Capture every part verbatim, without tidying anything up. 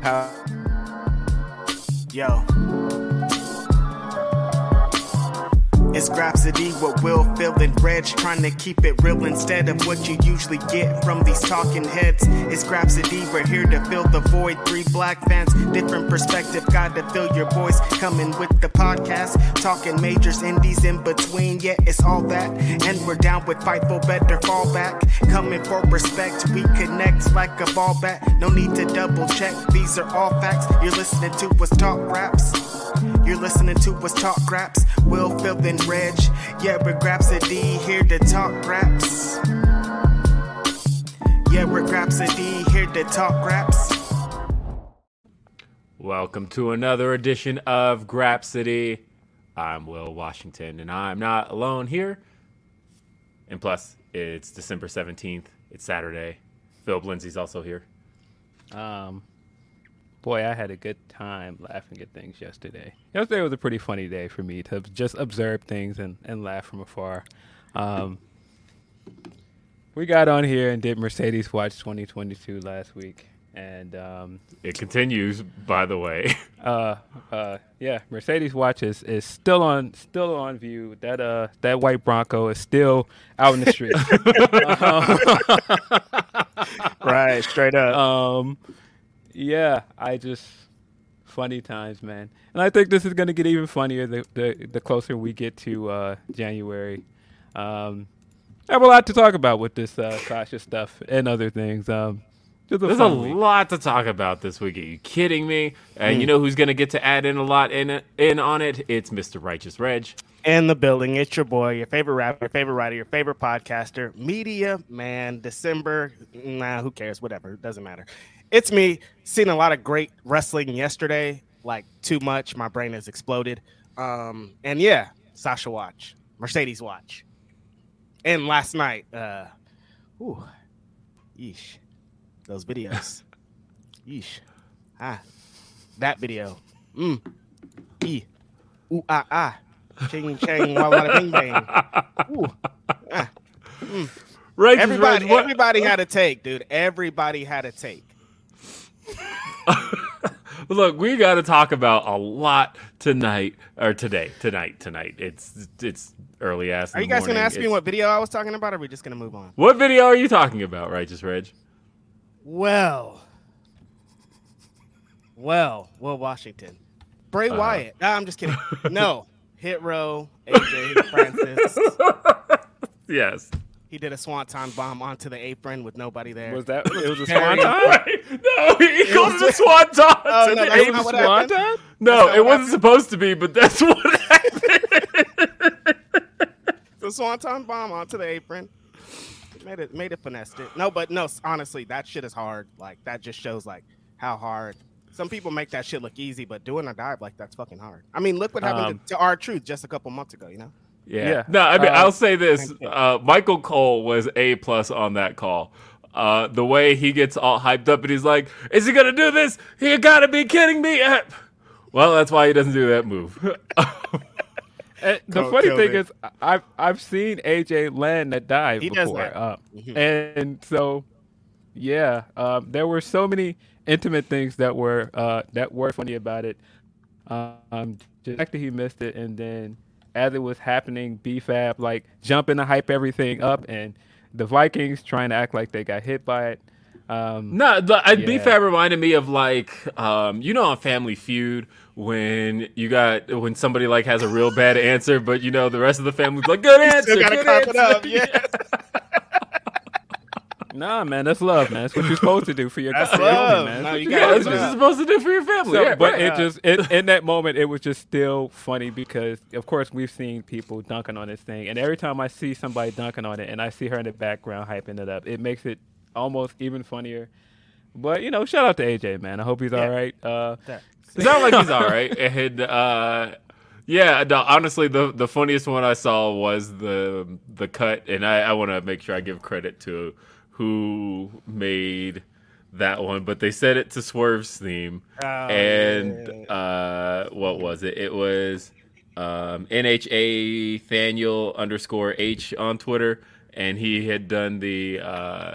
How? Yo, it's Grapsody with Will, Phil, and Reg, trying to keep it real instead of what you usually get from these talking heads. It's Grapsody, we're here to fill the void. Three black fans, different perspective, gotta fill your voice. Coming with the podcast, talking majors, indies in between. Yeah, it's all that, and we're down with Fightful, better fall back. Coming for respect, we connect like a ball bat. No need to double check, these are all facts. You're listening to us talk raps. You're listening to us talk raps. Will, Phil, and Reg. Yeah, we're Grapsody, here to talk raps. Yeah, we're Grapsody, here to talk raps. Welcome to another edition of Grapsody. I'm Will Washington, and I'm not alone here. And plus, it's December seventeenth. It's Saturday. Phil Blinsey's also here. Um... Boy, I had a good time laughing at things yesterday. Yesterday was a pretty funny day for me to just observe things and, and laugh from afar. Um, we got on here and did Mercedes Watch twenty twenty-two last week. and um, It continues, by the way. uh, uh, yeah, Mercedes Watch is, is still on still on view. That uh, that white Bronco is still out in the street. um, right, straight up. Um Yeah, I just funny times, man. And I think this is going to get even funnier the, the the closer we get to uh, January. Um, I have a lot to talk about with this uh, Sasha stuff and other things. Um, a There's a week. lot to talk about this week. Are you kidding me? And mm. you know who's going to get to add in a lot in in on it? It's Mister Righteous Reg. In the building, it's your boy, your favorite rapper, your favorite writer, your favorite podcaster, media man. December, nah, who cares? Whatever, doesn't matter. It's me. Seen a lot of great wrestling yesterday, like too much. My brain has exploded. Um, and yeah, Sasha Watch, Mercedes Watch. And last night, uh, ooh, yeesh, those videos. yeesh, ah, that video. Mm, ee, ooh, ah, ah, ching, ching, walla, bing, bang. Ooh, ah, mm. Righteous, everybody, righteous, everybody had a take, dude. Everybody had a take. Look, we got to talk about a lot tonight or today, tonight, tonight. It's it's early ass. Are you guys going to ask it's... me what video I was talking about? Or are we just going to move on? What video are you talking about, Righteous Reg? Well, well, Will Washington, Bray uh-huh. Wyatt. No, I'm just kidding. No, Hit Row, A J Francis. Yes. He did a swanton bomb onto the apron with nobody there. Was that? It was a swanton? Right. No, he calls it a swanton. Oh, to no, the apron. Swanton? No, it wasn't happened. Supposed to be, but that's what happened. The swanton bomb onto the apron. It made it made it finessed it. No, but no, honestly, that shit is hard. Like, that just shows like how hard. Some people make that shit look easy, but doing a dive like that's fucking hard. I mean, look what happened um, to R-Truth just a couple months ago, you know? Yeah. yeah. No, I mean, um, I'll say this. Uh, Michael Cole was A plus on that call. Uh, the way he gets all hyped up and he's like, is he going to do this? You got to be kidding me. Well, that's why he doesn't do that move. And the Cole funny thing me. is I've, I've seen A J land that dive he before. Does that. Uh, mm-hmm. And so, yeah, um, there were so many intimate things that were uh, that were funny about it. Um, just the fact that he missed it, and then as it was happening, B F A B like jumping to hype everything up, and the Vikings trying to act like they got hit by it. Um, no, the, yeah. B F A B reminded me of like um, you know, on Family Feud when you got when somebody like has a real bad answer, but you know the rest of the family's like good answer, you still gotta cop it up, yeah. Nah, man, that's love, man. That's what you're supposed to do for your family, man. That's, no, you that's what you're supposed to do for your family. So, yeah, but right. it just it, in that moment, it was just still funny because, of course, we've seen people dunking on this thing, and every time I see somebody dunking on it, and I see her in the background hyping it up, it makes it almost even funnier. But you know, shout out to A J, man. I hope he's yeah. all right. Uh, it's not like he's all right. And uh, yeah, no, honestly, the the funniest one I saw was the the cut, and I, I want to make sure I give credit to who made that one, but they said it to Swerve's theme. Oh, and uh, what was it? It was um, N H A Thaniel underscore H on Twitter, and he had done the... Uh,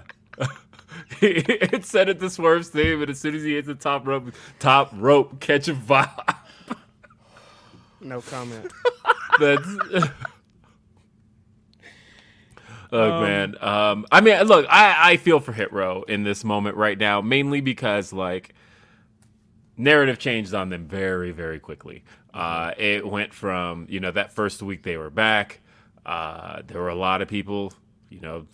he had said it to Swerve's theme, and as soon as he hits the top rope, top rope, catch a vibe. No comment. That's... Look, um, man. Um, I mean, look, I, I feel for Hit Row in this moment right now, mainly because, like, narrative changed on them very, very quickly. Uh, it went from, you know, that first week they were back. Uh, there were a lot of people, you know,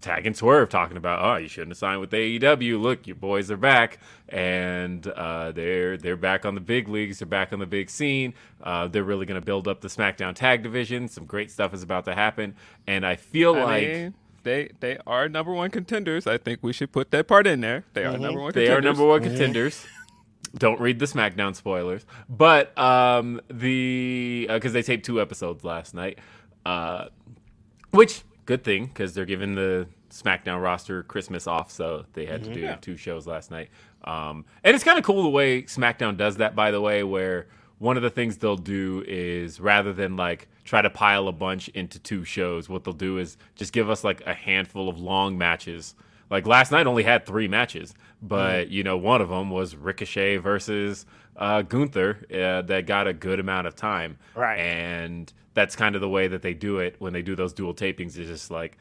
tagging Swerve, talking about, oh, you shouldn't have signed with A E W. Look, your boys are back, and uh, they're they're back on the big leagues. They're back on the big scene. Uh, they're really going to build up the SmackDown tag division. Some great stuff is about to happen, and I feel I like mean, they they are number one contenders. I think we should put that part in there. They mm-hmm. are number one. They contenders. are number one mm-hmm. contenders. Don't read the SmackDown spoilers, but um, the because uh, they taped two episodes last night, uh, which. Good thing, because they're giving the SmackDown roster Christmas off, so they had to do yeah. two shows last night. Um, and it's kind of cool the way SmackDown does that, by the way, where one of the things they'll do is rather than like try to pile a bunch into two shows, what they'll do is just give us like a handful of long matches. Like last night only had three matches, but mm. you know, one of them was Ricochet versus uh, Gunther uh, that got a good amount of time. Right. And that's kind of the way that they do it when they do those dual tapings. It's just like,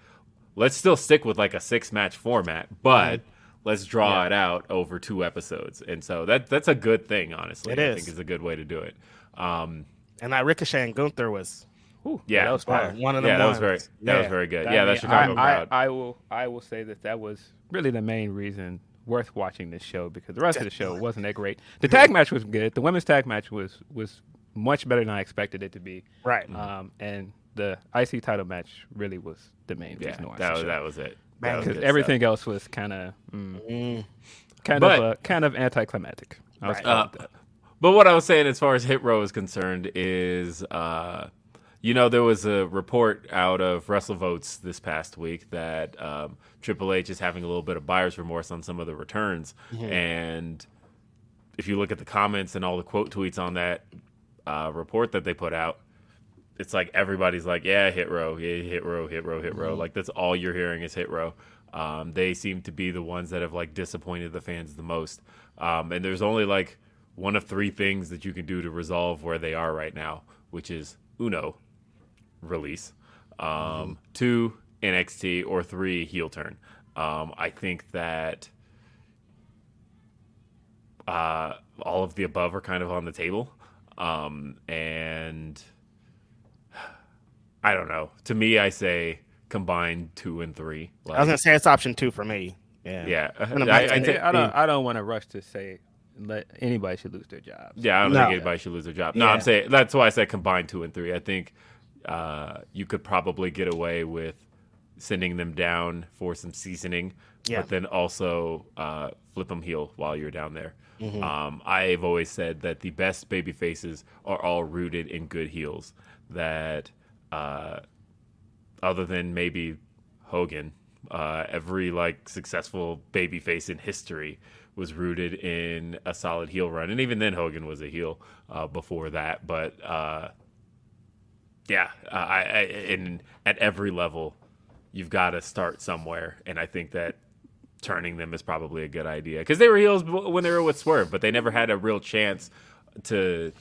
let's still stick with like a six match format, but mm. let's draw yeah. it out over two episodes. And so that that's a good thing, honestly. It is. I think it's a good way to do it. Um, and that Ricochet and Gunther was. Ooh, yeah, that was fire. One of them. Yeah, that was very, that yeah. was very good. That, yeah, that's Chicago I, crowd. I, I will, I will say that that was really the main reason worth watching this show because the rest of the show wasn't that great. The tag match was good. The women's tag match was was much better than I expected it to be. Right. Um, and the I C title match really was the main reason. Yeah, that was, that was it. Because everything stuff. else was kind of, mm, mm. kind but, of, uh, kind of anticlimactic. Right. Uh, but what I was saying, as far as Hit Row is concerned, is. Uh, You know, there was a report out of WrestleVotes this past week that um, Triple H is having a little bit of buyer's remorse on some of the returns. Mm-hmm. And if you look at the comments and all the quote tweets on that uh, report that they put out, it's like everybody's like, yeah, Hit Row, yeah, Hit Row, Hit Row, Hit Row. Mm-hmm. Like, that's all you're hearing is Hit Row. Um, they seem to be the ones that have, like, disappointed the fans the most. Um, and there's only, like, one of three things that you can do to resolve where they are right now, which is, Uno. Release, um, mm-hmm. two N X T or three heel turn. Um, I think that uh, all of the above are kind of on the table, um, and I don't know. To me, I say combined two and three. Like, I was gonna say it's option two for me. Yeah, yeah. I, I, I, t- I don't. I don't want to rush to say let anybody should lose their job. Yeah, I don't no. think anybody should lose their job. No, yeah. I'm saying that's why I said combined two and three. I think uh, you could probably get away with sending them down for some seasoning, yeah. but then also uh, flip them heel while you're down there. Mm-hmm. Um, I've always said that the best baby faces are all rooted in good heels. That uh, other than maybe Hogan, uh, every like successful baby face in history was rooted in a solid heel run. And even then Hogan was a heel uh, before that. But uh, yeah, uh, I, I in at every level, you've got to start somewhere. And I think that turning them is probably a good idea because they were heels when they were with Swerve, but they never had a real chance to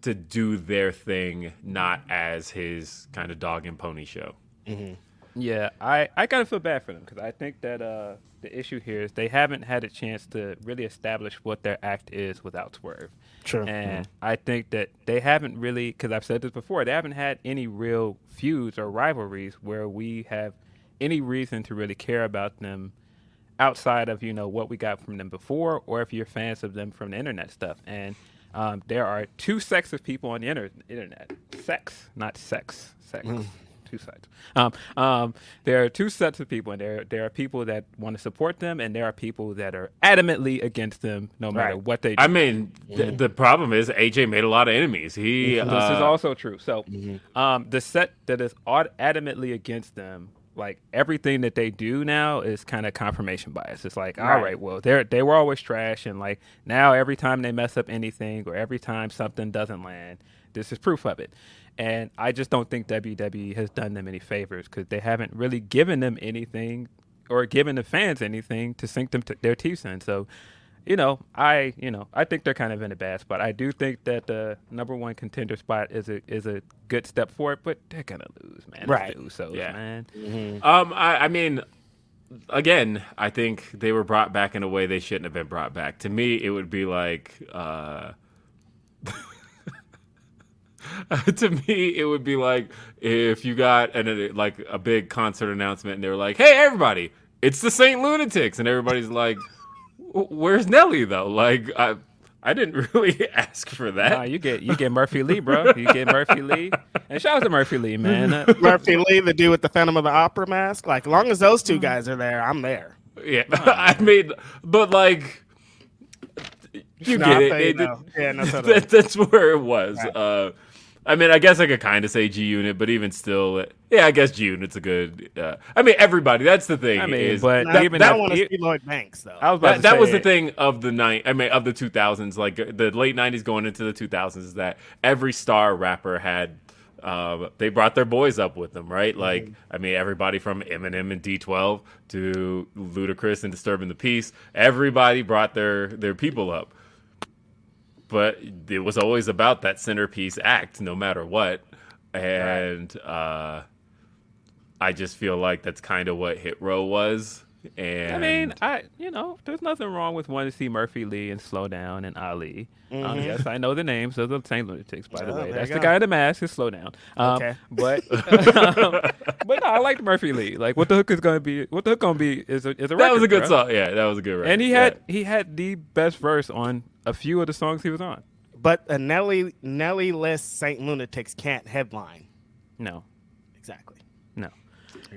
to do their thing, not as his kind of dog and pony show. Mm-hmm. Yeah, I, I kind of feel bad for them because I think that uh, the issue here is they haven't had a chance to really establish what their act is without Swerve. True. And mm-hmm. I think that they haven't really, because I've said this before, they haven't had any real feuds or rivalries where we have any reason to really care about them outside of, you know, what we got from them before or if you're fans of them from the internet stuff. And um, there are two sects of people on the inter- internet. Sex, not sex. Sex. Mm. Two sides. Um, um, there are two sets of people, and there there are people that want to support them, and there are people that are adamantly against them, no right. matter what they do. I mean, th- mm-hmm. the problem is A J made a lot of enemies. He mm-hmm. uh, this is also true. So, mm-hmm. um, the set that is ad- adamantly against them, like everything that they do now is kind of confirmation bias. It's like, all right, right well, they they were always trash, and like now every time they mess up anything or every time something doesn't land, this is proof of it. And I just don't think W W E has done them any favors because they haven't really given them anything or given the fans anything to sink them to their teeth in. So, you know, I you know I think they're kind of in a bad spot. I do think that the number one contender spot is a is a good step forward, but they're gonna lose, man. Right? It's the Usos, yeah. man. Mm-hmm. Um, I, I mean, again, I think they were brought back in a way they shouldn't have been brought back. To me, it would be like. Uh, to me, it would be like if you got an, a, like a big concert announcement and they were like, hey, everybody, it's the Saint Lunatics. And everybody's like, where's Nelly, though? Like, I I didn't really ask for that. Nah, you get you get Murphy Lee, bro. You get Murphy Lee. And shout out to Murphy Lee, man. Uh, Murphy Lee, the dude with the Phantom of the Opera mask. Like, as long as those two guys are there, I'm there. Yeah, I mean, but like. You no, get it. They, no. They, yeah, no, totally. that, that's where it was. Right. Uh, I mean, I guess I could kind of say G-Unit, but even still, yeah, I guess G-Unit's a good. Uh, I mean, everybody. That's the thing. I mean, is but that, even that, that one is Lloyd Banks, though. I was about that, to that say was it. The thing of the night. I mean, of the two thousands, like the late nineties going into the two thousands, is that every star rapper had. Uh, they brought their boys up with them, right? Like, mm-hmm. I mean, everybody from Eminem and D twelve to Ludacris and Disturbing the Peace, everybody brought their, their people up. But it was always about that centerpiece act, no matter what. And right. uh, I just feel like that's kind of what Hit Row was. And I mean, I you know, there's nothing wrong with wanting to see Murphy Lee and Slow Down and Ali. Mm-hmm. Um, yes, I know the names. Those are the same lunatics, by the oh, way. That's the go. guy in the mask is Slow Down. Um, okay. But um, but no, I liked Murphy Lee. Like what the hook is gonna be? What the hook gonna be is a, is a record. That was a good bro. song. Yeah, that was a good record. And he had yeah. he had the best verse on a few of the songs he was on. But a Nelly Nelly less Saint Lunatics can't headline. No. Exactly. No.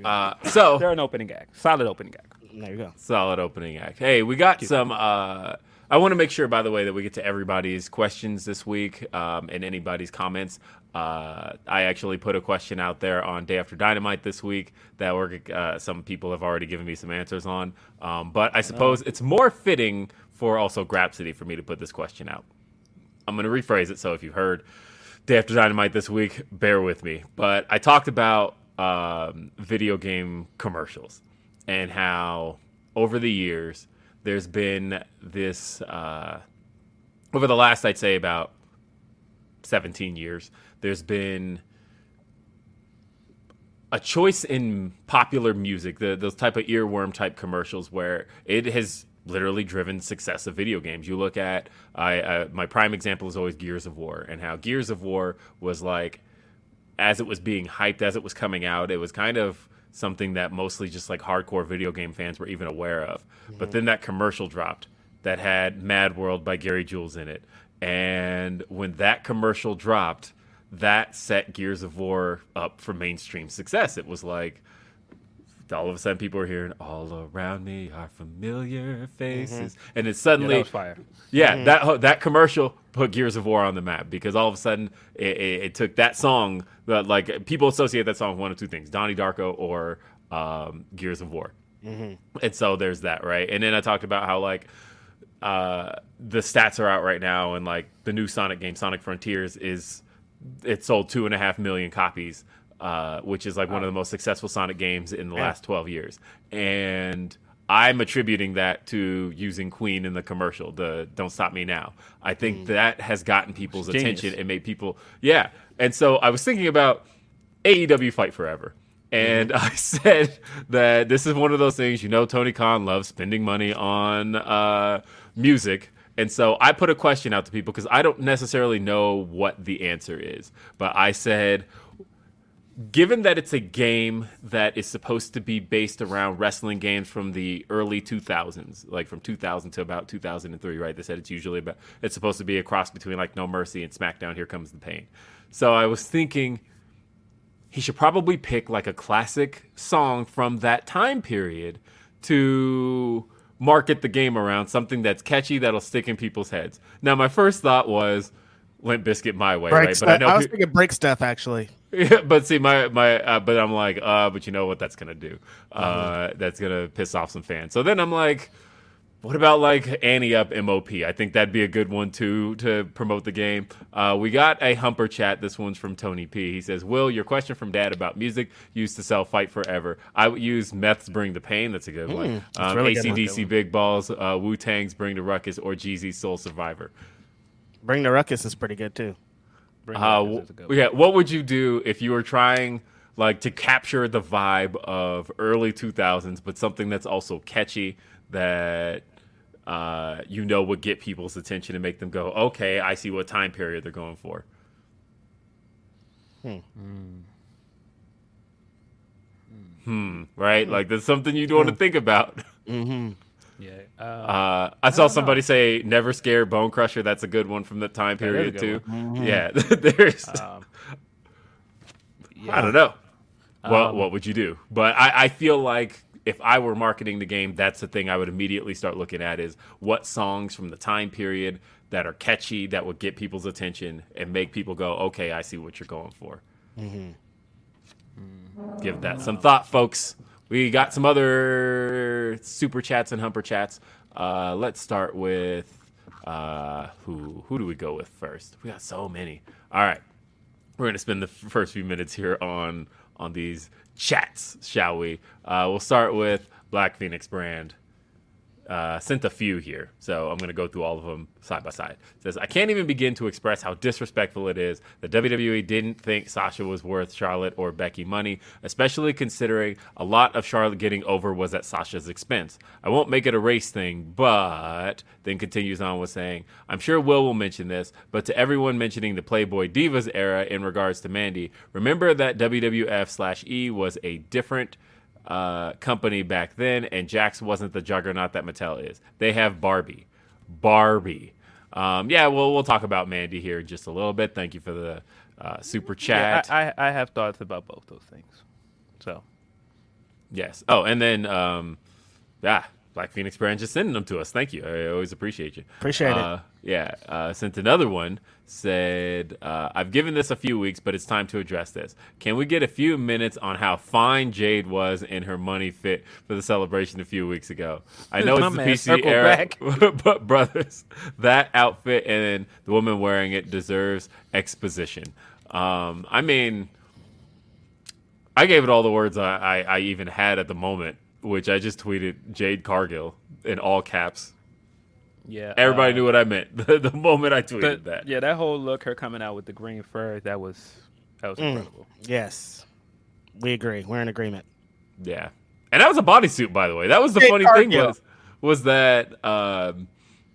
Uh, so they're an opening act. Solid opening act. There you go. Solid opening act. Hey, we got some. Uh, I want to make sure, by the way, that we get to everybody's questions this week um, and anybody's comments. Uh, I actually put a question out there on Day After Dynamite this week that we're, uh, some people have already given me some answers on. Um, but I suppose it's more fitting for also Grapsity for me to put this question out. I'm going to rephrase it. So if you heard Day After Dynamite this week, bear with me. But I talked about um, video game commercials. And how over the years there's been this uh, over the last I'd say about seventeen years there's been a choice in popular music, the, those type of earworm type commercials where it has literally driven success of video games. You look at I, I my prime example is always Gears of War and how Gears of War was like as it was being hyped, as it was coming out, it was kind of something that mostly just like hardcore video game fans were even aware of. Yeah. But then that commercial dropped that had Mad World by Gary Jules in it. And when that commercial dropped, that set Gears of War up for mainstream success. It was like, all of a sudden people were hearing all around me are familiar faces. Mm-hmm. And it suddenly, yeah, that, was fire. Yeah, mm-hmm. that, that commercial put Gears of War on the map, because all of a sudden it, it, it took that song, that like people associate that song with one of two things, Donnie Darko or um, Gears of War. Mm-hmm. And so there's that, right? And then I talked about how like, uh, the stats are out right now, and like the new Sonic game, Sonic Frontiers, is it sold two and a half million copies. Uh, which is like wow. one of the most successful Sonic games in the yeah. last twelve years. And I'm attributing that to using Queen in the commercial, the Don't Stop Me Now. I think mm. that has gotten people's attention and made people, yeah. And so I was thinking about A E W Fight Forever. And mm. I said that this is one of those things, you know, Tony Khan loves spending money on uh, music. And so I put a question out to people because I don't necessarily know what the answer is. But I said, given that it's a game that is supposed to be based around wrestling games from the early two thousands, like from two thousand to about two thousand three, right? They said it's usually about, it's supposed to be a cross between like No Mercy and SmackDown, Here Comes the Pain. So I was thinking he should probably pick like a classic song from that time period to market the game around, something that's catchy that'll stick in people's heads. Now, my first thought was Limp Bizkit, My Way, break right? But I, know I was pe- thinking Break Stuff, actually. Yeah, but see, my my, uh, but I'm like, uh, but you know what that's gonna do? Uh, mm-hmm. That's gonna piss off some fans. So then I'm like, what about like Annie Up M O P? I think that'd be a good one too to promote the game. Uh, we got a Humper chat. This one's from Tony P. He says, "Will, your question from Dad about music used to sell Fight Forever. I would use Meth's Bring the Pain. That's a good mm, one. Um, really A C D C one. Big Balls, uh, Wu Tang's Bring the Ruckus, or Jeezy's Soul Survivor. Bring the Ruckus is pretty good too." Uh, yeah, what would you do if you were trying like to capture the vibe of early two thousands, but something that's also catchy that uh, you know would get people's attention and make them go, okay, I see what time period they're going for? Hmm. Hmm. hmm right? Hmm. Like there's something you don't want to think about. Mm-hmm. Yeah. Uh, uh, I, I saw somebody know. say Never Scare, Bone Crusher. That's a good one from the time period, yeah, too. Mm-hmm. Yeah. There's. Um, yeah. I don't know. Um, well, what would you do? But I, I feel like if I were marketing the game, that's the thing I would immediately start looking at is what songs from the time period that are catchy that would get people's attention and make people go, okay, I see what you're going for. Mm-hmm. Mm-hmm. Give that some thought, folks. We got some other super chats and humper chats. Uh, let's start with uh, who? Who do we go with first? We got so many. All right, we're gonna spend the first few minutes here on on these chats, shall we? Uh, we'll start with Black Phoenix Brand. Uh, sent a few here, so I'm going to go through all of them side by side. It says, I can't even begin to express how disrespectful it is that W W E didn't think Sasha was worth Charlotte or Becky money, especially considering a lot of Charlotte getting over was at Sasha's expense. I won't make it a race thing, but then continues on with saying, I'm sure Will will mention this, but to everyone mentioning the Playboy Divas era in regards to Mandy, remember that W W F slash E was a different Uh, company back then, and Jax wasn't the juggernaut that Mattel is. They have Barbie. Barbie. Um, yeah, well, we'll talk about Mandy here in just a little bit. Thank you for the uh, super chat. Yeah, I, I, I have thoughts about both those things. So, yes. Oh, and then, um, ah, Black Phoenix Brand just sending them to us. Thank you. I always appreciate you. Appreciate uh, it. Yeah. Uh, sent another one. Said, uh, I've given this a few weeks, but it's time to address this. Can we get a few minutes on how fine Jade was in her money fit for the celebration a few weeks ago? I know it's the P C era, but brothers, that outfit and the woman wearing it deserves exposition. Um, I mean, I gave it all the words I, I, I even had at the moment, which I just tweeted Jade Cargill in all caps. Yeah, everybody uh, knew what I meant the, the moment I tweeted the, that. Yeah, that whole look, her coming out with the green fur, that was that was mm, incredible. Yes, we agree. We're in agreement. Yeah, and that was a bodysuit, by the way. That was the Jade funny Cargill. thing was was that um,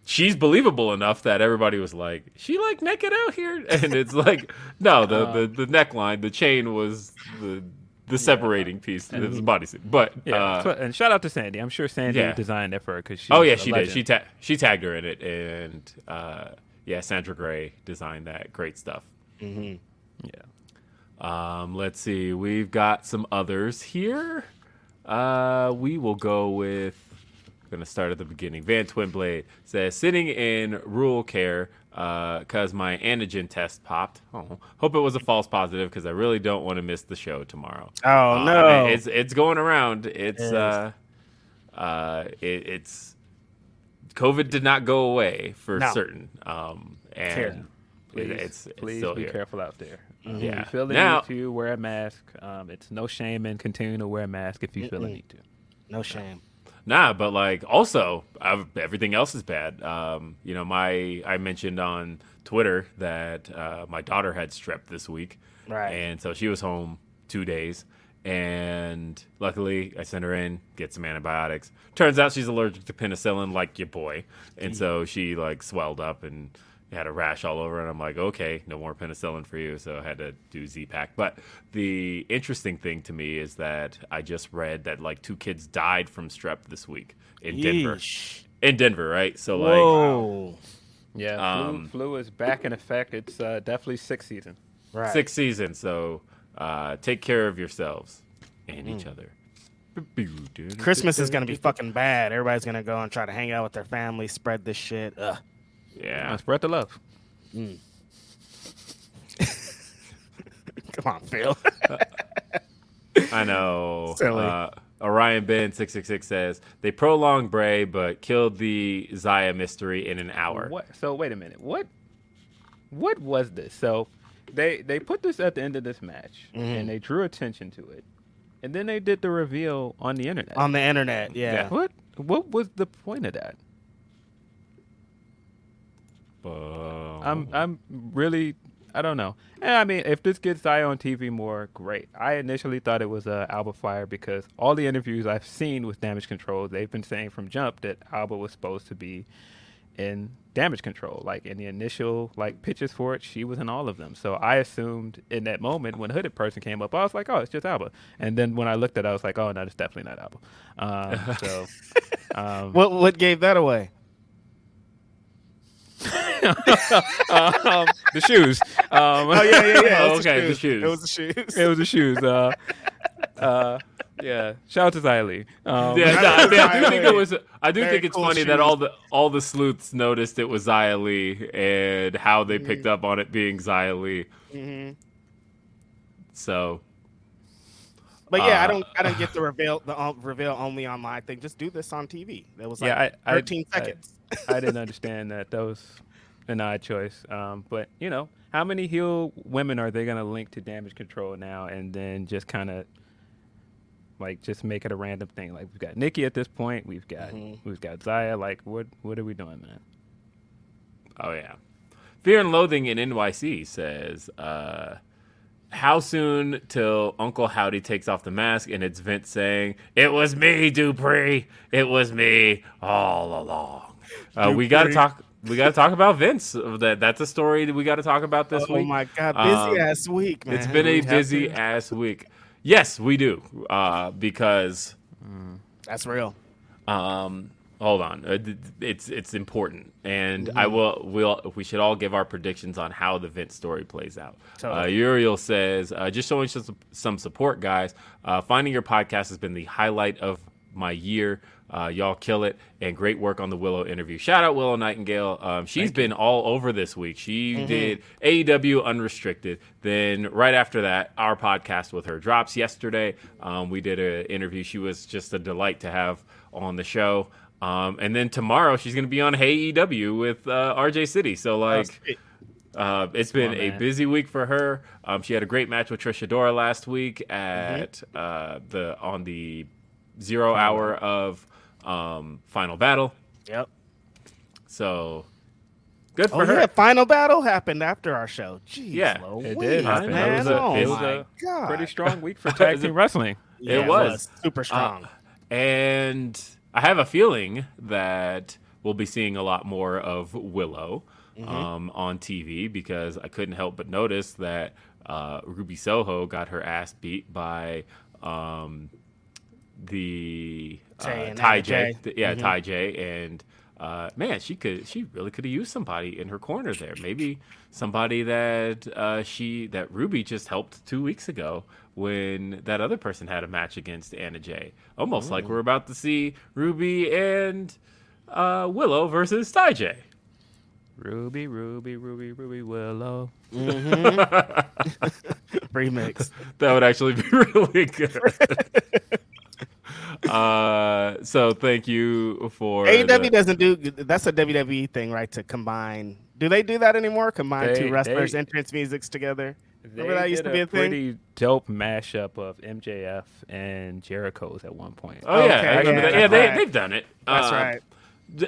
she's believable enough that everybody was like, she like naked out here, and it's like, no, the uh, the, the neckline, the chain was the the separating yeah. piece, the bodysuit. But yeah, uh, so, and shout out to Sandy. I'm sure Sandy yeah. designed that for her because she. Oh yeah, she legend. did. She ta- she tagged her in it, and uh, yeah, Sandra Gray designed that. Great stuff. Mm-hmm. Yeah. Um, let's see. We've got some others here. Uh, we will go with. Going to start at the beginning. Van Twinblade says, sitting in rural care because uh, my antigen test popped. Oh, hope it was a false positive because I really don't want to miss the show tomorrow. Oh, uh, no. It's it's going around. It's it uh, uh, it, it's COVID did not go away for no. certain. Um, and Fair. Please, it's, it's please still be here. Careful out there. Um, yeah. If you feel the now, need to, wear a mask. Um, it's no shame in continuing to wear a mask if you mm-mm. feel the need to. No shame. Nah, but like also I've, everything else is bad. Um, you know, my I mentioned on Twitter that uh, my daughter had strep this week, right? And so she was home two days, and luckily I sent her in, get some antibiotics. Turns out she's allergic to penicillin, like your boy, and so she like swelled up and had a rash all over. And I'm like, okay, no more penicillin for you. So I had to do Z-Pack. But the interesting thing to me is that I just read that like two kids died from strep this week in Yeesh. Denver. In Denver, right? So like, whoa. yeah, um, flu, flu is back in effect. It's uh, definitely sixth season. Right. Sixth season. So uh, take care of yourselves and mm. each other. Christmas is gonna be fucking bad. Everybody's gonna go and try to hang out with their family, spread this shit. Ugh. Yeah, spread the love. Mm. Come on, Phil. I know. Silly. Uh, Orion Ben six six six says they prolonged Bray but killed the Zaya mystery in an hour. What? So wait a minute. What? What was this? So they they put this at the end of this match mm-hmm. and they drew attention to it, and then they did the reveal on the internet. On the internet, yeah. yeah. What? What was the point of that? Whoa. I'm I'm really I don't know. And I mean, if this gets Zaya on T V more, great. I initially thought it was uh, Alba Fire because all the interviews I've seen with Damage Control, they've been saying from jump that Alba was supposed to be in Damage Control. Like in the initial like pitches for it, she was in all of them. So I assumed in that moment when Hooded Person came up, I was like, oh, it's just Alba. And then when I looked at it, I was like, oh no, it's definitely not Alba. Um, so um, what what gave that away? um, the shoes. Um, oh yeah, yeah, yeah. Oh, okay, the, the shoes. It was the shoes. It was the shoes. Uh, uh, yeah. Shout out to Xylee. Um, yeah, I, mean, I do think it was. I do Very think it's cool funny shoes. That all the all the sleuths noticed it was Xylee and how they picked mm-hmm. up on it being Xylee. Mm-hmm. So. But yeah, uh, I don't, I don't get the reveal, the uh, reveal only online thing. Just do this on T V. That was like yeah, I, thirteen I, seconds. I, I didn't understand that. That was an odd choice. Um, but you know, how many heel women are they gonna link to Damage Control now, and then just kind of like just make it a random thing? Like we've got Nikki at this point. We've got mm-hmm. we've got Zaya. Like what what are we doing, man? Oh yeah, Fear and Loathing in N Y C says. Uh, How soon till Uncle Howdy takes off the mask and it's Vince saying, "It was me, Dupree. It was me all along." Uh, we gotta talk. We gotta talk about Vince. That that's a story that we gotta talk about this oh, week. Oh my god, busy um, ass week, man. It's been we a busy to. ass week. Yes, we do uh, because mm, that's real. Um, hold on, it's it's important, and mm-hmm. I will. We'll we should all give our predictions on how the Vince story plays out. Totally. Uh, Uriel says, uh, "Just showing some, some support, guys. Uh, finding your podcast has been the highlight of my year. Uh, y'all kill it, and great work on the Willow interview. Shout out Willow Nightingale. Um, she's Thank been you. all over this week. She mm-hmm. did A E W Unrestricted. Then right after that, our podcast with her drops yesterday. Um, we did an interview. She was just a delight to have on the show." Um, and then tomorrow she's going to be on Hey E W with uh, R J City. So like, uh, it's been oh, a busy week for her. Um, she had a great match with Trish Adora last week at mm-hmm. uh, the on the zero hour of um, Final Battle. Yep. So good for oh, her. Yeah, Final Battle happened after our show. Jeez, yeah, it did. Happen. It was a, oh it was a God. pretty strong week for tag team wrestling. Yeah, it was. It was super strong. Uh, and I have a feeling that we'll be seeing a lot more of Willow mm-hmm. um, on T V, because I couldn't help but notice that uh, Ruby Soho got her ass beat by um, the uh, Ty J. J. Yeah, mm-hmm. Ty J. And uh, man, she could she really could have used somebody in her corner there. Maybe somebody that uh, she that Ruby just helped two weeks ago, when that other person had a match against Anna Jay. Almost Ooh. Like we're about to see Ruby and uh, Willow versus Ty J. Ruby, Ruby, Ruby, Ruby, Willow. Mm-hmm. Remix. That would actually be really good. uh, so thank you for... A E W the... doesn't do... That's a W W E thing, right, to combine... Do they do that anymore? Combine they, two wrestlers' they... entrance musics together? They Remember that used to be a, a thing? Pretty dope mashup of M J F and Jericho's at one point. Oh, okay, yeah. I remember yeah, that. yeah they, right. They've done it. That's um, right.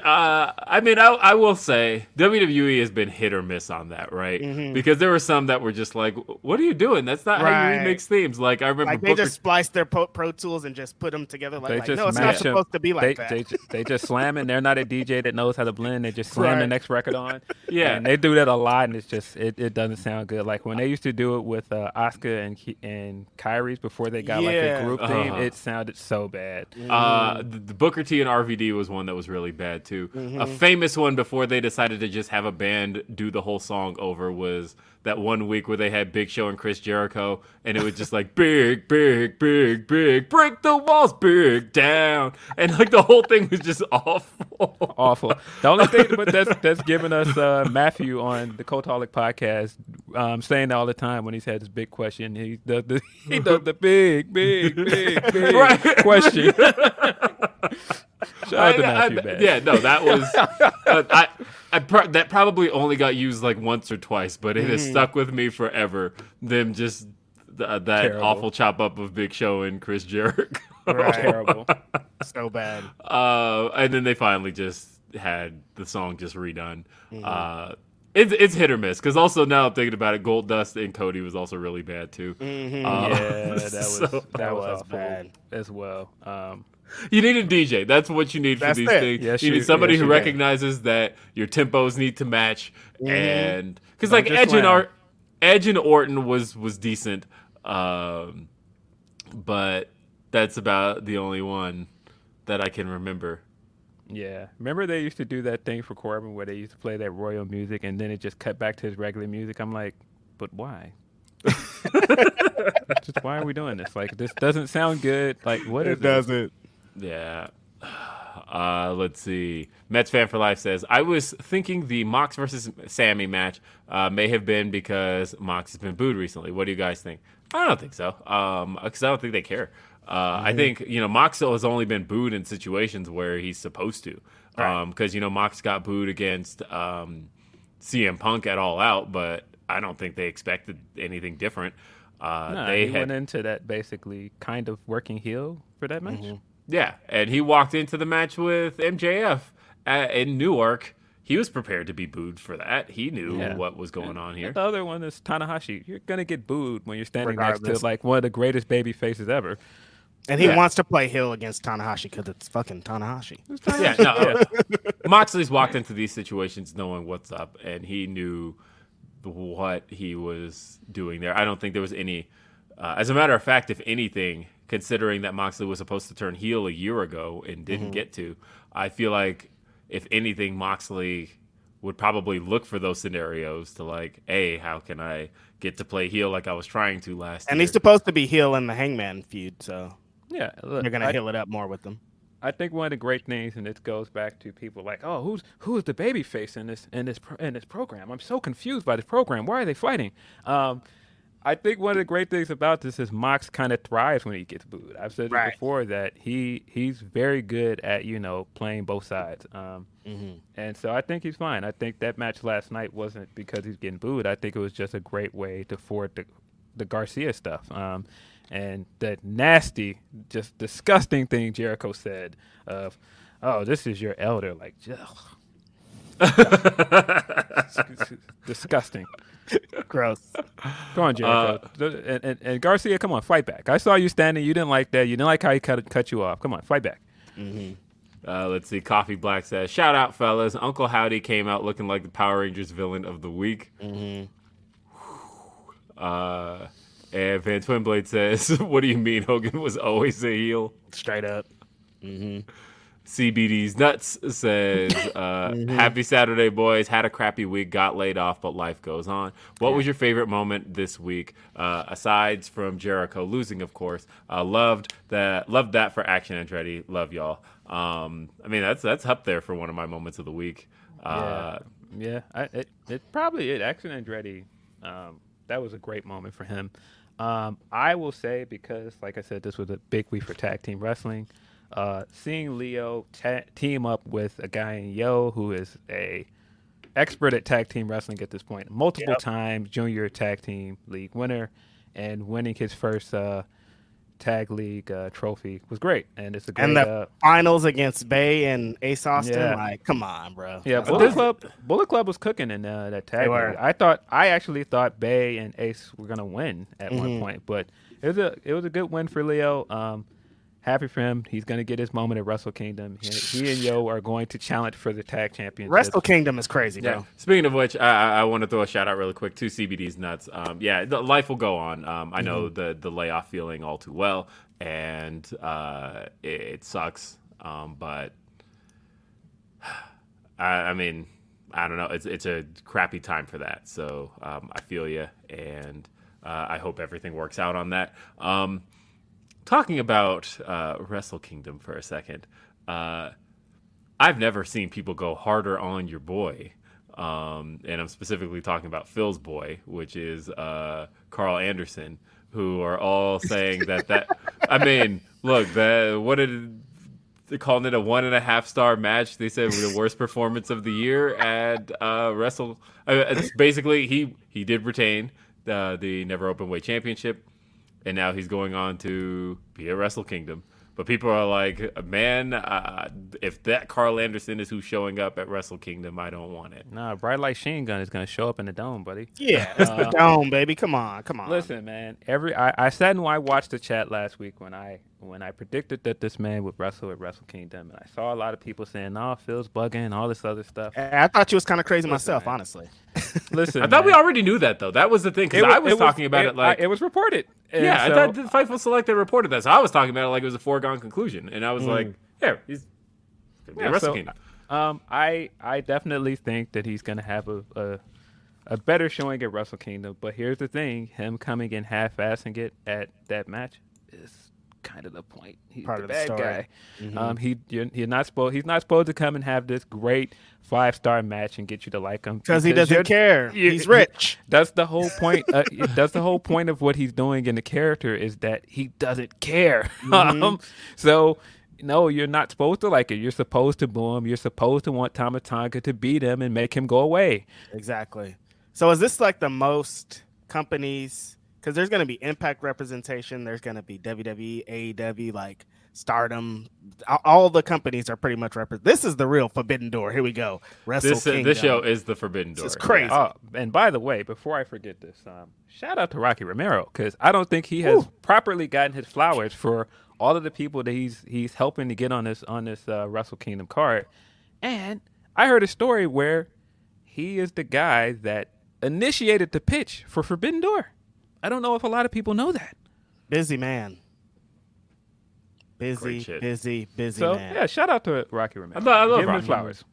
Uh, I mean, I, I will say W W E has been hit or miss on that, right? Mm-hmm. Because there were some that were just like, what are you doing? That's not right. how you remix themes. Like, I remember like Booker... they just spliced their po- Pro Tools and just put them together. Like, like no, it's not supposed to be like they, that. They, they, they just slam it. They're not a D J that knows how to blend. They just slam right. the next record on. Yeah. And they do that a lot, and it's just, it, it doesn't sound good. Like, when they used to do it with uh, Asuka and, and Kyrie's before they got yeah. like a group uh-huh. theme, it sounded so bad. Mm. Uh, the, the Booker T and R V D was one that was really bad. Too. Mm-hmm. A famous one before they decided to just have a band do the whole song over was that one week where they had Big Show and Chris Jericho, and it was just like big, big, big, big, break the walls, big down, and like the whole thing was just awful, awful. The only thing but that's that's giving us uh, Matthew on the Cultaholic podcast, um, saying that all the time when he's had this big question. He does the he does the big, big, big, big right. question. Shout out to Matthew. Yeah, no, that was uh, I, I pro- that probably only got used like once or twice, but it mm. has stuck with me forever. Them just uh, that terrible. awful chop up of Big Show and Chris Jericho, right. terrible, so bad. Uh, and then they finally just had the song just redone. Mm-hmm. Uh, it's it's hit or miss, because also now I'm thinking about it, Gold Dust and Cody was also really bad too. Mm-hmm. Um, yeah, that was so that was awful. bad as well. Um, You need a D J. That's what you need That's for these it. things. Yes, you need somebody yes, who recognizes can. that your tempos need to match, mm-hmm. and because like Edge and, Ar- Edge and Orton was was decent, um, but that's about the only one that I can remember. Yeah, remember they used to do that thing for Corbin where they used to play that royal music, and then it just cut back to his regular music. I'm like, but why? Just why are we doing this? Like, this doesn't sound good. Like, what is it? Doesn't. Yeah. Uh, let's see. Mets Fan for Life says, I was thinking the Mox versus Sammy match uh, may have been because Mox has been booed recently. What do you guys think? I don't think so. Um, because I don't think they care. Uh, mm-hmm. I think, you know, Mox has only been booed in situations where he's supposed to. Right. Um, because, you know, Mox got booed against um, C M Punk at All Out, but I don't think they expected anything different. Uh, no, they he had... went into that basically kind of working heel for that match. Mm-hmm. Yeah, and he walked into the match with M J F at, in Newark. He was prepared to be booed for that. He knew yeah. what was going and, on here. The other one is Tanahashi. You're going to get booed when you're standing Regardless. next to like one of the greatest baby faces ever. And he yeah. wants to play heel against Tanahashi because it's fucking Tanahashi. It's Tanahashi. Yeah, no, yeah. Moxley's walked into these situations knowing what's up, and he knew what he was doing there. I don't think there was any... Uh, as a matter of fact, if anything... Considering that Moxley was supposed to turn heel a year ago and didn't mm-hmm. get to, I feel like if anything, Moxley would probably look for those scenarios to like, hey, how can I get to play heel like I was trying to last and year? And he's supposed to be heel in the Hangman feud, so yeah, look, you're gonna I, heal it up more with them. I think one of the great things, and this goes back to people like, oh, who's who's the baby face in this in this in this program? I'm so confused by this program. Why are they fighting? Um, I think one of the great things about this is Mox kind of thrives when he gets booed. I've said right. it before that he he's very good at, you know, playing both sides. Um, mm-hmm. And so I think he's fine. I think that match last night wasn't because he's getting booed. I think it was just a great way to forward the, the Garcia stuff. Um, and that nasty, just disgusting thing Jericho said of, oh, this is your elder. Like, disgusting. Gross. Go on, Jericho. Uh, and, and, and Garcia, come on, fight back. I saw you standing. You didn't like that. You didn't like how he cut cut you off. Come on, fight back. Mm-hmm. Uh, let's see. Coffee Black says, shout out, fellas. Uncle Howdy came out looking like the Power Rangers villain of the week. Mm-hmm. Uh, and Van Twinblade says, what do you mean Hogan was always a heel? Straight up. Mm-hmm. C B D's Nuts says, uh, mm-hmm. happy Saturday, boys. Had a crappy week, got laid off, but life goes on. What yeah. was your favorite moment this week, uh, aside from Jericho losing, of course? Uh, loved that Loved that for Action Andretti. Love y'all. Um, I mean, that's that's up there for one of my moments of the week. Uh, yeah, yeah. I, it, it probably it. Action Andretti, um, that was a great moment for him. Um, I will say, because, like I said, this was a big week for tag team wrestling, Uh, seeing Leo ta- team up with a guy in Yo who is a expert at tag team wrestling at this point, multiple yep. time junior tag team league winner, and winning his first uh, tag league uh, trophy was great. And it's a great, and the uh, finals against Bay and Ace Austin. Yeah. Like, come on, bro. Yeah, That's Bullet awesome. Club. Bullet Club was cooking in uh, that tag league. I thought I actually thought Bay and Ace were gonna win at mm-hmm. one point, but it was a it was a good win for Leo. Um, Happy for him. He's going to get his moment at Wrestle Kingdom. He, he and Yo are going to challenge for the tag championship. Wrestle Kingdom is crazy, bro. Yeah. Speaking of which, I, I want to throw a shout out really quick to C B D's Nuts. Um, yeah, the, life will go on. Um, I mm-hmm. know the the layoff feeling all too well, and uh, it, it sucks. Um, but I, I mean, I don't know. It's it's a crappy time for that. So um, I feel you, and uh, I hope everything works out on that. Um, Talking about uh, Wrestle Kingdom for a second, uh, I've never seen people go harder on your boy, um, and I'm specifically talking about Phil's boy, which is uh, Carl Anderson, who are all saying that that. I mean, look, the, what did they call it? A one and a half star match? They said was the worst performance of the year at uh, Wrestle. Uh, it's basically, he he did retain uh, the Never Open Weight Championship. And now he's going on to be at Wrestle Kingdom. But people are like, man, uh, if that Carl Anderson is who's showing up at Wrestle Kingdom, I don't want it. Nah, Bright Light Sheen Gun is going to show up in the dome, buddy. Yeah, it's uh, the dome, baby. Come on, come on. Listen, man. Every I, I sat and I watched the chat last week when I when I predicted that this man would wrestle at Wrestle Kingdom, and I saw a lot of people saying, "Oh, Phil's bugging," all this other stuff. I, I thought you was kind of crazy. Listen, myself, man. Honestly. Listen, I thought man. we already knew that though. That was the thing, because I was, was talking about it, it like I, it was reported. And yeah, so, I thought the Fightful Select they reported that. So I was talking about it like it was a foregone conclusion, and I was mm. like, "Yeah, he's gonna be yeah, a Wrestle so, Kingdom." Um, I I definitely think that he's gonna have a, a a better showing at Wrestle Kingdom. But here's the thing: him coming in half-assed and get at that match is kind of the point. He's Part the of bad the guy. Mm-hmm. Um, he you're, you're not supposed he's not supposed to come and have this great five-star match and get you to like him because he doesn't care. He's rich. That's the whole point. Uh, that's the whole point of what he's doing in the character is that he doesn't care. Mm-hmm. Um, so no, you're not supposed to like it. You're supposed to boo him. You're supposed to want Tama Tonga to beat him and make him go away. Exactly. So is this like the most companies? Because there's going to be Impact representation. There's going to be W W E, A E W, like Stardom. All the companies are pretty much represented. This is the real Forbidden Door. Here we go. Wrestle this, Kingdom. This show is the Forbidden Door. It's crazy. Yeah. Oh, and by the way, before I forget this, um, shout out to Rocky Romero, because I don't think he has Woo. properly gotten his flowers for all of the people that he's he's helping to get on this on this uh, Wrestle Kingdom card. And I heard a story where he is the guy that initiated the pitch for Forbidden Door. I don't know if a lot of people know that. Busy man. Busy, busy, busy so, man. Yeah, shout out to Rocky Romero. I, I love Give Rocky. Him his flowers.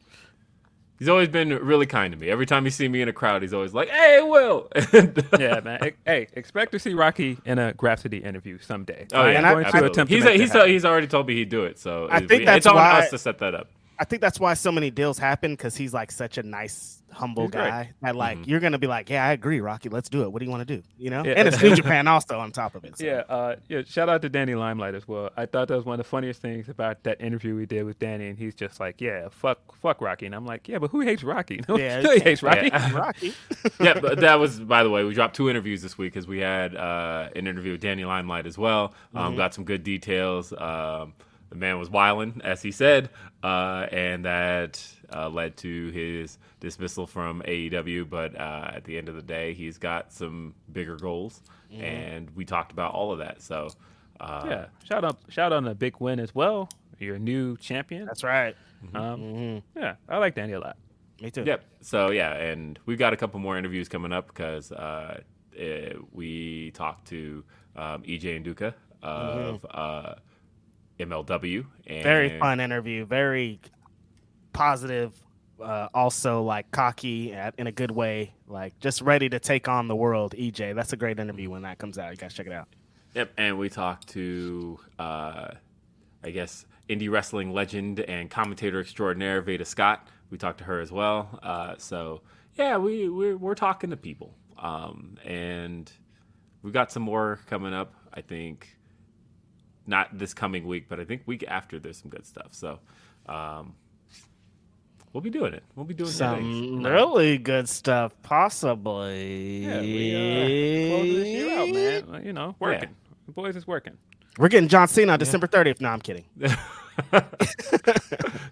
He's always been really kind to me. Every time you see me in a crowd, he's always like, "Hey, Will." Yeah, man. Hey, expect to see Rocky in a Grapsody interview someday. Oh, yeah, and I'm going I, to I, attempt he's, to he's, he's, he's already told me he'd do it, so I think we, that's it's on why, us to set that up. I think that's why so many deals happen, because he's like such a nice humble He's guy great. That like mm-hmm. you're gonna be like, yeah, I agree, Rocky, let's do it. What do you want to do? You know, yeah. And it's New Japan also on top of it. So. Yeah, uh, yeah. Shout out to Danny Limelight as well. I thought that was one of the funniest things about that interview we did with Danny, and he's just like, yeah, fuck, fuck Rocky, and I'm like, yeah, but who hates Rocky? No, yeah, he hates Rocky. Yeah. Rocky. Yeah, but that was, by the way, we dropped two interviews this week because we had uh, an interview with Danny Limelight as well. Um, mm-hmm. Got some good details. Um, the man was wilding, as he said, uh, and that. Uh, led to his dismissal from A E W, but uh, at the end of the day, he's got some bigger goals, mm. and we talked about all of that. So, uh, yeah, shout out, shout out on a big win as well. your new champion. That's right. Mm-hmm. Um, mm-hmm. Yeah, I like Danny a lot. Me too. Yep. So, yeah, and we've got a couple more interviews coming up because uh, it, we talked to um, E J and Duca of mm-hmm. uh, M L W. And very fun interview. Very positive. Uh, also, like, cocky at, in a good way. Like, just ready to take on the world, E J. That's a great interview when that comes out. You guys check it out. Yep, and we talked to, uh, I guess, indie wrestling legend and commentator extraordinaire, Veda Scott. We talked to her as well. Uh, so, yeah, we, we're, we're talking to people. Um, and we've got some more coming up, I think, not this coming week, but I think week after there's some good stuff. So, um, we'll be doing it. We'll be doing some really good stuff, possibly. Yeah, we, uh, close this year out, man. Well, you know, working. Yeah. The boys is working. We're getting John Cena on yeah. December thirtieth. No, I'm kidding.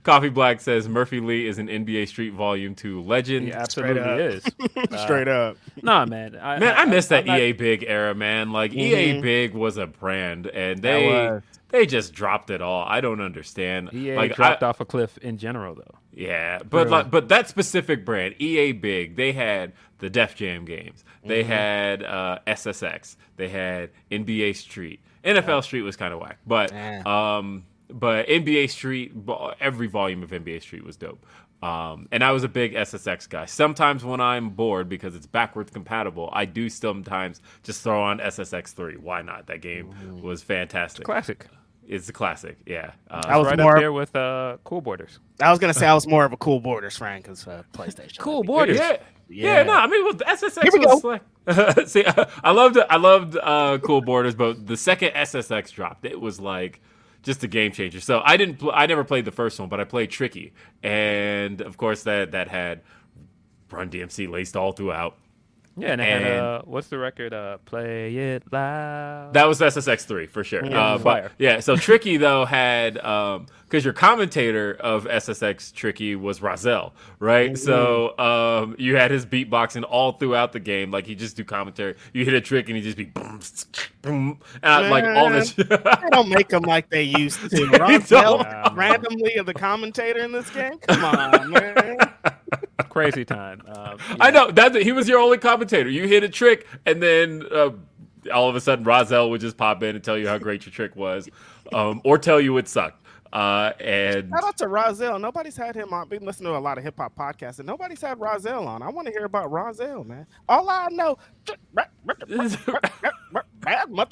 Coffee Black says Murphy Lee is an N B A Street Volume two legend. He absolutely is. Straight up. Uh, nah, man. I, man, I, I miss I, that I'm E A not... Big era, man. Like mm-hmm. E A Big was a brand, and they they just dropped it all. I don't understand. E A like, dropped I, off a cliff in general, though. Yeah, but really? like, but that specific brand, E A Big, they had the Def Jam games. They mm-hmm. had uh, S S X. They had N B A Street. N F L yeah. Street was kind of whack, but. Yeah. Um, But N B A Street, every volume of N B A Street was dope. Um, and I was a big S S X guy. Sometimes when I'm bored because it's backwards compatible, I do sometimes just throw on S S X three. Why not? That game Ooh. was fantastic. It's a classic. It's a classic, yeah. Uh, I was right more up there with uh, Cool Borders. I was going to say I was more of a Cool Borders fan because uh, PlayStation. Cool Borders. Yeah. Yeah. yeah, no, I mean, well, the S S X Here we was go. like... See, I loved, I loved uh, Cool Borders, but the second S S X dropped, it was like... Just a game changer. So I didn't. Pl- I never played the first one, but I played Tricky, and of course that that had Run D M C laced all throughout. Yeah, and, and had, uh, what's the record? Uh, Play It Loud. That was S S X three for sure. Yeah, uh, but, yeah so Tricky though had because um, your commentator of S S X Tricky was Razel, right? Mm-hmm. So um, you had his beatboxing all throughout the game. Like he just do commentary. You hit a trick and he just be boom, boom, and I, like all this. They don't make them like they used to. Razel randomly of the commentator in this game. Come on, man. Crazy time. Um, yeah. I know that he was your only commentator. You hit a trick, and then uh, all of a sudden, Razel would just pop in and tell you how great your trick was, um, or tell you it sucked. Uh, and shout out to Razel. Nobody's had him on. Been listening to a lot of hip hop podcasts, and nobody's had Razel on. I want to hear about Razel, man. All I know, bad mother.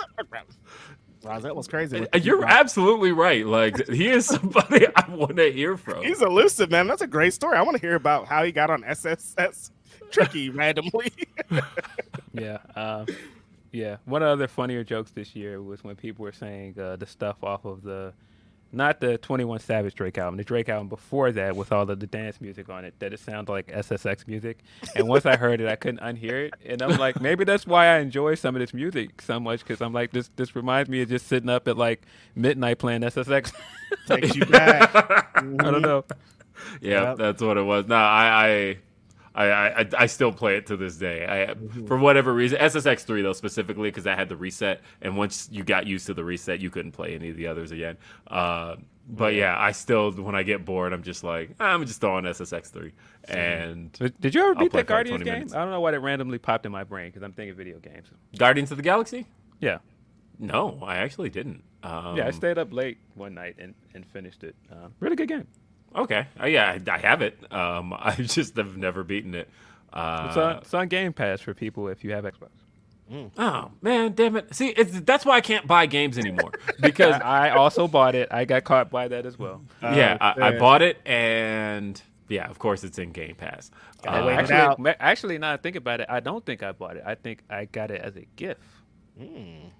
That was crazy. You're absolutely right. Like, he is somebody I want to hear from. He's elusive, man. That's a great story. I want to hear about how he got on S S S Tricky randomly. yeah. Uh, yeah. One of the other funnier jokes this year was when people were saying uh, the stuff off of the, not the twenty-one Savage Drake album, the Drake album before that with all of the dance music on it, that it sounds like S S X music. And once I heard it, I couldn't unhear it. And I'm like, maybe that's why I enjoy some of this music so much, because I'm like, this this reminds me of just sitting up at like midnight playing S S X. Takes you back. I don't know. Yeah, yep. That's what it was. No, I... I... I, I I still play it to this day. I mm-hmm. For whatever reason, S S X three though specifically because I had the reset, and once you got used to the reset, you couldn't play any of the others again. Uh, but yeah, I still when I get bored, I'm just like I'm just throwing S S X three. And but did you ever beat that Guardians game? Minutes. I don't know why it randomly popped in my brain because I'm thinking video games. Guardians of the Galaxy? Yeah. No, I actually didn't. Um, yeah, I stayed up late one night and, and finished it. Um, really good game. Okay. Oh, yeah, I, I have it. Um, I just have never beaten it. Uh, it's, on, it's on Game Pass for people if you have Xbox. Mm. Oh, man, damn it. See, it's, that's why I can't buy games anymore. Because I also bought it. I got caught by that as well. Uh, yeah, I, I bought it, and yeah, of course it's in Game Pass. Uh, actually, actually, now I think about it, I don't think I bought it. I think I got it as a gift. Mm.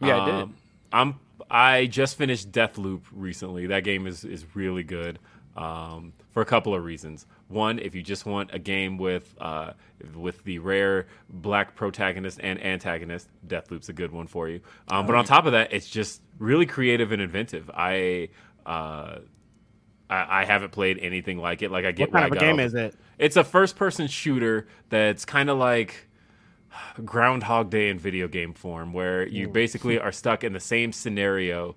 Yeah, um, I did. I'm I just finished Deathloop recently. That game is, is really good um, for a couple of reasons. One, if you just want a game with uh, with the rare black protagonist and antagonist, Deathloop's a good one for you. Um, but on top of that, it's just really creative and inventive. I uh, I, I haven't played anything like it. Like I get what kind of a game is it? It's a first person shooter that's kind of like Groundhog Day in video game form, where you basically are stuck in the same scenario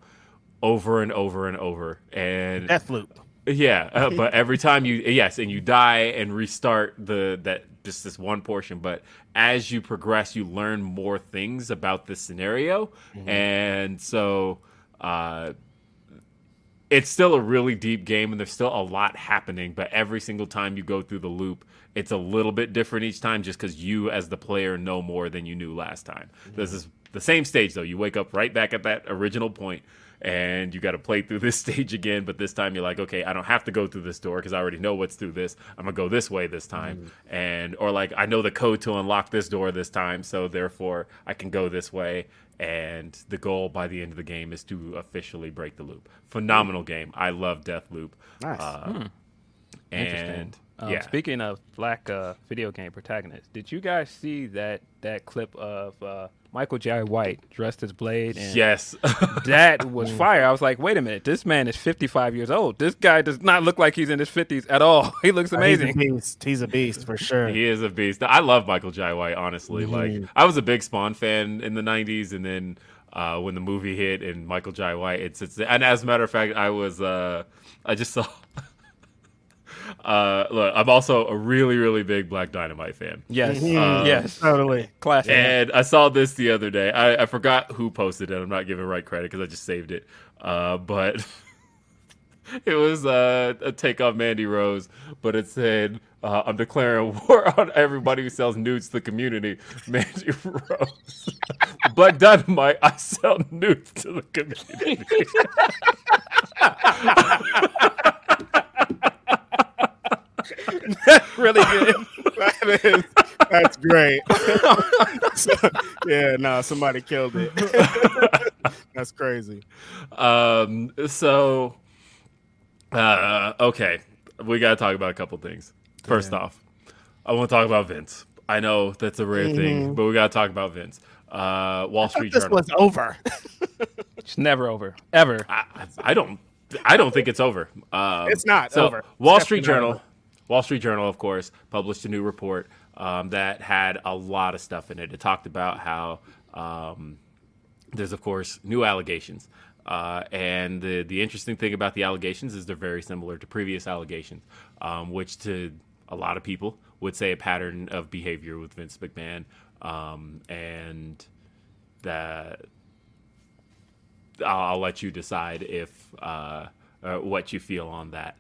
over and over and over. And Deathloop. Yeah, uh, but every time you yes, and you die and restart the that just this one portion. But as you progress, you learn more things about this scenario, mm-hmm. and so uh, it's still a really deep game, and there's still a lot happening. But every single time you go through the loop, it's a little bit different each time, just because you, as the player, know more than you knew last time. Mm-hmm. This is the same stage, though. You wake up right back at that original point. And you got to play through this stage again, but this time you're like, okay, I don't have to go through this door because I already know what's through this. I'm gonna go this way this time, mm-hmm. and or like I know the code to unlock this door this time, so therefore I can go this way. And the goal by the end of the game is to officially break the loop. Phenomenal game. I love Deathloop. Nice. Uh, hmm. And um, yeah. Speaking of black uh, video game protagonists, did you guys see that that clip of? Uh, Michael Jai White dressed as Blade. And yes. That was fire. I was like, wait a minute. This man is fifty-five years old. This guy does not look like he's in his fifties at all. He looks amazing. Oh, he's a beast. He's a beast for sure. He is a beast. I love Michael Jai White, honestly. Mm-hmm. Like, I was a big Spawn fan in the nineties. And then uh, when the movie hit and Michael Jai White, it's, it's, and as a matter of fact, I was, uh, I just saw. Uh, look, I'm also a really, really big Black Dynamite fan. Yes, mm-hmm. um, yes, totally classic. And I saw this the other day. I, I forgot who posted it. I'm not giving right credit because I just saved it. Uh, but it was uh, a take on Mandy Rose, but it said, uh, "I'm declaring war on everybody who sells nudes to the community." Mandy Rose, Black Dynamite. I sell nudes to the community. That's really good. That is, that's great. so, yeah, no, somebody killed it. That's crazy. Um, so, uh, okay, we got to talk about a couple things. First yeah. off, I want to talk about Vince. I know that's a rare mm-hmm. thing, but we got to talk about Vince. Uh, Wall Street Journal. This was over. It's never over, ever. I, I don't. I don't think it's over. Um, it's not so over. Wall it's Street Journal. Over. Wall Street Journal, of course, published a new report um, that had a lot of stuff in it. It talked about how um, there's, of course, new allegations. Uh, and the, the interesting thing about the allegations is they're very similar to previous allegations, um, which to a lot of people would say a pattern of behavior with Vince McMahon. Um, and that I'll, I'll let you decide if uh, uh, what you feel on that.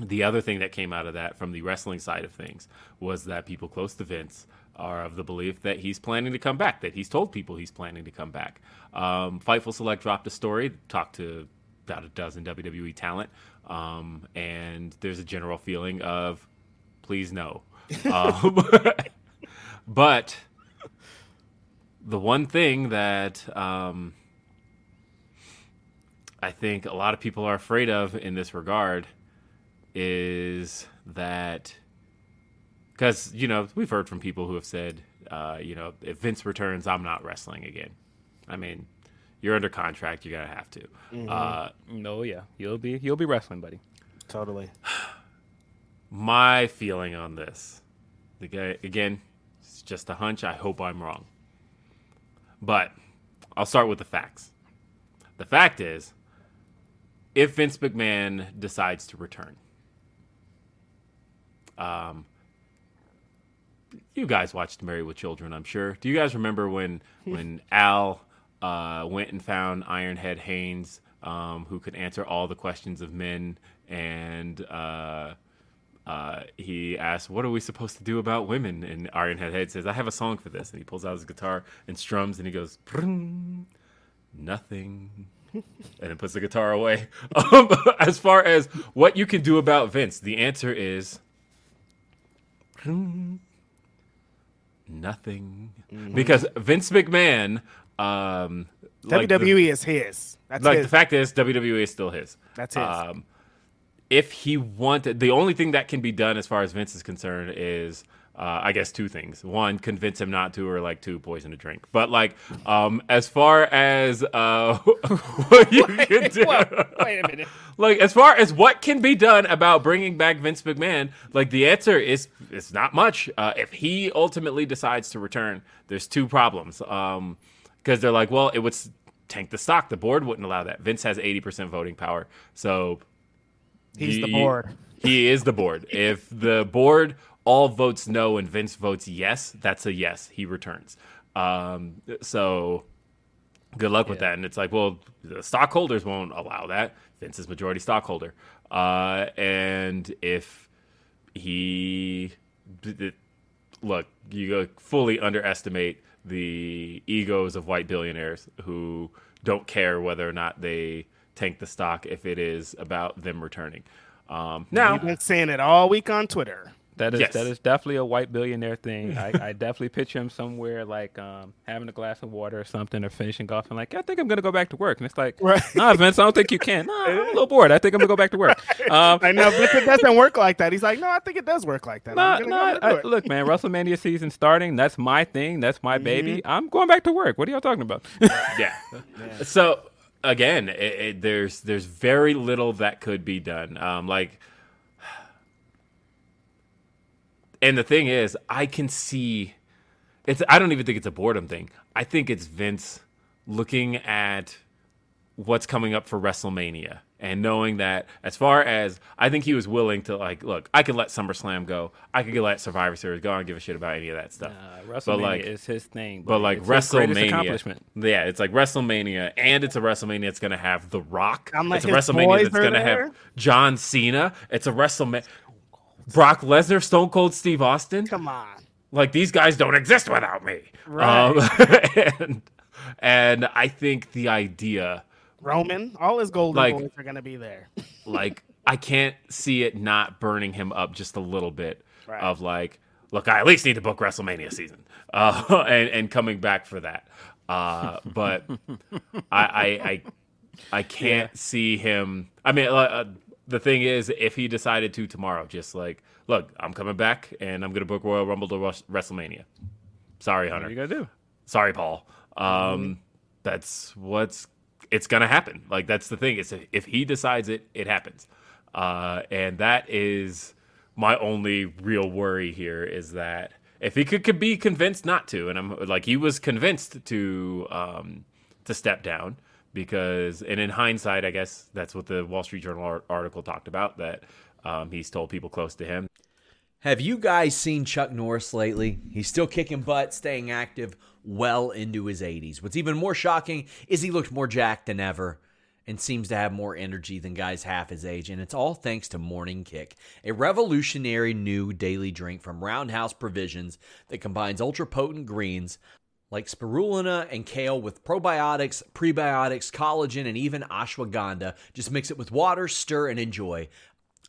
The other thing that came out of that from the wrestling side of things was that people close to Vince are of the belief that he's planning to come back, that he's told people he's planning to come back. Um, Fightful Select dropped a story, talked to about a dozen W W E talent, um, and there's a general feeling of, please no. um, but the one thing that... Um, I think a lot of people are afraid of in this regard is that because, you know, we've heard from people who have said, uh, you know, if Vince returns, I'm not wrestling again. I mean, you're under contract. You got to have to. Mm-hmm. Uh, no. Yeah. You'll be you'll be wrestling, buddy. Totally. My feeling on this, again, it's just a hunch. I hope I'm wrong. But I'll start with the facts. The fact is, if Vince McMahon decides to return, um, you guys watched Married with Children, I'm sure. Do you guys remember when when Al uh, went and found Ironhead Haynes, um, who could answer all the questions of men, and uh, uh, he asked, "What are we supposed to do about women?" And Ironhead Haynes says, "I have a song for this," and he pulls out his guitar and strums, and he goes, "Nothing." And it puts the guitar away. Um, as far as what you can do about Vince, the answer is nothing. Mm-hmm. Because Vince McMahon... Um, W W E like the, is his. That's like his. The fact is, W W E is still his. That's his. Um, if he wanted... The only thing that can be done as far as Vince is concerned is... Uh, I guess two things. One, convince him not to, or like two, poison a drink. But like, um, as far as uh, what you wait, can do, what? Wait a minute. Like, as far as what can be done about bringing back Vince McMahon, like the answer is it's not much. Uh, if he ultimately decides to return, there's two problems. Um, because they're like, well, it would tank the stock. The board wouldn't allow that. Vince has eighty percent voting power, so he's he, the board. He is the board. If the board all votes no and Vince votes yes, that's a yes. He returns. Um, so good luck with yeah. that. And it's like, well, the stockholders won't allow that. Vince is majority stockholder. Uh, and if he look, you fully underestimate the egos of white billionaires who don't care whether or not they tank the stock if it is about them returning. Um, now, we've been saying it all week on Twitter. That is yes. that is definitely a white billionaire thing. I, I definitely picture him somewhere like um, having a glass of water or something, or finishing golf, and like, I think I'm gonna go back to work. And it's like, right. Nah, Vince, I don't think you can. Nah, I'm a little bored. I think I'm gonna go back to work. Um, I know, but it doesn't work like that. He's like, no, I think it does work like that. Nah, I'm nah, go I, look, man, WrestleMania season starting. That's my thing. That's my mm-hmm. baby. I'm going back to work. What are y'all talking about? yeah. yeah. So again, it, it, there's there's very little that could be done. Um, like. And the thing is, I can see it's. I don't even think it's a boredom thing. I think it's Vince looking at what's coming up for WrestleMania and knowing that, as far as I think he was willing to, like, look, I could let SummerSlam go. I could let Survivor Series go. I don't give a shit about any of that stuff. Nah, WrestleMania but like, is his thing. But, but like, it's WrestleMania. His greatest accomplishment. Yeah, it's like WrestleMania, and it's a WrestleMania that's going to have The Rock. I'm like, it's a WrestleMania that's going to have John Cena. It's a WrestleMania. Brock Lesnar, Stone Cold Steve Austin. Come on. Like, these guys don't exist without me. Right. Um, and, and I think the idea. Roman, all his golden like, boys are going to be there. Like, I can't see it not burning him up just a little bit right. of like, look, I at least need to book WrestleMania season uh, and, and coming back for that. Uh, but I, I, I, I can't yeah. see him. I mean, uh, the thing is, if he decided to tomorrow, just like, look, I'm coming back and I'm going to book Royal Rumble to WrestleMania. Sorry, Hunter. What are you going to do? Sorry, Paul. Um, that's what's it's going to happen. Like, that's the thing. It's if he decides it, it happens. Uh, and that is my only real worry here is that if he could, could be convinced not to, and I'm like, he was convinced to um, to step down. Because, and in hindsight, I guess that's what the Wall Street Journal article talked about, that um, he's told people close to him. Have you guys seen Chuck Norris lately? He's still kicking butt, staying active well into his eighties. What's even more shocking is he looked more jacked than ever and seems to have more energy than guys half his age, and it's all thanks to Morning Kick, a revolutionary new daily drink from Roundhouse Provisions that combines ultra-potent greens like spirulina and kale with probiotics, prebiotics, collagen, and even ashwagandha. Just mix it with water, stir, and enjoy.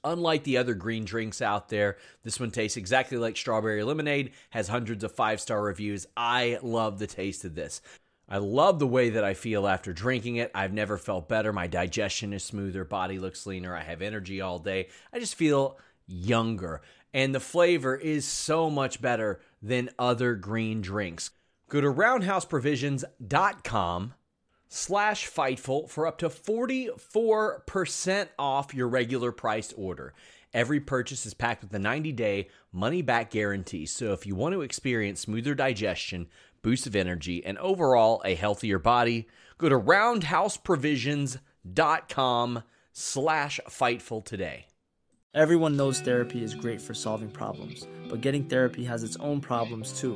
Unlike the other green drinks out there, this one tastes exactly like strawberry lemonade, has hundreds of five-star reviews. I love the taste of this. I love the way that I feel after drinking it. I've never felt better. My digestion is smoother, body looks leaner, I have energy all day. I just feel younger. And the flavor is so much better than other green drinks. Go to roundhouseprovisions.com slash Fightful for up to forty-four percent off your regular priced order. Every purchase is packed with a ninety-day money-back guarantee. So if you want to experience smoother digestion, boost of energy, and overall a healthier body, go to roundhouseprovisions.com slash Fightful today. Everyone knows therapy is great for solving problems, but getting therapy has its own problems too,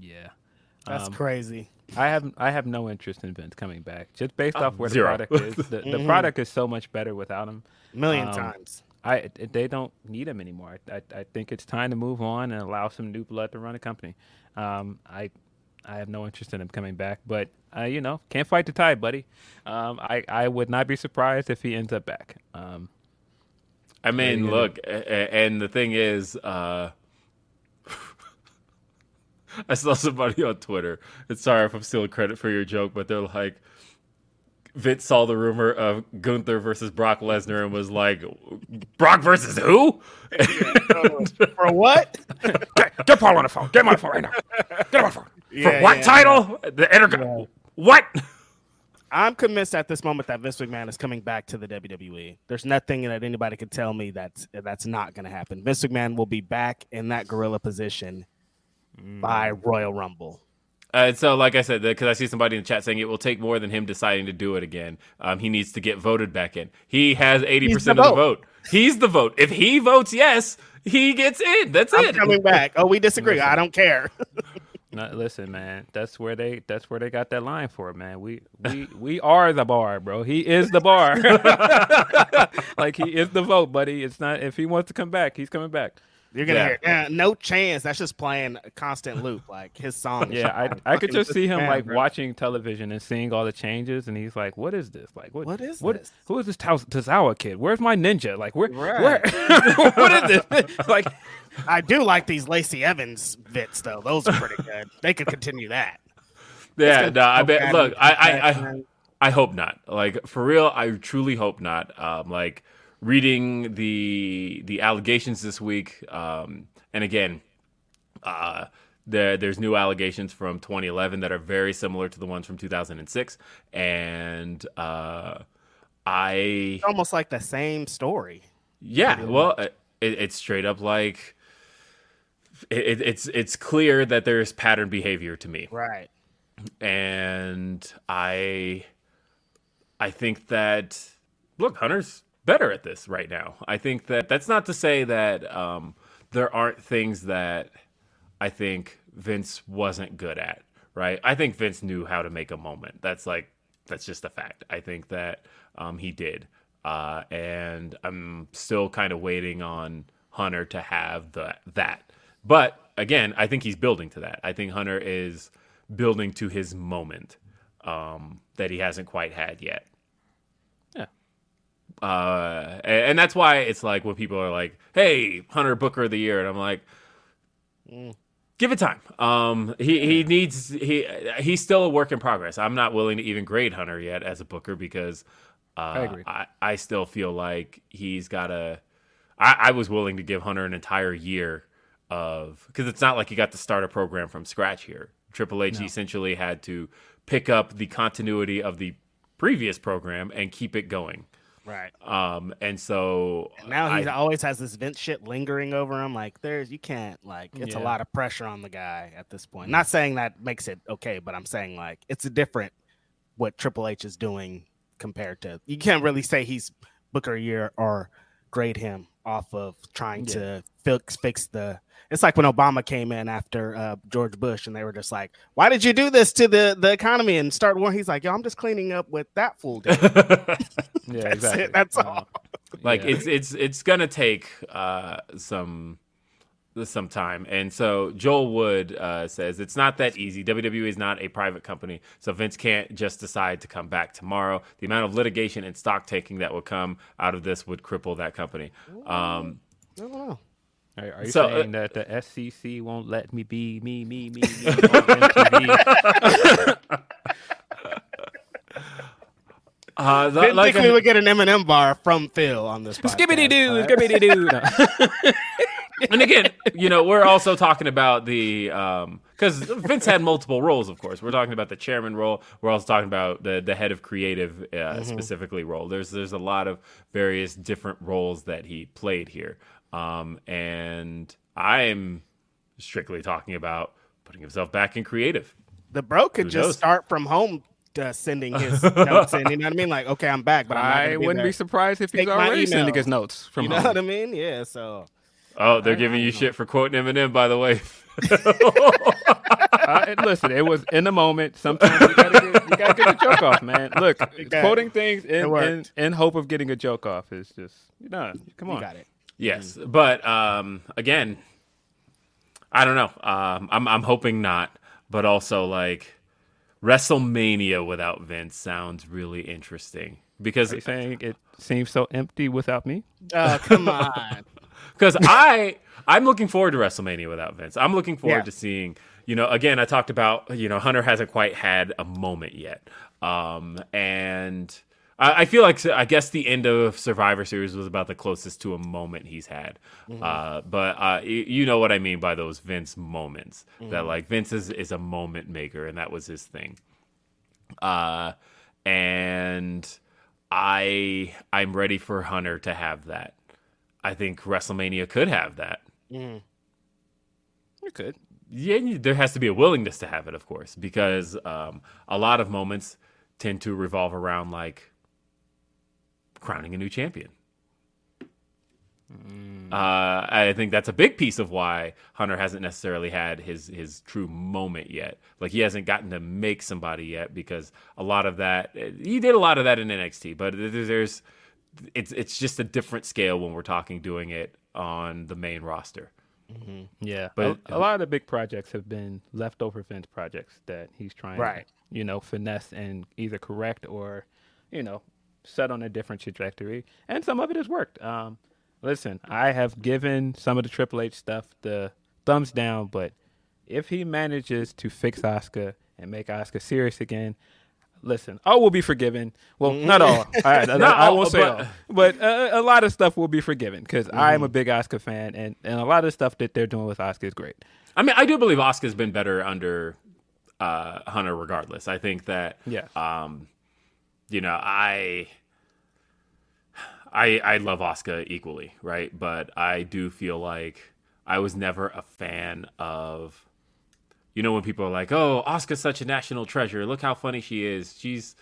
Yeah, that's um, crazy. I have I have no interest in Vince coming back just based oh, off where zero. the product is. The, mm-hmm. the product is so much better without him. Million um, times. I they don't need him anymore. I, I think it's time to move on and allow some new blood to run a company. Um, I I have no interest in him coming back, but uh, you know, can't fight the tide, buddy. Um, I I would not be surprised if he ends up back. Um, I mean, look, and the thing is. Uh, I saw somebody on Twitter. And sorry if I'm stealing credit for your joke, but they're like, Vince saw the rumor of Gunther versus Brock Lesnar and was like, Brock versus who? For what? get, get Paul on the phone. Get him on the phone right now. Get him on the phone. Yeah, for what yeah, title? Yeah. The Intercontinental. Yeah. What? I'm convinced at this moment that Vince McMahon is coming back to the W W E. There's nothing that anybody can tell me that that's not going to happen. Vince McMahon will be back in that gorilla position mm. by Royal Rumble. Uh, and so, like I said, because I see somebody in the chat saying it will take more than him deciding to do it again. Um, he needs to get voted back in. He has eighty percent of the vote. vote. He's the vote. If he votes yes, he gets in. That's I'm it. I'm coming back. Oh, we disagree. I don't care. No, listen, man. That's where they. That's where they got that line for it, man. We we we are the bar, bro. He is the bar. Like he is the vote, buddy. It's not if he wants to come back, he's coming back. You're gonna yeah. hear yeah, no chance. That's just playing a constant loop, like his song. Yeah, I I could just see him man, like bro. watching television and seeing all the changes, and he's like, "What is this? Like, what? What is what, this? Who is this Tozawa kid? Where's my ninja? Like, where? Right. Where? What is this? Like." I do like these Lacey Evans bits, though. Those are pretty good. They could continue that. Yeah, no, I bet. Look, I, I, I, I hope not. Like for real, I truly hope not. Um, like reading the the allegations this week, um, and again, uh, there there's new allegations from twenty eleven that are very similar to the ones from two thousand six, and uh, I it's almost like the same story. Yeah, well, it, it's straight up like. It, it's it's clear that there's pattern behavior to me, right? And I, I think that look, Hunter's better at this right now. I think that that's not to say that um, there aren't things that I think Vince wasn't good at, right? I think Vince knew how to make a moment. That's like that's just a fact. I think that um, he did, uh, and I'm still kind of waiting on Hunter to have the that. But again, I think he's building to that. I think Hunter is building to his moment um, that he hasn't quite had yet. Yeah. Uh, and, and that's why it's like when people are like, hey, Hunter Booker of the Year. And I'm like, mm. give it time. Um, he, he needs, he he's still a work in progress. I'm not willing to even grade Hunter yet as a Booker because uh, I, agree. I, I still feel like he's got a, I, I was willing to give Hunter an entire year of because it's not like he got to start a program from scratch here. Triple H no. essentially had to pick up the continuity of the previous program and keep it going. Right. Um, and so and now he always has this Vince shit lingering over him. Like there's you can't like it's yeah. a lot of pressure on the guy at this point. Not saying that makes it okay, but I'm saying like it's a different what Triple H is doing compared to you can't really say he's Booker year or grade him off of trying yeah. to fix fix the it's like when Obama came in after uh, George Bush and they were just like, why did you do this to the, the economy and start war? He's like, yo, I'm just cleaning up what that fool did. yeah, that's exactly. it. That's um, all. Like yeah. it's it's it's gonna take uh, some some time. And so Joel Wood uh, says it's not that easy. W W E is not a private company, so Vince can't just decide to come back tomorrow. The amount of litigation and stock taking that would come out of this would cripple that company. Um, I don't know. Are, are you so, saying uh, that the S E C won't let me be me, me, me, me? uh, the, Didn't like think a, we would get an Eminem bar from Phil on this podcast. Skibbity-doo, skibbity-doo. And again, you know, we're also talking about the um, – because Vince had multiple roles, of course. We're talking about the chairman role. We're also talking about the, the head of creative uh, mm-hmm. specifically role. There's There's a lot of various different roles that he played here. Um, and I'm strictly talking about putting himself back in creative. The bro could Who just knows? Start from home uh, sending his notes in. You know what I mean? Like, okay, I'm back, but I'm not I wouldn't there. be surprised if Take he's already sending his notes from you home. You know what I mean? Yeah. So. Oh, they're I, giving I you know. shit for quoting Eminem, by the way. uh, listen, it was in the moment. Sometimes you gotta get, you gotta get a joke off, man. Look, quoting it. things in, in in hope of getting a joke off is just no. Nah, come on, you got it. Yes, but um, again, I don't know. Um, I'm I'm hoping not, but also like WrestleMania without Vince sounds really interesting because are you saying it seems so empty without me. Oh, come on! Because I I'm looking forward to WrestleMania without Vince. I'm looking forward yeah. to seeing you know, again, I talked about, you know, Hunter hasn't quite had a moment yet. Um, and I, I feel like, I guess the end of Survivor Series was about the closest to a moment he's had. Mm-hmm. Uh, but uh, you know what I mean by those Vince moments, mm-hmm. that like Vince is, is a moment maker, and that was his thing. Uh, and I, I'm ready for Hunter to have that. I think WrestleMania could have that. Mm. It could. Yeah, there has to be a willingness to have it, of course, because um, a lot of moments tend to revolve around like crowning a new champion. Mm. Uh, I think that's a big piece of why Hunter hasn't necessarily had his his true moment yet. Like, he hasn't gotten to make somebody yet, because a lot of that, he did a lot of that in N X T, but there's it's it's just a different scale when we're talking doing it on the main roster. Mm-hmm. Yeah, but a, a lot of the big projects have been leftover Vince projects that he's trying, right. to, you know, finesse and either correct or, you know, set on a different trajectory. And some of it has worked. Um, listen, I have given some of the Triple H stuff the thumbs down, but if he manages to fix Asuka and make Asuka serious again, listen, all will be forgiven. Well, not all. all right, not I won't all, say but, all. But uh, a lot of stuff will be forgiven, because mm-hmm. I am a big Asuka fan, and, and a lot of the stuff that they're doing with Asuka is great. I mean, I do believe Asuka's been better under uh, Hunter regardless. I think that, yeah. um, you know, I, I, I love Asuka equally, right? But I do feel like I was never a fan of... You know, when people are like, oh, Asuka's such a national treasure. Look how funny she is. She's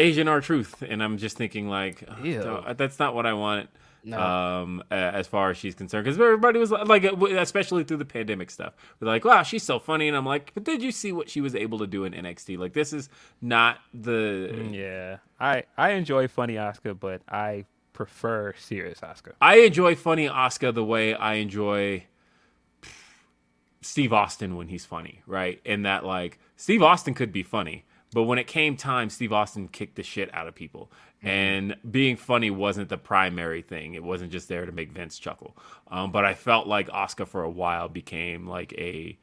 Asian R-Truth. And I'm just thinking, like, oh, that's not what I want no. um, as far as she's concerned. Because everybody was like, especially through the pandemic stuff, they're like, wow, she's so funny. And I'm like, but did you see what she was able to do in N X T? Like, this is not the... Yeah. I, I enjoy funny Asuka, but I prefer serious Asuka. I enjoy funny Asuka the way I enjoy... Steve Austin when he's funny, right? And that, like, Steve Austin could be funny, but when it came time, Steve Austin kicked the shit out of people. Mm-hmm. And being funny wasn't the primary thing. It wasn't just there to make Vince chuckle. Um, but I felt like Asuka for a while became like a,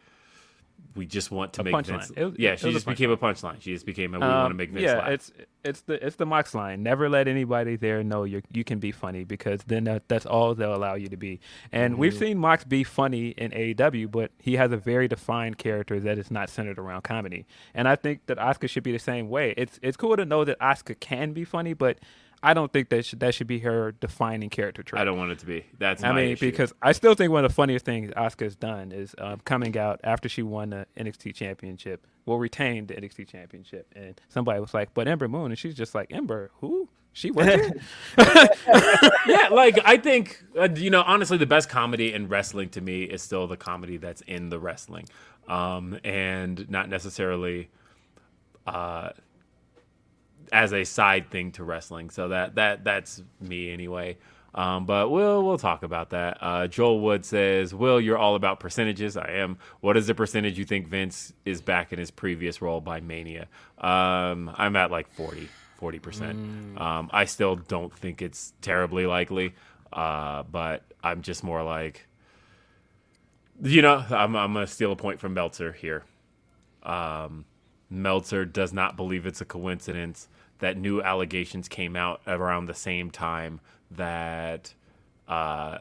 we just want to a make Vince. It was, yeah, she just a became a punchline. She just became a, we um, want to make Vince yeah, laugh. Yeah, it's, it's, the, it's the Mox line. Never let anybody there know you you can be funny, because then that, that's all they'll allow you to be. And mm-hmm. we've seen Mox be funny in A E W, but he has a very defined character that is not centered around comedy. And I think that Asuka should be the same way. It's it's cool to know that Asuka can be funny, but I don't think that should, that should be her defining character trait. I don't want it to be. That's I my mean, issue. Because I still think one of the funniest things Asuka's done is um, coming out after she won the N X T championship, well, retained the N X T championship. And somebody was like, but Ember Moon. And she's just like, Ember, who? She worked here? Yeah, like, I think, uh, you know, honestly, the best comedy in wrestling to me is still the comedy that's in the wrestling. Um, and not necessarily... Uh, as a side thing to wrestling. So that that that's me anyway. Um, but we'll we'll talk about that. Uh, Joel Wood says, Will, you're all about percentages. I am. What is the percentage you think Vince is back in his previous role by Mania? Um, I'm at like forty, forty percent. Mm. Um, I still don't think it's terribly likely, uh, but I'm just more like, you know, I'm, I'm going to steal a point from Meltzer here. Um, Meltzer does not believe it's a coincidence that new allegations came out around the same time that uh,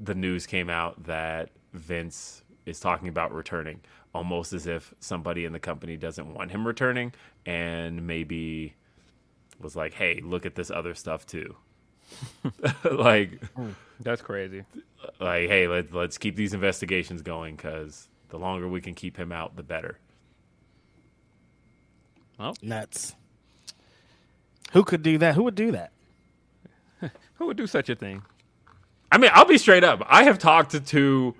the news came out that Vince is talking about returning, almost as if somebody in the company doesn't want him returning and maybe was like, hey, look at this other stuff too. Like, that's crazy. Like, hey, let, let's keep these investigations going, because the longer we can keep him out, the better. Oh. Nuts. Who could do that? Who would do that? Who would do such a thing? I mean, I'll be straight up. I have talked to two,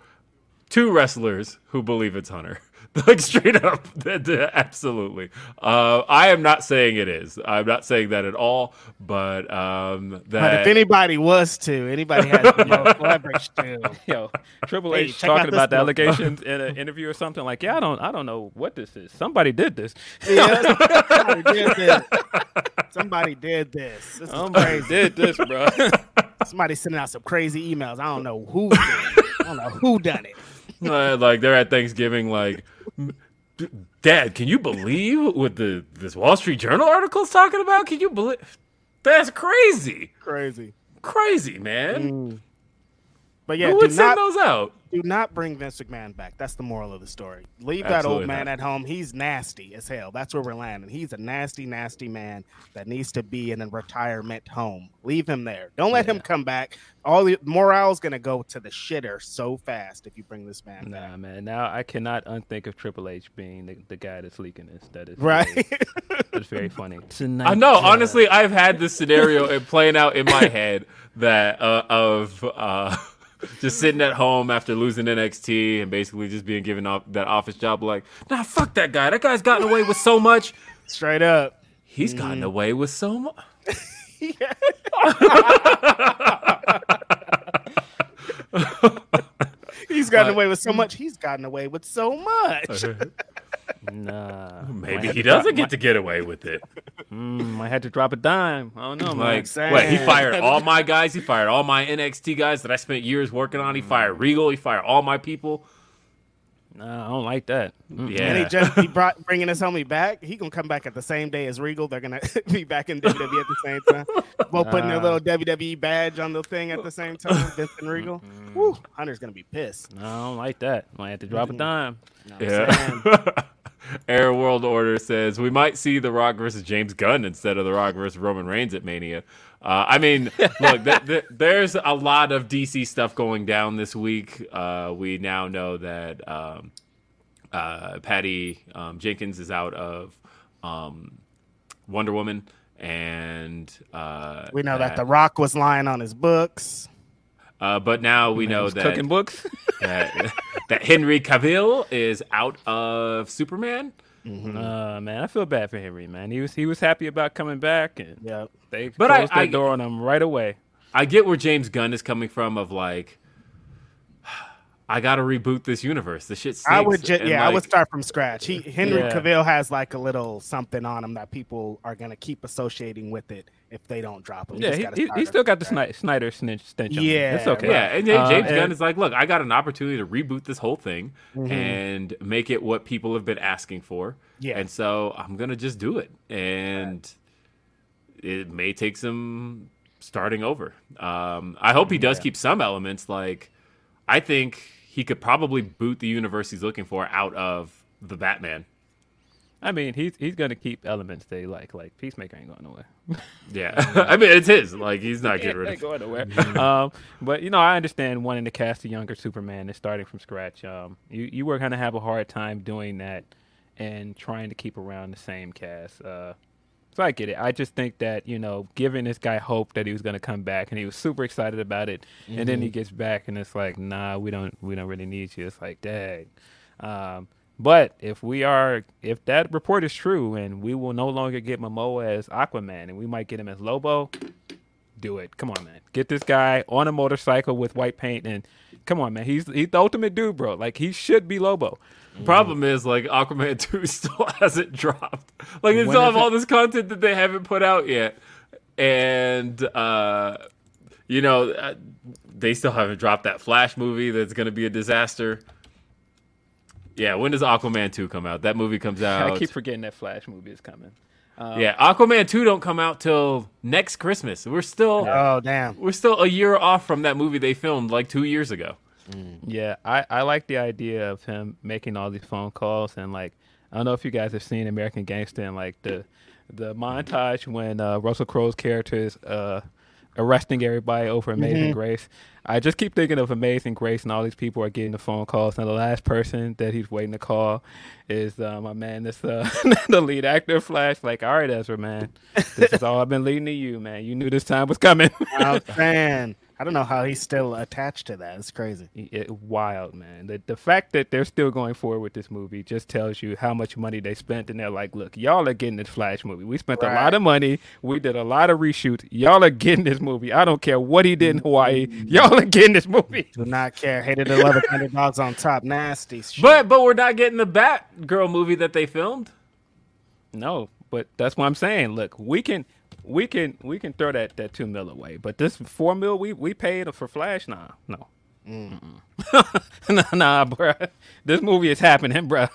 two wrestlers who believe it's Hunter. Like, straight up. Absolutely. Uh, I am not saying it is. I'm not saying that at all. But, um, that... but if anybody was to, anybody had to, you know, collaborate to. You know, Triple hey, H talking about the allegations in an interview or something. Like, yeah, I don't I don't know what this is. Somebody did this. Yeah, somebody did this. Somebody did this. This somebody crazy. did this, bro. Somebody sending out some crazy emails. I don't know who did it. I don't know who done it. Like, they're at Thanksgiving, like, Dad, can you believe what the this Wall Street Journal article's talking about? Can you believe? That's crazy. Crazy. Crazy, man. Mm. But yeah, who would send those out? Do not bring Vince McMahon back. That's the moral of the story. Leave Absolutely that old man not. At home. He's nasty as hell. That's where we're landing. He's a nasty, nasty man that needs to be in a retirement home. Leave him there. Don't let yeah. him come back. All the morale's going to go to the shitter so fast if you bring this man nah, back. Nah, man. Now I cannot unthink of Triple H being the, the guy that's leaking this. That is right. It's very funny. Tonight, I know. Uh, honestly, I've had this scenario playing out in my head that uh, of. Uh, Just sitting at home after losing N X T and basically just being given off that office job, like, nah, fuck that guy. That guy's gotten away with so much. Straight up. He's mm. gotten away with so much. He's gotten away with so much. He's gotten away with so much. Nah. Maybe he doesn't get to get away with it. Mm, I had to drop a dime. I don't know. Like, wait, he fired all my guys. He fired all my N X T guys that I spent years working on. He fired Regal. He fired all my people. No, I don't like that. Mm. Yeah. And he just he brought bringing his homie back. He gonna come back at the same day as Regal. They're gonna be back in W W E at the same time. Both nah. putting their little W W E badge on the thing at the same time. Vince and Regal. Mm-hmm. Woo, Hunter's gonna be pissed. No, I don't like that. I have to drop mm-hmm. a dime. No, yeah. Air World Order says we might see The Rock versus James Gunn instead of The Rock versus Roman Reigns at Mania. Uh, I mean, look, th- th- there's a lot of D C stuff going down this week. Uh, we now know that um, uh, Patty um, Jenkins is out of um, Wonder Woman, and uh, we know that, that The Rock was lying on his books. Uh, but now we know that cooking books that, that Henry Cavill is out of Superman. Mm-hmm. Uh, man, I feel bad for Henry. Man, he was he was happy about coming back, and yeah, they but closed I, their I, door on him right away. I get where James Gunn is coming from. Of like, I gotta reboot this universe. This shit stinks. I would, ju- yeah, like, I would start from scratch. He Henry yeah. Cavill has like a little something on him that people are gonna keep associating with it. If they don't drop him, yeah, he, he, he still got the Snyder, Snyder snitch stench on him. Yeah, it's okay. Right. Yeah, and then James uh, Gunn is like, look, I got an opportunity to reboot this whole thing mm-hmm. and make it what people have been asking for. Yeah, and so I'm gonna just do it, and right. it may take some starting over. Um, I hope he does yeah. keep some elements. Like, I think he could probably boot the universe he's looking for out of the Batman. I mean, he's he's gonna keep elements they like. Like Peacemaker ain't going nowhere. Yeah, I mean it's his. Like he's not getting rid of. Ain't going nowhere. um, but you know, I understand wanting to cast a younger Superman and starting from scratch. Um, you you were gonna have a hard time doing that and trying to keep around the same cast. Uh, so I get it. I just think that you know, giving this guy hope that he was gonna come back and he was super excited about it, mm-hmm. and then he gets back and it's like, nah, we don't we don't really need you. It's like, dang. Um, But if we are, if that report is true, and we will no longer get Momoa as Aquaman, and we might get him as Lobo, do it. Come on, man. Get this guy on a motorcycle with white paint, and come on, man. He's he's the ultimate dude, bro. Like he should be Lobo. Mm. Problem is, like Aquaman two still hasn't dropped. Like they still have all this content that they haven't put out yet, and uh, you know they still haven't dropped that Flash movie. That's going to be a disaster. Yeah, when does Aquaman two come out? That movie comes out. I keep forgetting that Flash movie is coming. Um, yeah, Aquaman two don't come out till next Christmas. We're still oh damn, we're still a year off from that movie they filmed like two years ago. Mm. Yeah, I, I like the idea of him making all these phone calls and like I don't know if you guys have seen American Gangster and like the the montage when uh, Russell Crowe's character is uh, arresting everybody over Amazing mm-hmm. Grace. I just keep thinking of Amazing Grace and all these people are getting the phone calls. And the last person that he's waiting to call is uh, my man, this uh, the lead actor, Flash. Like, all right, Ezra, man, this is all I've been leading to you, man. You knew this time was coming. Oh, man. I don't know how he's still attached to that. It's crazy. It, wild, man. The, the fact that they're still going forward with this movie just tells you how much money they spent. And they're like, look, y'all are getting this Flash movie. We spent right. a lot of money. We did a lot of reshoots. Y'all are getting this movie. I don't care what he did in Hawaii. Y'all again this movie. Do not care. Hated the love of underdogs on top. Nasty shit. But but we're not getting the Batgirl movie that they filmed. No, but that's what I'm saying. Look, we can we can we can throw that, that two mil away. But this four mil we, we paid for Flash nah. No. Mm. nah, nah, bruh. This movie is happening, bruh.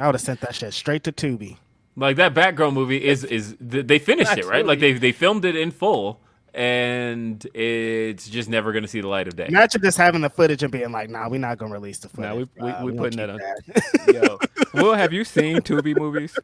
I would have sent that shit straight to Tubi. Like that Batgirl movie is is they finished Absolutely. it, right? Like they they filmed it in full, and it's just never going to see the light of day. Imagine just having the footage and being like, "Nah, we're not going to release the footage." Nah, we, we, uh, we're we putting that on. That. Yo, Will, have you seen Tubi movies?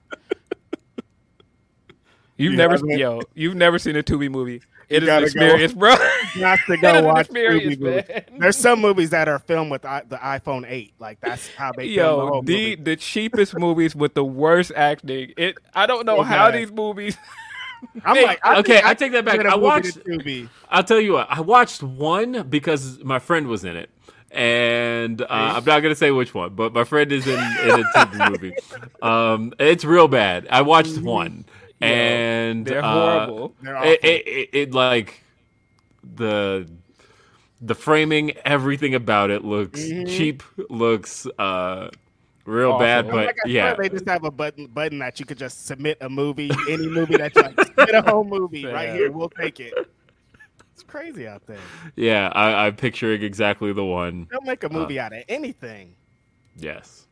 You've you never, I mean? yo, you've never seen a Tubi movie. It you is an experience, go, bro. You have to go watch Tubi movies. There's some movies that are filmed with I, the iPhone eight. Like that's how they yo, film the whole the movie. The cheapest movies with the worst acting. It. I don't know okay. how these movies. I'm hey, like, I okay, I, I take that back. I watched. I'll tell you what. I watched one because my friend was in it, and uh, I'm not gonna say which one, but my friend is in, in a Tubi movie. Um, it's real bad. I watched mm-hmm. one, yeah, and they're uh, horrible. They're it, it, it, it like the the framing, everything about it looks mm-hmm. cheap. Looks. Uh, Real awesome. bad, but like yeah, they just have a button button that you could just submit a movie, any movie that you like, submit a whole movie yeah. right here. We'll take it. It's crazy out there. Yeah, I, I'm picturing exactly the one. They'll make a movie uh, out of anything. Yes.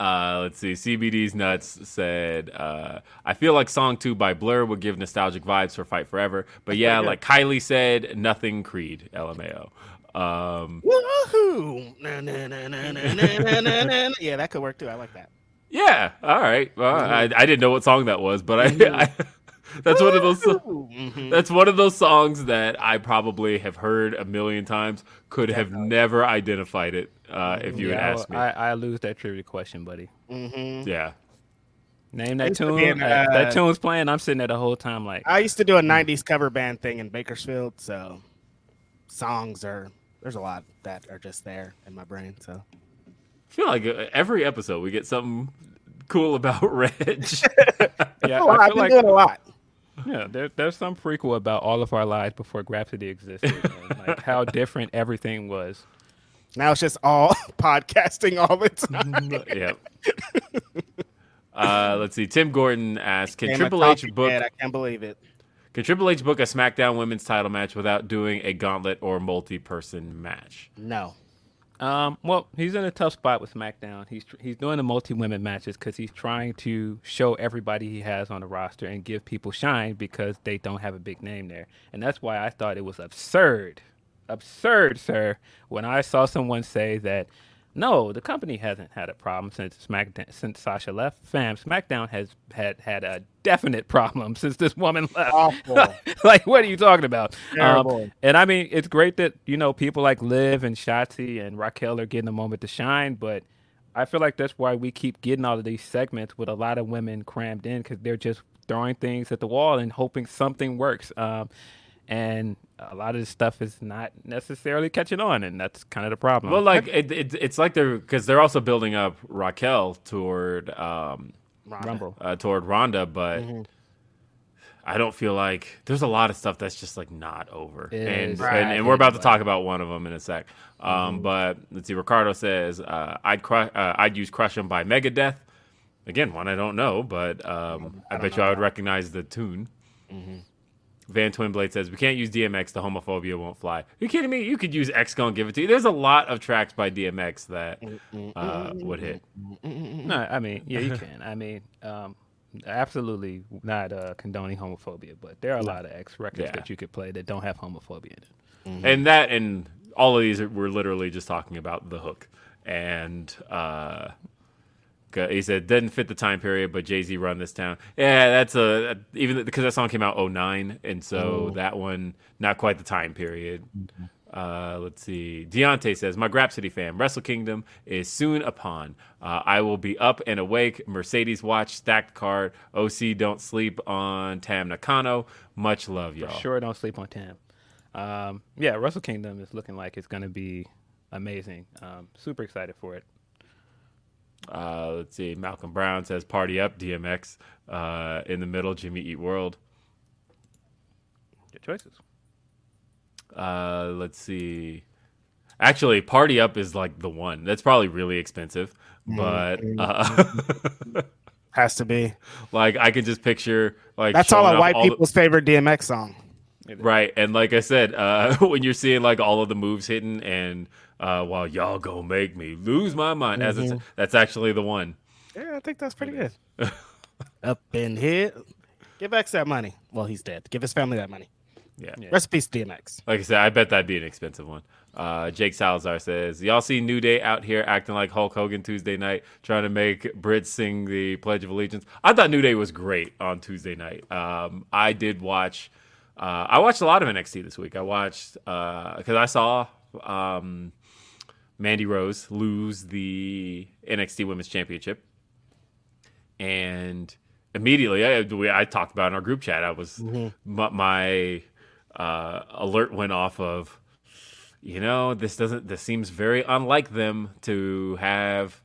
Uh, let's see. C B D's Nuts said, uh, I feel like Song two by Blur would give nostalgic vibes for Fight Forever, but yeah, like Kylie said, nothing Creed, L M A O. Um, Woohoo! Na, na, na, na, na, na, na, na. Yeah, that could work too. I like that. Yeah. All right. Well, mm-hmm. I, I didn't know what song that was, but I, mm-hmm. I that's Woo-hoo! one of those. Mm-hmm. That's one of those songs that I probably have heard a million times. Could Definitely. have never identified it uh, if you yeah, had asked me. I, I lose that trivia question, buddy. Mm-hmm. Yeah. Name that tune. Be, uh, that, that tune's playing. I'm sitting there the whole time. Like I used to do a nineties cover band thing in Bakersfield, so songs are. There's a lot that are just there in my brain. So I feel like every episode we get something cool about Reg. yeah, oh, I've been like, doing a lot. Yeah, there, there's some prequel about all of our lives before Grapsity existed, and like how different everything was. Now it's just all podcasting all the time. yeah. Uh, let's see. Tim Gordon asks, "Can Triple H book?" I can't believe it. Can Triple H book a SmackDown women's title match without doing a gauntlet or multi-person match? No. Um, well, he's in a tough spot with SmackDown. He's he's doing the multi-women matches because he's trying to show everybody he has on the roster and give people shine because they don't have a big name there. And that's why I thought it was absurd, absurd, sir, when I saw someone say that, no, the company hasn't had a problem since SmackDown, since Sasha left. Fam, SmackDown has had, had a definite problem since this woman left. Awful. Like, what are you talking about? Um, and I mean, it's great that, you know, people like Liv and Shotzi and Raquel are getting a moment to shine, but I feel like that's why we keep getting all of these segments with a lot of women crammed in because they're just throwing things at the wall and hoping something works. Um, and a lot of this stuff is not necessarily catching on, and that's kind of the problem. Well, like it, it, it's like they're because they're also building up Raquel toward um, Rumble, uh, toward Ronda, but mm-hmm. I don't feel like there's a lot of stuff that's just like not over, it and, right. and and we're about to talk about one of them in a sec. Um, mm-hmm. But let's see, Ricardo says uh, I'd cru- uh, I'd use Crush 'Em by Megadeth. Again, one I don't know, but um, I, I bet you I would that. recognize the tune. Mm-hmm. Van Twinblade says, we can't use D M X. The homophobia won't fly. Are you kidding me? You could use X Gon' Give It To You. There's a lot of tracks by D M X that uh, would hit. No, I mean, yeah, you can. I mean, um, absolutely not uh, condoning homophobia, but there are a lot of X records yeah. that you could play that don't have homophobia in it. Mm-hmm. And that and all of these, are, we're literally just talking about the hook. And uh, he said, doesn't fit the time period, but Jay-Z Run This Town. Yeah, that's a, even because that song came out oh nine, and so mm. that one, not quite the time period. Mm-hmm. Uh, let's see. Deontay says, my Grapsity fam, Wrestle Kingdom is soon upon. Uh, I will be up and awake. Mercedes watch, stacked card. O C don't sleep on Tam Nakano. Much love, y'all. For sure, don't sleep on Tam. Um, yeah, Wrestle Kingdom is looking like it's going to be amazing. Um, super excited for it. Uh, let's see. Malcolm Brown says, "Party up, D M X." Uh, in the middle, Jimmy Eat World. Good choices. Uh, let's see. Actually, "Party Up" is like the one. That's probably really expensive, but uh, has to be. Like I could just picture like that's all of white all people's the... favorite D M X song, right? And like I said, uh, when you're seeing like all of the moves hidden and. Uh, while well, y'all gonna make me lose my mind. Mm-hmm. As it's, that's actually the one. Yeah, I think that's pretty it good. Up in here. Give X that money. Well, he's dead. Give his family that money. Yeah. yeah. Rest in peace, D M X. Like I said, I bet that'd be an expensive one. Uh, Jake Salazar says, y'all see New Day out here acting like Hulk Hogan Tuesday night, trying to make Brit sing the Pledge of Allegiance. I thought New Day was great on Tuesday night. Um, I did watch... Uh, I watched a lot of N X T this week. I watched... Because uh, I saw... Um, Mandy Rose lose the N X T Women's Championship, and immediately I, I talked about it in our group chat. I was mm-hmm. my, my uh, alert went off of, you know, this doesn't this seems very unlike them to have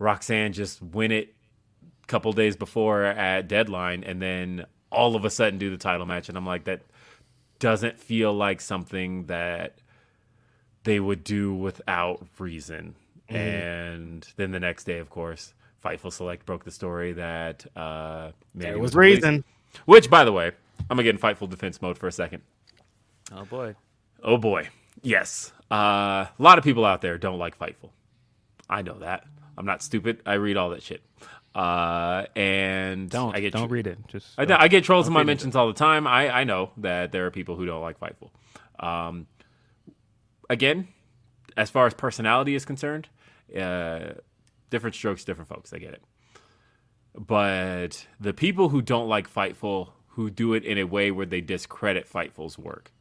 Roxanne just win it a couple days before at Deadline, and then all of a sudden do the title match. And I'm like, that doesn't feel like something that they would do without reason. Mm. And then the next day, of course, Fightful Select broke the story that uh, Mandy it was reason. Which, by the way, I'm going to get in Fightful defense mode for a second. Oh, boy. Oh, boy. Yes. Uh, a lot of people out there don't like Fightful. I know that. I'm not stupid. I read all that shit. Uh, and don't, I get don't tr- read it. Just I, I get trolls in my mentions it. all the time. I, I know that there are people who don't like Fightful. Um, Again, as far as personality is concerned, uh, different strokes, different folks. I get it. But the people who don't like Fightful, who do it in a way where they discredit Fightful's work,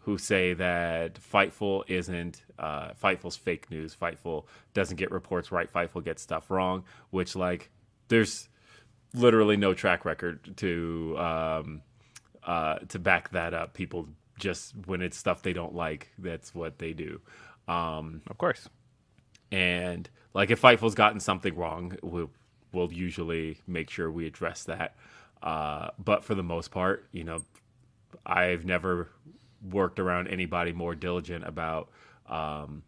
who say that Fightful isn't, uh, Fightful's fake news, Fightful doesn't get reports right, Fightful gets stuff wrong, which, like, there's literally no track record to um, uh, to back that up. People just when it's stuff they don't like, that's what they do. Um, of course. And like if Fightful's gotten something wrong, we'll, we'll usually make sure we address that. Uh, but for the most part, you know, I've never worked around anybody more diligent about um,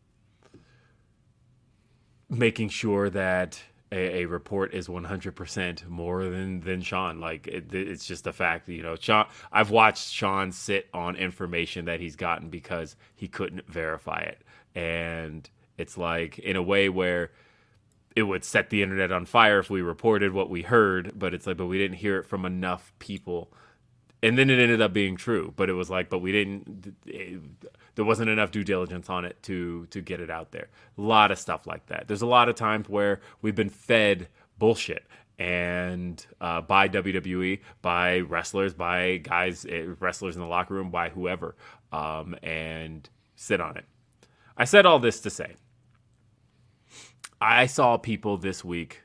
making sure that a, a report is one hundred percent more than, than Sean. Like it, it's just a fact, you know, Sean, I've watched Sean sit on information that he's gotten because he couldn't verify it. And it's like in a way where it would set the internet on fire if we reported what we heard, but it's like, but we didn't hear it from enough people. And then it ended up being true, but it was like, but we didn't, it, there wasn't enough due diligence on it to to get it out there. A lot of stuff like that. There's a lot of times where we've been fed bullshit and uh, by W W E, by wrestlers, by guys, wrestlers in the locker room, by whoever, um, and sit on it. I said all this to say, I saw people this week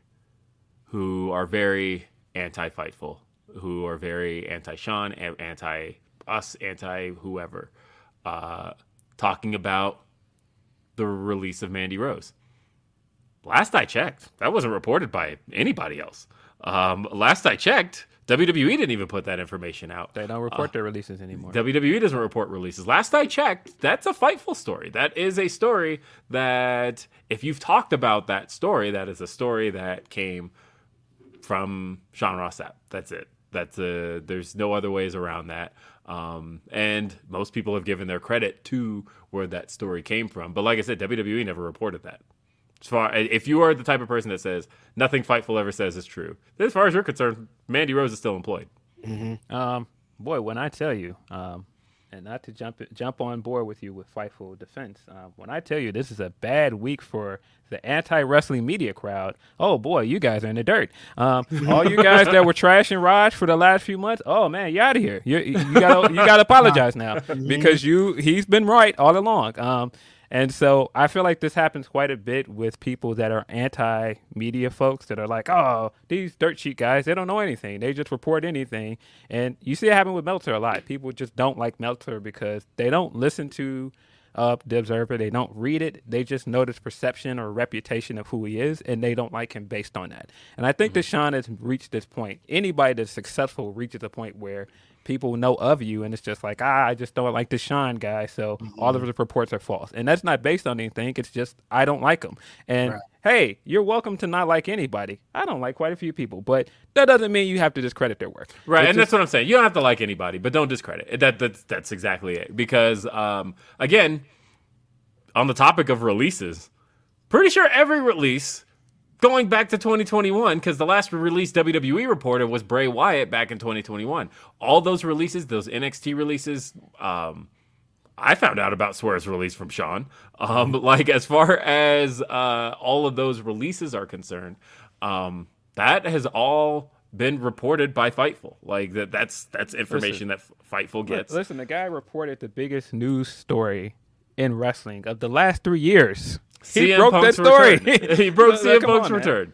who are very anti-Fightful, who are very anti-Sean, anti-us, anti-whoever. Uh, talking about the release of Mandy Rose. Last I checked, that wasn't reported by anybody else. Um, last I checked, W W E didn't even put that information out. They don't report uh, their releases anymore. W W E doesn't report releases. Last I checked, that's a Fightful story. That is a story that, if you've talked about that story, that is a story that came from Sean Rossap. That's it. That's a, there's no other ways around that. Um, and most people have given their credit to where that story came from. But like I said, W W E never reported that. As far, if you are the type of person that says nothing Fightful ever says is true, then as far as you're concerned, Mandy Rose is still employed. Mm-hmm. Um, boy, when I tell you, um, and not to jump jump on board with you with Fightful defense, uh, when I tell you this is a bad week for the anti-wrestling media crowd, oh boy, you guys are in the dirt. Um, all you guys that were trashing Raj for the last few months, oh man, you out of here. You, you gotta you gotta apologize now because you he's been right all along. Um, and so I feel like this happens quite a bit with people that are anti-media folks that are like, oh, these dirt sheet guys, they don't know anything. They just report anything. And you see it happen with Meltzer a lot. People just don't like Meltzer because they don't listen to up the Observer. They don't read it. They just notice perception or reputation of who he is, and they don't like him based on that. And I think mm-hmm. that Sean has reached this point. Anybody that's successful reaches a point where people know of you, and it's just like, ah, I just don't like the Sean guy, so mm-hmm. all of his reports are false. And that's not based on anything. It's just, I don't like him. And right. hey, you're welcome to not like anybody. I don't like quite a few people, but that doesn't mean you have to discredit their work. Right, it's and just, that's what I'm saying. You don't have to like anybody, but don't discredit it. That, that's, that's exactly it. Because, um, again, on the topic of releases, pretty sure every release going back to twenty twenty-one, because the last released W W E reporter was Bray Wyatt back in twenty twenty-one. All those releases, those N X T releases, um, I found out about Swerve's release from Sean. Um, like, as far as uh, all of those releases are concerned, um, that has all been reported by Fightful. Like, that that's that's information listen, that Fightful gets. Listen, the guy reported the biggest news story in wrestling of the last three years. He C M broke Punk's that story. He broke C M like, Punk's on, return.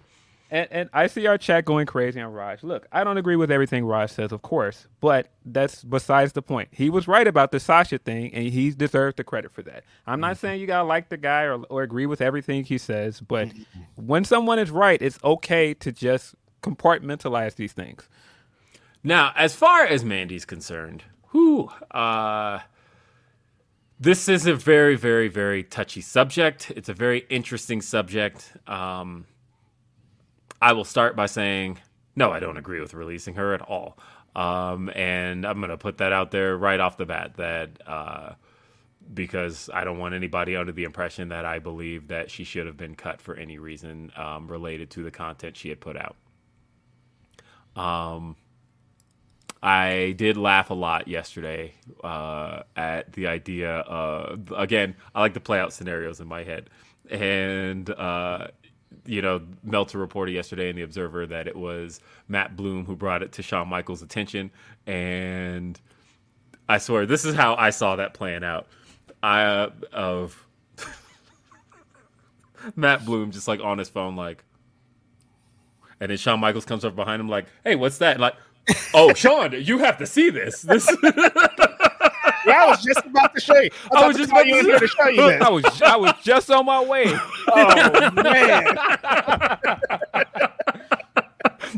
And, and I see our chat going crazy on Raj. Look, I don't agree with everything Raj says, of course, but that's besides the point. He was right about the Sasha thing, and he deserves the credit for that. I'm mm-hmm. not saying you got to like the guy or, or agree with everything he says, but when someone is right, it's okay to just compartmentalize these things. Now, as far as Mandy's concerned, whew, uh... this is a very, very, very touchy subject. It's a very interesting subject. Um, I will start by saying, no, I don't agree with releasing her at all. Um, and I'm going to put that out there right off the bat, that uh, because I don't want anybody under the impression that I believe that she should have been cut for any reason um, related to the content she had put out. Um. I did laugh a lot yesterday uh, at the idea of, again, I like to play out scenarios in my head. And, uh, you know, Meltzer reported yesterday in The Observer that it was Matt Bloom who brought it to Shawn Michaels' attention. And I swear, this is how I saw that playing out. I, uh, of Matt Bloom just, like, on his phone, like, and then Shawn Michaels comes up behind him, like, hey, what's that? And, like, oh, Sean, you have to see this. This. Yeah, I was just about to show you. I, I was just about to, you to show you this. I was, I was just on my way. Oh, man.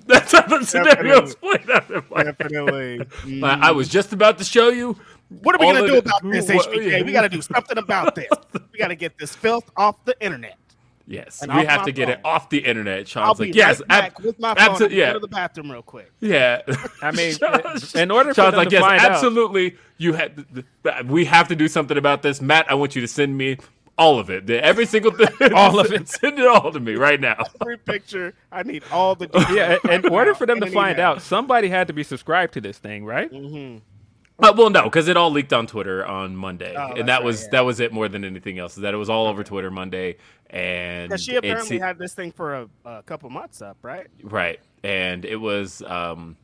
That's how the scenario's played out in my Definitely. Head. Mm. Like, I was just about to show you. What are we going to do about this, H B K? Yeah. We got to do something about this. We got to get this filth off the internet. Yes, and we have to get phone. It off the internet. Sean's like, yes, right ab- with my phone. Abso- yeah. Go to the bathroom real quick. Yeah, I mean, Sean's, in order for Sean's them like, to yes, find absolutely, out. You had. We have to do something about this, Matt. I want you to send me all of it, every single thing, all of it. Send it all to me right now. Every picture, I need all the. Yeah, in order for them to find out, somebody had to be subscribed to this thing, right? Mm-hmm. Uh, well, no, because it all leaked on Twitter on Monday, oh, and that was right, yeah. that was it more than anything else. That it was all over Twitter Monday, and she apparently it, had this thing for a, a couple months up, right? Right, and it was, um,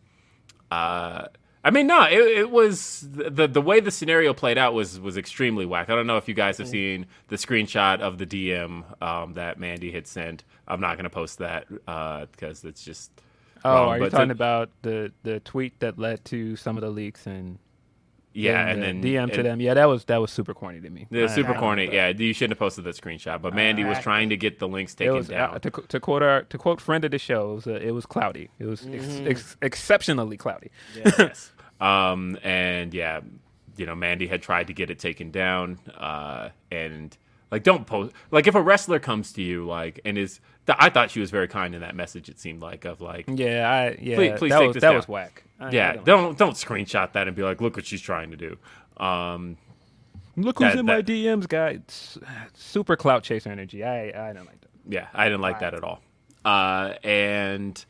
uh, I mean, no, it, it was the the way the scenario played out was was extremely whack. I don't know if you guys have seen the screenshot of the D M um, that Mandy had sent. I'm not going to post that because uh, it's just. Oh, wrong, are you talking to, about the the tweet that led to some of the leaks and? Yeah, and, and then D M to and, them. Yeah, that was that was super corny to me. Yeah, super corny. Yeah, you shouldn't have posted that screenshot. But Mandy was trying to get the links taken was, down. Uh, to, to quote our to quote friend of the show, uh, it was cloudy. It was mm-hmm. ex, ex, exceptionally cloudy. Yeah, yes. Um, and yeah, you know, Mandy had tried to get it taken down. Uh, and like, don't post. Like, if a wrestler comes to you, like, and is th- I thought she was very kind in that message. It seemed like of like, yeah, I yeah, please, please that take was, this that down. Was whack. I, yeah, I don't, don't don't screenshot that and be like, look what she's trying to do. Um, look who's that, in that, my D Ms, guy. Super clout chaser energy. I, I don't like that. Yeah, I didn't like I, that at all. Uh, and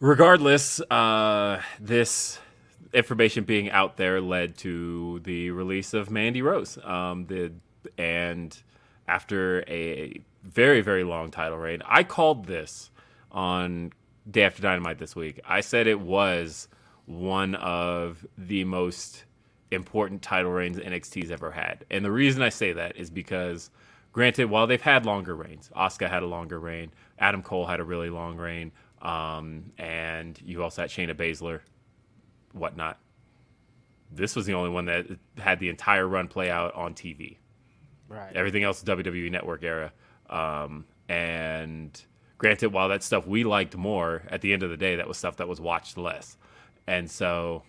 regardless, uh, this information being out there led to the release of Mandy Rose. Um, the and after a very, very long title reign, I called this on Day After Dynamite this week. I said it was one of the most important title reigns N X T's ever had. And the reason I say that is because, granted, while they've had longer reigns, Asuka had a longer reign, Adam Cole had a really long reign, um, and you also had Shayna Baszler, whatnot. This was the only one that had the entire run play out on T V. Right. Everything else is W W E Network era. Um, and granted, while that stuff we liked more, at the end of the day, that was stuff that was watched less. And so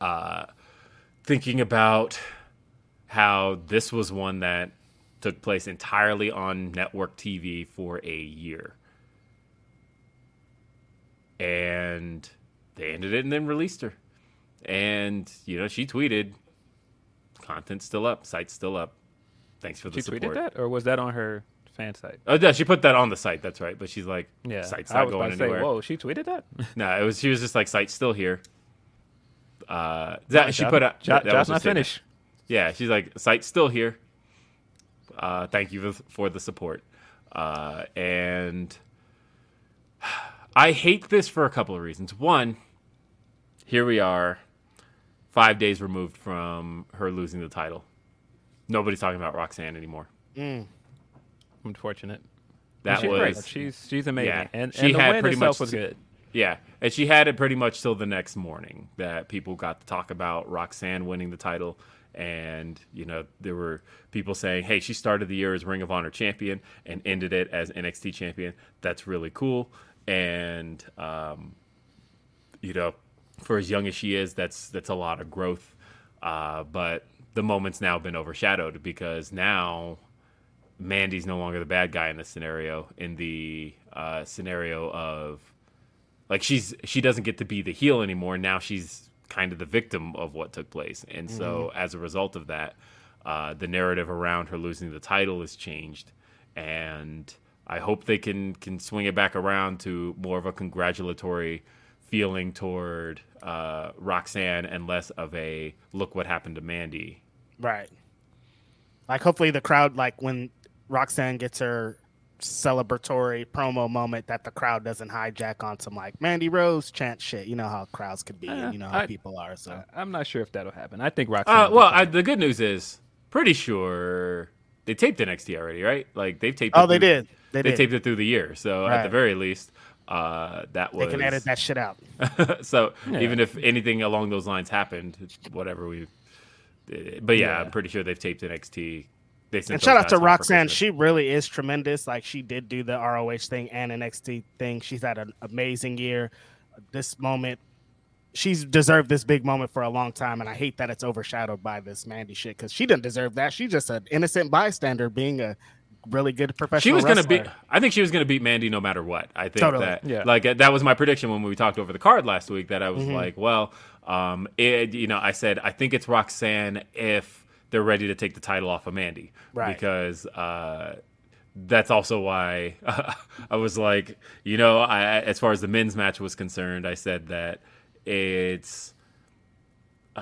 uh, thinking about how this was one that took place entirely on network T V for a year. And they ended it and then released her. And, you know, she tweeted, content's still up, site's still up. Thanks for the she support. She tweeted that? Or was that on her fan site. Oh, yeah, she put that on the site. That's right. But she's like, yeah, site's not going anywhere. Say, whoa, she tweeted that? No, it was. She was just like, site's still here. Uh, that she John, put out. John, that John's not finished. Yeah, she's like, site's still here. Uh, thank you for the support. Uh, and I hate this for a couple of reasons. One, here we are, five days removed from her losing the title. Nobody's talking about Roxanne anymore. Mm. Unfortunate. That she was great. she's she's amazing, yeah. and, and she the had win pretty much was good. Yeah, and she had it pretty much till the next morning that people got to talk about Roxanne winning the title, and you know there were people saying, "Hey, she started the year as Ring of Honor champion and ended it as N X T champion. That's really cool." And um, you know, for as young as she is, that's that's a lot of growth, uh, but. The moment's now been overshadowed because now Mandy's no longer the bad guy in this scenario. In the uh, scenario of like she's she doesn't get to be the heel anymore. Now she's kind of the victim of what took place, and mm-hmm. so as a result of that, uh, the narrative around her losing the title has changed. And I hope they can can swing it back around to more of a congratulatory feeling toward uh, Roxanne and less of a look what happened to Mandy. Right. Like, hopefully the crowd, like, when Roxanne gets her celebratory promo moment, that the crowd doesn't hijack on some, like, Mandy Rose chant shit. You know how crowds could be. Uh, you know how I, people are. So I, I'm not sure if that'll happen. I think Roxanne... Uh, well, I, the good news is, pretty sure they taped N X T already, right? Like, they've taped... Oh, it they through, did. They, they did. taped it through the year. So, right. At the very least... Uh, that was... They can edit that shit out. so yeah. Even if anything along those lines happened, whatever we... But yeah, yeah. I'm pretty sure they've taped N X T. They and shout out to Roxanne. She really is tremendous. Like, she did do the R O H thing and N X T thing. She's had an amazing year. This moment... She's deserved this big moment for a long time, and I hate that it's overshadowed by this Mandy shit, because she didn't deserve that. She's just an innocent bystander being a... really good professional she was wrestler. Gonna be I think she was gonna beat Mandy no matter what. I think totally. that yeah. like that was my prediction when we talked over the card last week, that I was mm-hmm. like, well, um it, you know, I said I think it's Roxanne if they're ready to take the title off of Mandy. Right. Because uh that's also why uh, I was like, you know, I as far as the men's match was concerned, I said that it's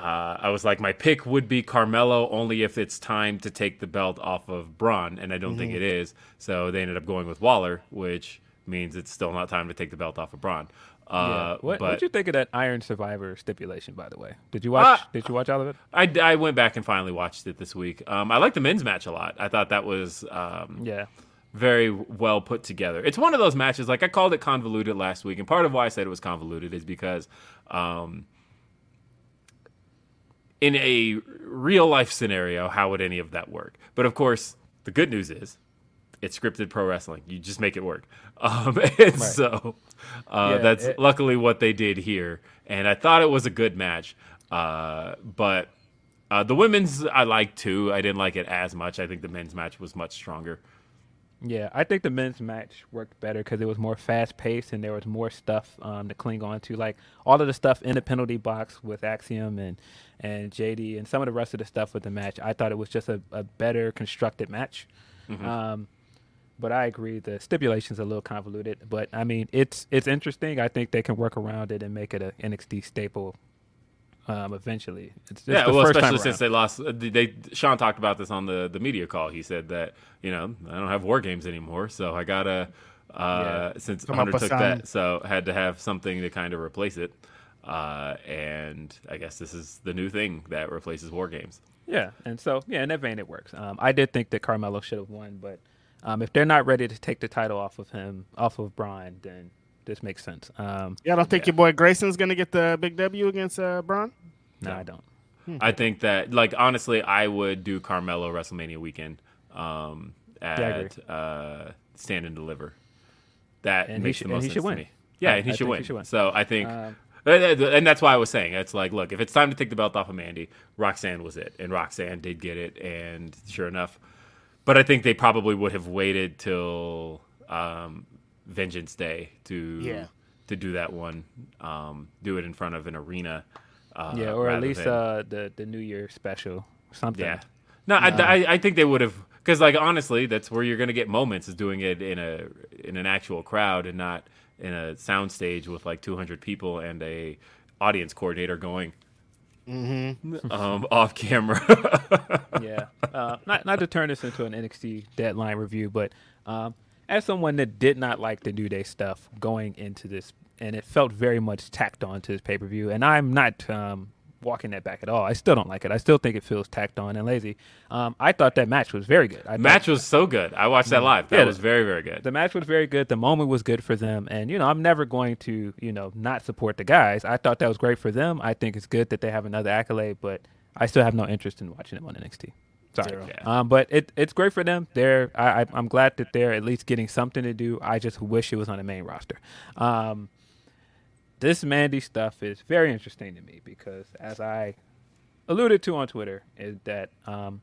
Uh, I was like, my pick would be Carmelo only if it's time to take the belt off of Braun, and I don't mm-hmm. think it is. So they ended up going with Waller, which means it's still not time to take the belt off of Braun. Uh, yeah. What did you think of that Iron Survivor stipulation, by the way? Did you watch uh, Did you watch all of it? I, I went back and finally watched it this week. Um, I liked the men's match a lot. I thought that was um, yeah very well put together. It's one of those matches, like I called it convoluted last week, and part of why I said it was convoluted is because... Um, in a real-life scenario, how would any of that work? But, of course, the good news is it's scripted pro wrestling. You just make it work. Um, and right. So uh, yeah, that's it, luckily what they did here. And I thought it was a good match. Uh, but uh, the women's I liked, too. I didn't like it as much. I think the men's match was much stronger. Yeah, I think the men's match worked better because it was more fast-paced and there was more stuff um, to cling on to. Like, all of the stuff in the penalty box with Axiom and, and J D and some of the rest of the stuff with the match, I thought it was just a, a better constructed match. Mm-hmm. Um, but I agree, the stipulation's a little convoluted. But, I mean, it's it's interesting. I think they can work around it and make it an N X T staple um, eventually. It's, it's yeah, well, especially since they lost. They Sean talked about this on the, the media call. He said that, you know, I don't have war games anymore, so I gotta uh, yeah. since Hunter took that, so had to have something to kind of replace it. Uh, and I guess this is the new thing that replaces war games. Yeah, and so yeah, in that vein, it works. Um, I did think that Carmelo should have won, but um, if they're not ready to take the title off of him, off of Braun, then. This makes sense. Um, yeah, I don't think yeah. your boy Grayson's going to get the big W against uh, Braun? No, no, I don't. Hmm. I think that, like, honestly, I would do Carmelo WrestleMania weekend um, at yeah, uh, Stand and Deliver. That and makes sh- the most sense to me. Yeah, I, and he, I should win. he should win. So I think, um, and that's why I was saying, it's like, look, if it's time to take the belt off of Mandy, Roxanne was it. And Roxanne did get it, and sure enough. But I think they probably would have waited till... Um, Vengeance Day to yeah. to do that one, um, do it in front of an arena, uh, yeah, or at least than... uh, the the New Year special, something. Yeah, no, uh, I, I I think they would have Because, like, honestly, that's where you're going to get moments, is doing it in a in an actual crowd and not in a soundstage with, like, two hundred people and a audience coordinator going mm-hmm. um, off camera. yeah. Uh, not not to turn this into an N X T deadline review, but um, as someone that did not like the New Day stuff going into this, and it felt very much tacked on to this pay-per-view, and I'm not... Um, walking that back at all. I still don't like it. I still think it feels tacked on and lazy. Um, I thought that match was very good. I match thought, was so good. I watched that live. That yeah, was very, very good. The match was very good. The moment was good for them. And, you know, I'm never going to, you know, not support the guys. I thought that was great for them. I think it's good that they have another accolade, but I still have no interest in watching them on N X T. Sorry. Yeah. Um, but it, it's great for them. They're, I, I, I'm glad that they're at least getting something to do. I just wish it was on the main roster. Um, This Mandy stuff is very interesting to me because, as I alluded to on Twitter, is that um,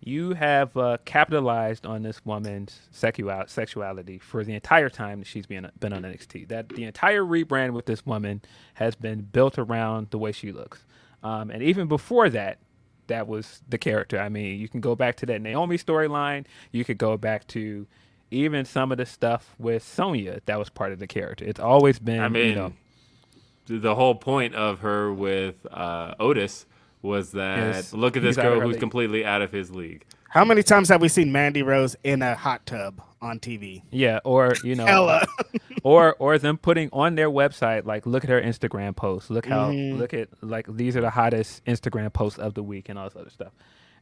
you have uh, capitalized on this woman's sexual- sexuality for the entire time that she's been, been on N X T. That the entire rebrand with this woman has been built around the way she looks. Um, and even before that, that was the character. I mean, you can go back to that Naomi storyline. You could go back to... even some of the stuff with Sonya that was part of the character. It's always been, I mean, you know, the whole point of her with uh, Otis was that, is, look at this girl who's league. completely out of his league. How many times have we seen Mandy Rose in a hot tub on T V? Yeah, or, you know, Ella. or or them putting on their website, like, look at her Instagram posts. Look how, mm-hmm. look at, like, these are the hottest Instagram posts of the week and all this other stuff.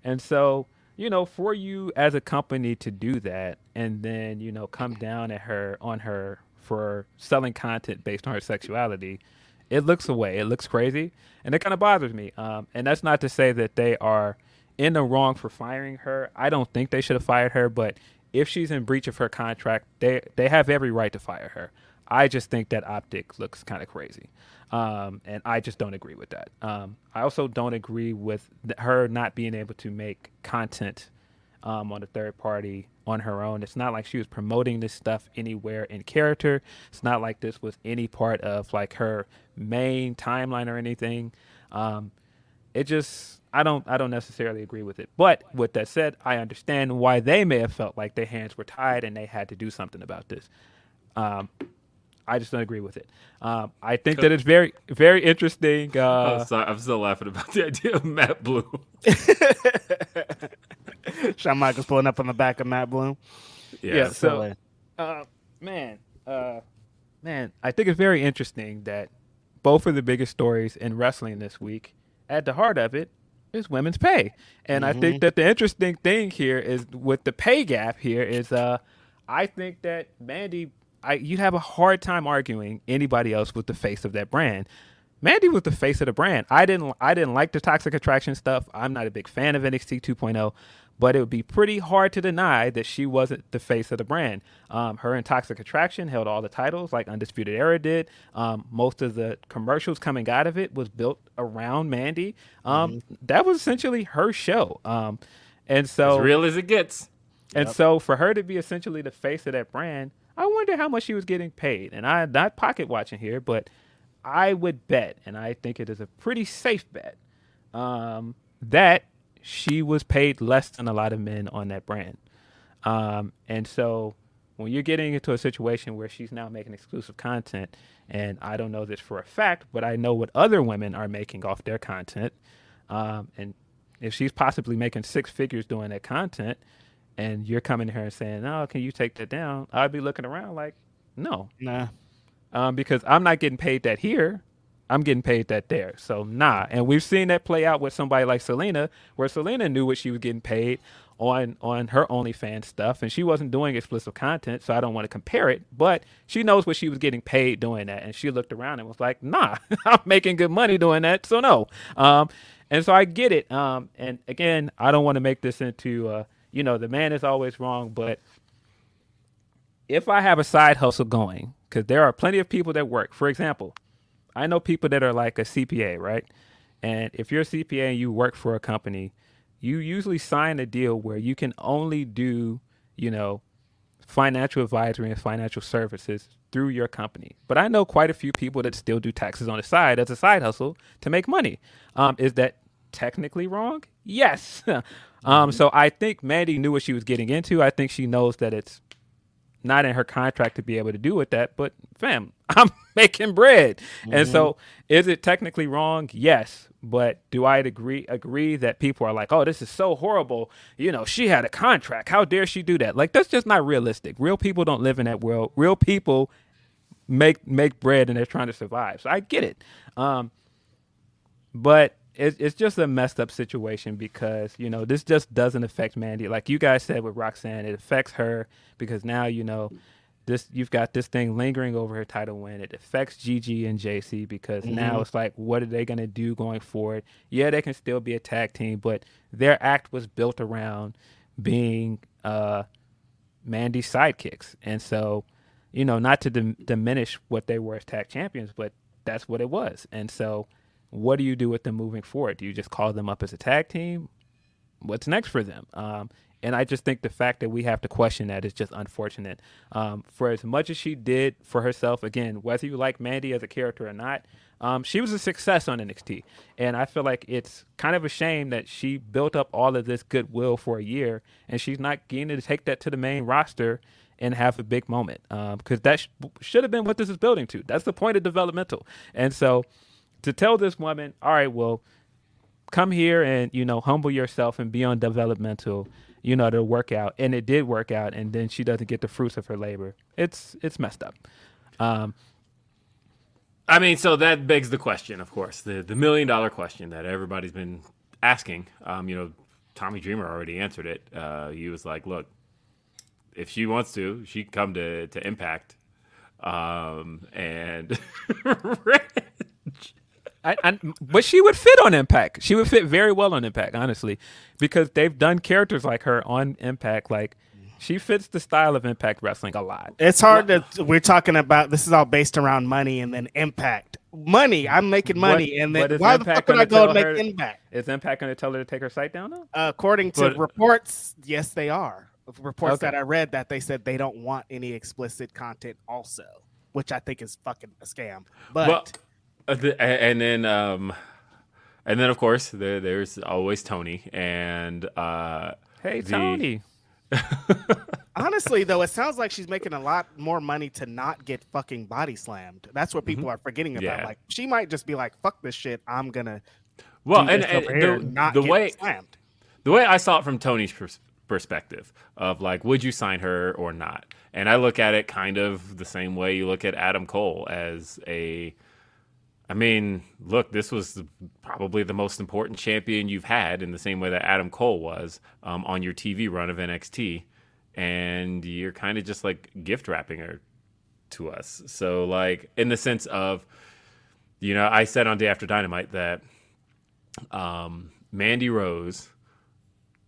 And so... you know, for you as a company to do that and then, you know, come down at her on her for selling content based on her sexuality, it looks away. It looks crazy. And it kind of bothers me. Um, and that's not to say that they are in the wrong for firing her. I don't think they should have fired her. But if she's in breach of her contract, they, they have every right to fire her. I just think that optic looks kind of crazy. Um, and I just don't agree with that. Um, I also don't agree with th- her not being able to make content um, on a third party on her own. It's not like she was promoting this stuff anywhere in character. It's not like this was any part of like her main timeline or anything. Um, it just, I don't, I don't necessarily agree with it. But with that said, I understand why they may have felt like their hands were tied and they had to do something about this. Um, I just don't agree with it. Um, I think that it's very, very interesting. Uh, oh, sorry. I'm still laughing about the idea of Matt Bloom. Shawn Michaels pulling up on the back of Matt Bloom. Yeah. yeah so, uh, man, uh, man, I think it's very interesting that both of the biggest stories in wrestling this week, at the heart of it, is women's pay. And mm-hmm. I think that the interesting thing here is with the pay gap here is uh, I think that Mandy. I, you'd have a hard time arguing anybody else was the face of that brand. Mandy was the face of the brand. I didn't I didn't like the Toxic Attraction stuff. I'm not a big fan of N X T two point oh, but it would be pretty hard to deny that she wasn't the face of the brand. Um, her and Toxic Attraction held all the titles like Undisputed Era did. Um, most of the commercials coming out of it was built around Mandy. Um, mm-hmm. That was essentially her show. Um, and so, as real as it gets. And yep. so for her to be essentially the face of that brand, I wonder how much she was getting paid. And I'm not pocket watching here, but I would bet, and I think it is a pretty safe bet, um, that she was paid less than a lot of men on that brand. Um, and so when you're getting into a situation where she's now making exclusive content, and I don't know this for a fact, but I know what other women are making off their content. Um, and if she's possibly making six figures doing that content, and you're coming to her and saying, "Oh, can you take that down?" I'd be looking around like, "No, nah," um, because I'm not getting paid that here. I'm getting paid that there. So nah. And we've seen that play out with somebody like Selena, where Selena knew what she was getting paid on on her OnlyFans stuff, and she wasn't doing explicit content. So I don't want to compare it, but she knows what she was getting paid doing that, and she looked around and was like, "Nah, I'm making good money doing that." So no. Um, and so I get it. Um, and again, I don't want to make this into. Uh, You know, the man is always wrong, but if I have a side hustle going, because there are plenty of people that work. For example, I know people that are like a C P A, right? And if you're a C P A and you work for a company, you usually sign a deal where you can only do, you know, financial advisory and financial services through your company. But I know quite a few people that still do taxes on the side as a side hustle to make money. Um, is that technically wrong? Yes. um, so I think Mandy knew what she was getting into. I think she knows that it's not in her contract to be able to do with that, but fam, I'm making bread. Mm-hmm. And so is it technically wrong? Yes. But do I agree agree that people are like, oh, this is so horrible. You know, she had a contract. How dare she do that? Like, that's just not realistic. Real people don't live in that world. Real people make make bread and they're trying to survive. So I get it. Um, but it, it's just a messed up situation because, you know, this just doesn't affect Mandy. Like you guys said with Roxanne, it affects her because now, you know, This you've got this thing lingering over her title win. It affects Gigi and J C because mm-hmm. now it's like, what are they going to do going forward? Yeah, they can still be a tag team, but their act was built around being uh, Mandy's sidekicks. And so, you know, not to dim- diminish what they were as tag champions, but that's what it was. And so what do you do with them moving forward? Do you just call them up as a tag team? What's next for them? Um, And I just think the fact that we have to question that is just unfortunate. Um, for as much as she did for herself, again, whether you like Mandy as a character or not, um, she was a success on N X T. And I feel like it's kind of a shame that she built up all of this goodwill for a year, and she's not getting to take that to the main roster and have a big moment. Um, because that sh- should have been what this is building to. That's the point of developmental. And so to tell this woman, all right, well, come here and, you know, humble yourself and be on developmental, you know, to work out, and it did work out, and then she doesn't get the fruits of her labor. It's it's messed up. Um, I mean, so that begs the question, of course, the the million dollar question that everybody's been asking. Um, you know, Tommy Dreamer already answered it. Uh, he was like, "Look, if she wants to, she can come to to Impact." Um, and I, I, but she would fit on Impact. She would fit very well on Impact, honestly, because they've done characters like her on Impact. Like, she fits the style of Impact Wrestling a lot. It's hard to, we're talking about, this is all based around money and then Impact. Money, I'm making money, what, and then why Impact the fuck would I go and make her, Impact? Is Impact going to tell her to take her site down now? Uh, according to but, reports, yes, they are. Reports okay. that I read that they said they don't want any explicit content also, which I think is fucking a scam. But... Well, and then, um, and then, of course, there, there's always Tony. And uh, hey, the... Tony. Honestly, though, it sounds like she's making a lot more money to not get fucking body slammed. That's what people mm-hmm. are forgetting about. Yeah. Like, she might just be like, "Fuck this shit. I'm gonna." Well, do and, this and, over and here the, and not the get way slammed. The way I saw it from Tony's pers- perspective of like, would you sign her or not? And I look at it kind of the same way you look at Adam Cole as a. I mean, look, this was probably the most important champion you've had in the same way that Adam Cole was um, on your T V run of N X T. And you're kind of just like gift wrapping her to us. So like in the sense of, you know, I said on Day After Dynamite that um, Mandy Rose,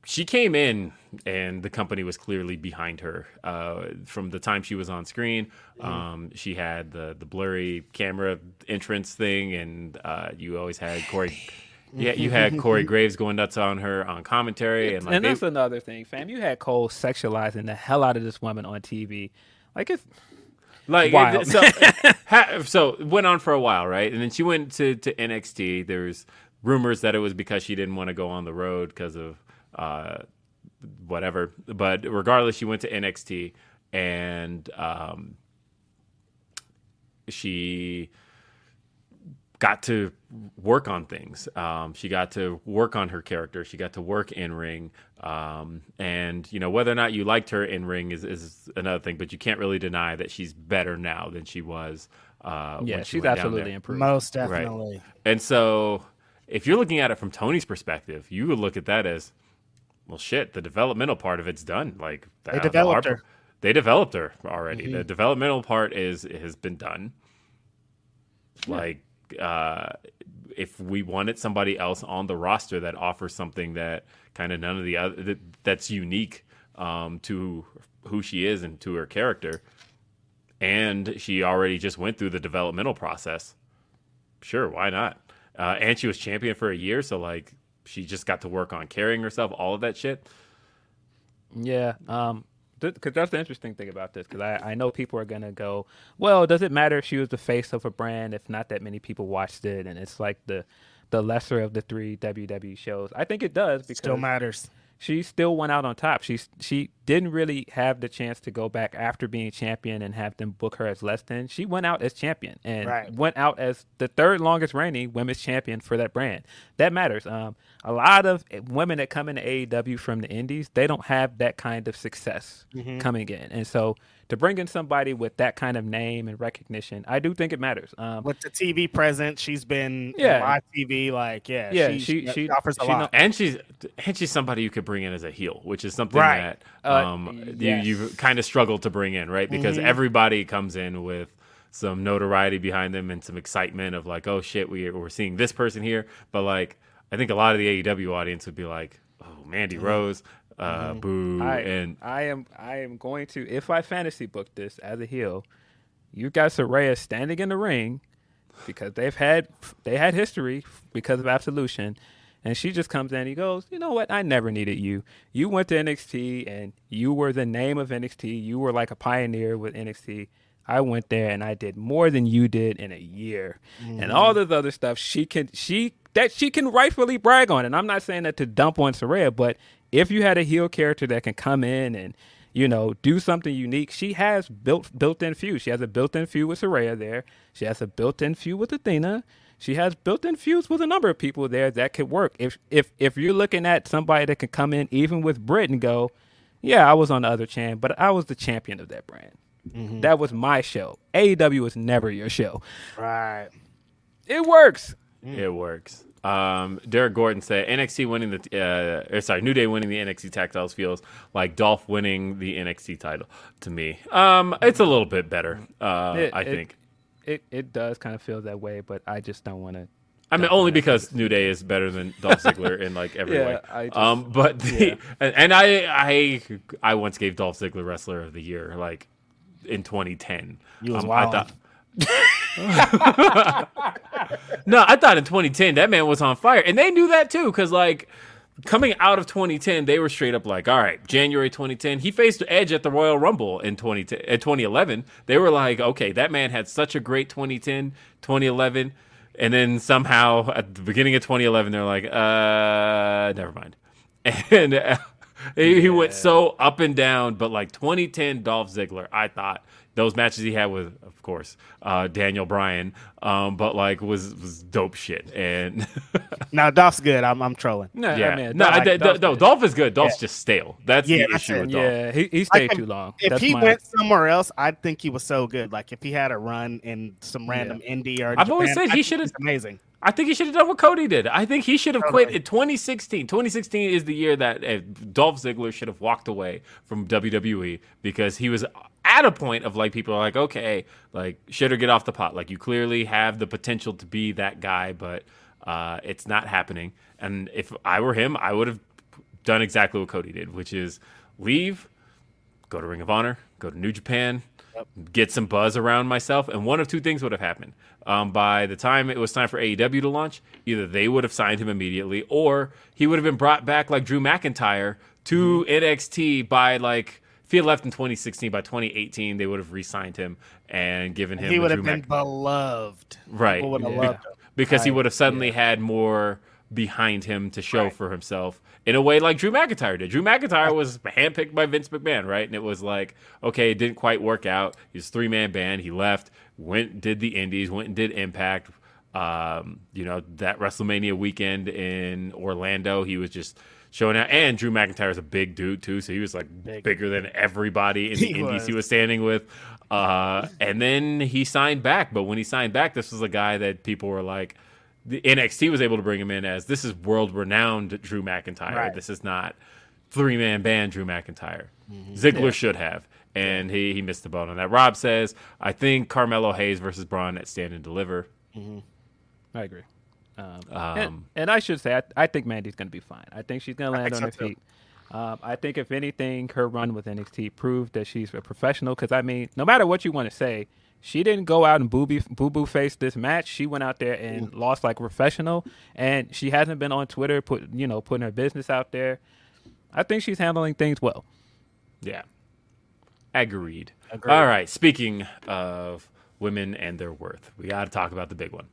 she came in and the company was clearly behind her uh, from the time she was on screen. Um, she had the, the blurry camera entrance thing, and uh, you always had Corey. Yeah, you had Corey Graves going nuts on her on commentary, and like and that's they, another thing, fam. You had Cole sexualizing the hell out of this woman on T V, like it's like wild. It, so. ha, so it went on for a while, right? And then she went to to N X T. There's rumors that it was because she didn't want to go on the road because of. Uh, whatever. But regardless, she went to N X T, and um, she got to work on things. Um, she got to work on her character. She got to work in ring. Um, and, you know, whether or not you liked her in ring is, is another thing, but you can't really deny that she's better now than she was. Uh, yeah, when she she's went absolutely down there. Improved. Most definitely. Right. And so if you're looking at it from Tony's perspective, you would look at that as, well, shit, the developmental part of it's done. Like the, They developed the, her. They developed her already. Mm-hmm. The developmental part is has been done. Yeah. Like, uh, if we wanted somebody else on the roster that offers something that kind of none of the other, that, that's unique um, to who she is and to her character, and she already just went through the developmental process, sure, why not? Uh, and she was champion for a year, so like, she just got to work on carrying herself, all of that shit. Yeah, um, because th- that's the interesting thing about this, because I, I know people are going to go, well, does it matter if she was the face of a brand if not that many people watched it? And it's like the the lesser of the three W W E shows. I think it does because still matters. She still went out on top. She she didn't really have the chance to go back after being champion and have them book her as less than. She went out as champion and right. went out as the third longest reigning women's champion for that brand. That matters. Um, a lot of women that come into A E W from the indies, they don't have that kind of success mm-hmm. coming in. And so to bring in somebody with that kind of name and recognition, I do think it matters. Um, with the T V presence, she's been yeah. live T V. Like, yeah, yeah she, she, she, she offers a she lot. Knows. And she's and she's somebody you could bring in as a heel, which is something right. that um, uh, yes. you you kind of struggle to bring in, right? Because mm-hmm. everybody comes in with some notoriety behind them and some excitement of like, oh shit, we, we're seeing this person here. But like, I think a lot of the A E W audience would be like, oh, Mandy mm-hmm. Rose, uh, mm-hmm. boo. I, and I am I am going to, if I fantasy book this as a heel, you got Saraya standing in the ring because they've had they had history because of Absolution. And she just comes in and he goes, you know what? I never needed you. You went to N X T and you were the name of N X T. You were like a pioneer with N X T. I went there and I did more than you did in a year. Mm. And all this other stuff she can she that she can rightfully brag on. And I'm not saying that to dump on Saraya, but if you had a heel character that can come in and, you know, do something unique, she has built built-in feud. She has a built-in feud with Saraya there. She has a built-in feud with Athena. She has built-in feuds with a number of people there that could work. If if if you're looking at somebody that could come in even with Britt and go, yeah, I was on the other chan, but I was the champion of that brand. Mm-hmm. That was my show. A E W was never your show. Right. It works. Mm. It works. Um, Derek Gordon said N X T winning the uh, or sorry, New Day winning the N X T tag titles feels like Dolph winning the N X T title to me. Um, it's a little bit better, uh, it, I it, think. It it does kind of feel that way, but I just don't want to. I mean, only because New Day is better than Dolph Ziggler in like every yeah, way. I just, um, but the, yeah. and, and I I I once gave Dolph Ziggler Wrestler of the Year like in twenty ten. You was um, wild. I thought, no, I thought in twenty ten that man was on fire, and they knew that too because like. Coming out of twenty ten, they were straight up like, all right, January twenty ten, he faced Edge at the Royal Rumble in twenty eleven. They were like, okay, that man had such a great twenty ten, twenty eleven. And then somehow at the beginning of twenty eleven, they're like, uh, never mind. And uh, yeah. he went so up and down. But like twenty ten Dolph Ziggler, I thought those matches he had with, of course, uh, Daniel Bryan, um, but like was, was dope shit. And now Dolph's good. I'm I'm trolling. No, yeah. I mean, no, like I, Dolph's Dolph's no. Dolph is good. Dolph's yeah. just stale. That's yeah, the issue that's with Dolph. Yeah, he, he stayed like, too long. If that's he my... went somewhere else, I'd think he was so good. Like if he had a run in some random yeah. indie or I've Japan, always said I he should have amazing. I think he should have done what Cody did. I think he should have quit in twenty sixteen. twenty sixteen is the year that uh, Dolph Ziggler should have walked away from W W E because he was at a point of like people are like, okay, like shit or get off the pot. Like you clearly have the potential to be that guy, but uh, it's not happening. And if I were him, I would have done exactly what Cody did, which is leave, go to Ring of Honor, go to New Japan, get some buzz around myself, and one of two things would have happened. Um, by the time it was time for A E W to launch, either they would have signed him immediately, or he would have been brought back like Drew McIntyre to mm-hmm. N X T by like if he had left in twenty sixteen, by twenty eighteen they would have re-signed him and given him. He would have Drew been Mc... beloved, right? People would have loved him. Because I, he would have suddenly yeah. had more behind him to show right. for himself. In a way like Drew McIntyre did. Drew McIntyre was handpicked by Vince McMahon, right? And it was like, okay, it didn't quite work out. He was a three-man band. He left, went, did the indies, went and did Impact. Um, you know, that WrestleMania weekend in Orlando, he was just showing out. And Drew McIntyre is a big dude, too, so he was, like, big. bigger than everybody in the he indies was. he was standing with. Uh, and then he signed back. But when he signed back, this was a guy that people were like, the N X T was able to bring him in as this is world-renowned Drew McIntyre. Right. This is not three-man band Drew McIntyre. Mm-hmm. Ziggler yeah. should have, and yeah. he, he missed the boat on that. Rob says, I think Carmelo Hayes versus Braun at Stand and Deliver. Mm-hmm. I agree. Um, um, and, and I should say, I, I think Mandy's going to be fine. I think she's going to land on her so. feet. Um, I think, if anything, her run with N X T proved that she's a professional because, I mean, no matter what you want to say, she didn't go out and booby, boo-boo face this match. She went out there and Ooh. lost like professional, and she hasn't been on Twitter, put you know, putting her business out there. I think she's handling things well. Yeah. Agreed. Agreed. All right. Speaking of women and their worth, we got to talk about the big one.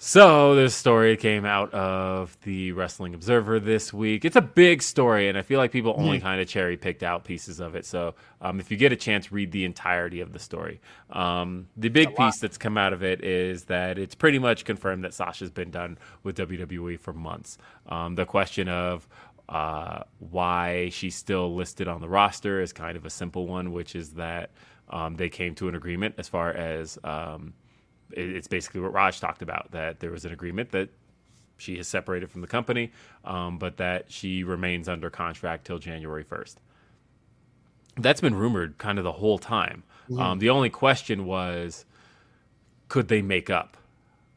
So this story came out of the Wrestling Observer this week. It's a big story, and I feel like people only mm. kind of cherry-picked out pieces of it. So um, if you get a chance, read the entirety of the story. Um, the big piece that's come out of it is that it's pretty much confirmed that Sasha's been done with W W E for months. Um, the question of uh, why she's still listed on the roster is kind of a simple one, which is that um, they came to an agreement as far as... Um, it's basically what Raj talked about, that there was an agreement that she is separated from the company, um, but that she remains under contract till January first. That's been rumored kind of the whole time. Yeah. Um, the only question was, could they make up?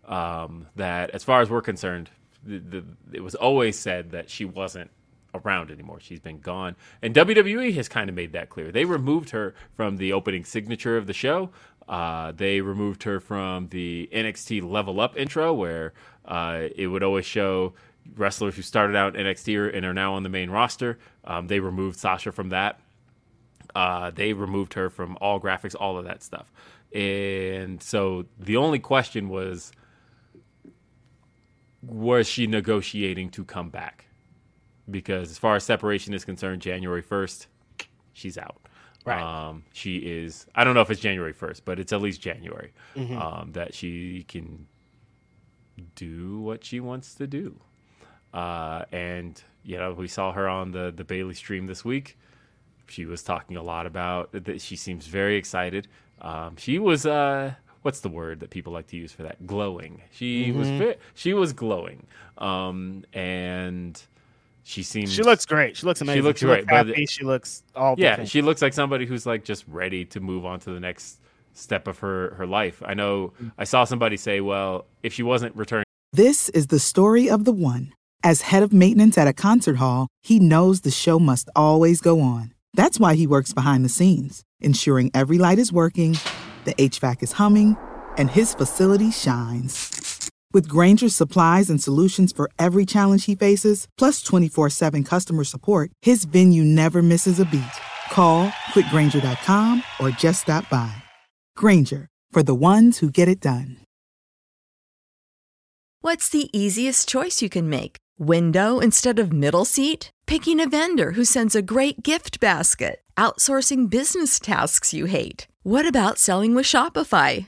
Um, that, as far as we're concerned, the, the, it was always said that she wasn't around anymore. She's been gone. And W W E has kind of made that clear. They removed her from the opening signature of the show. Uh, they removed her from the N X T Level Up intro, where uh, it would always show wrestlers who started out in N X T and are now on the main roster. Um, they removed Sasha from that. Uh, they removed her from all graphics, all of that stuff. And so the only question was, was she negotiating to come back? Because as far as separation is concerned, January first, she's out. Right. Um, she is, I don't know if it's January first, but it's at least January, mm-hmm. um, that she can do what she wants to do. Uh, and, you know, we saw her on the, the Bailey stream this week. She was talking a lot about that. She seems very excited. Um, she was, uh, what's the word that people like to use for that? Glowing. She mm-hmm. was, very, she was glowing. Um, and She seems. She looks great. She looks amazing. She looks she great. Looks happy. But, she looks all. Yeah, different. She looks like somebody who's like just ready to move on to the next step of her her life. I know. Mm-hmm. I saw somebody say, "Well, if she wasn't returning." This is the story of the one. As head of maintenance at a concert hall, he knows the show must always go on. That's why he works behind the scenes, ensuring every light is working, the H V A C is humming, and his facility shines. With Grainger's supplies and solutions for every challenge he faces, plus twenty-four seven customer support, his venue never misses a beat. Call quick grainger dot com or just stop by. Grainger, for the ones who get it done. What's the easiest choice you can make? Window instead of middle seat? Picking a vendor who sends a great gift basket? Outsourcing business tasks you hate? What about selling with Shopify?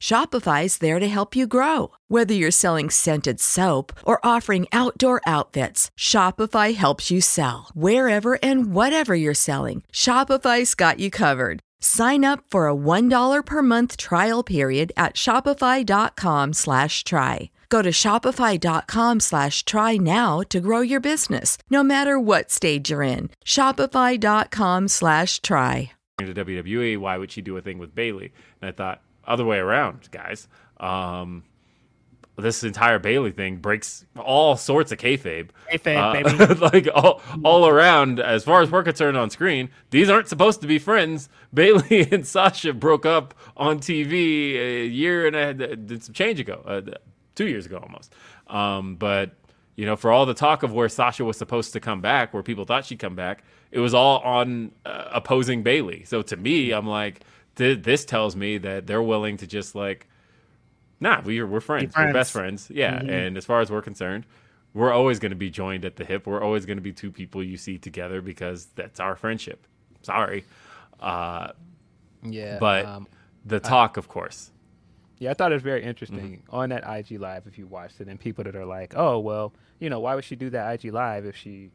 Shopify's there to help you grow. Whether you're selling scented soap or offering outdoor outfits, Shopify helps you sell. Wherever and whatever you're selling, Shopify's got you covered. Sign up for a one dollar per month trial period at shopify.com slash try. Go to shopify.com slash try now to grow your business, no matter what stage you're in. Shopify.com slash try. To W W E, why would she do a thing with Bayley? And I thought, other way around, guys. Um, this entire Bayley thing breaks all sorts of kayfabe, kayfabe uh, baby. like all, all around. As far as we're concerned on screen, these aren't supposed to be friends. Bayley and Sasha broke up on T V a year and a did some change ago, uh, two years ago almost. Um, but you know, for all the talk of where Sasha was supposed to come back, where people thought she'd come back, it was all on uh, opposing Bayley. So to me, I'm like. This tells me that they're willing to just like, nah, we're, we're friends. friends. We're best friends. Yeah. Mm-hmm. And as far as we're concerned, we're always going to be joined at the hip. We're always going to be two people you see together because that's our friendship. Sorry. Uh, yeah. But um, the talk, I, of course. Yeah, I thought it was very interesting. Mm-hmm. On that I G Live, if you watched it, and people that are like, oh, well, you know, why would she do that I G Live if she...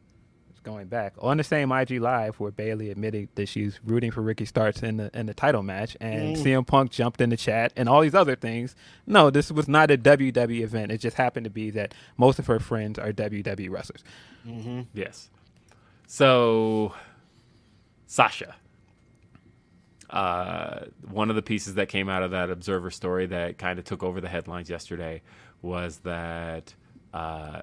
going back on the same I G Live where Bayley admitted that she's rooting for Ricky Starks in the in the title match, and mm. C M Punk jumped in the chat and all these other things. No, this was not a W W E event. It just happened to be that most of her friends are W W E wrestlers. Mm-hmm. Yes. So, Sasha. Uh, one of the pieces that came out of that Observer story that kind of took over the headlines yesterday was that... Uh,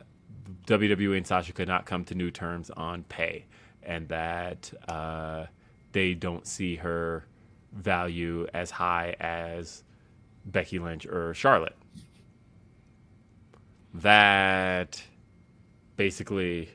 W W E and Sasha could not come to new terms on pay, and that uh, they don't see her value as high as Becky Lynch or Charlotte. That basically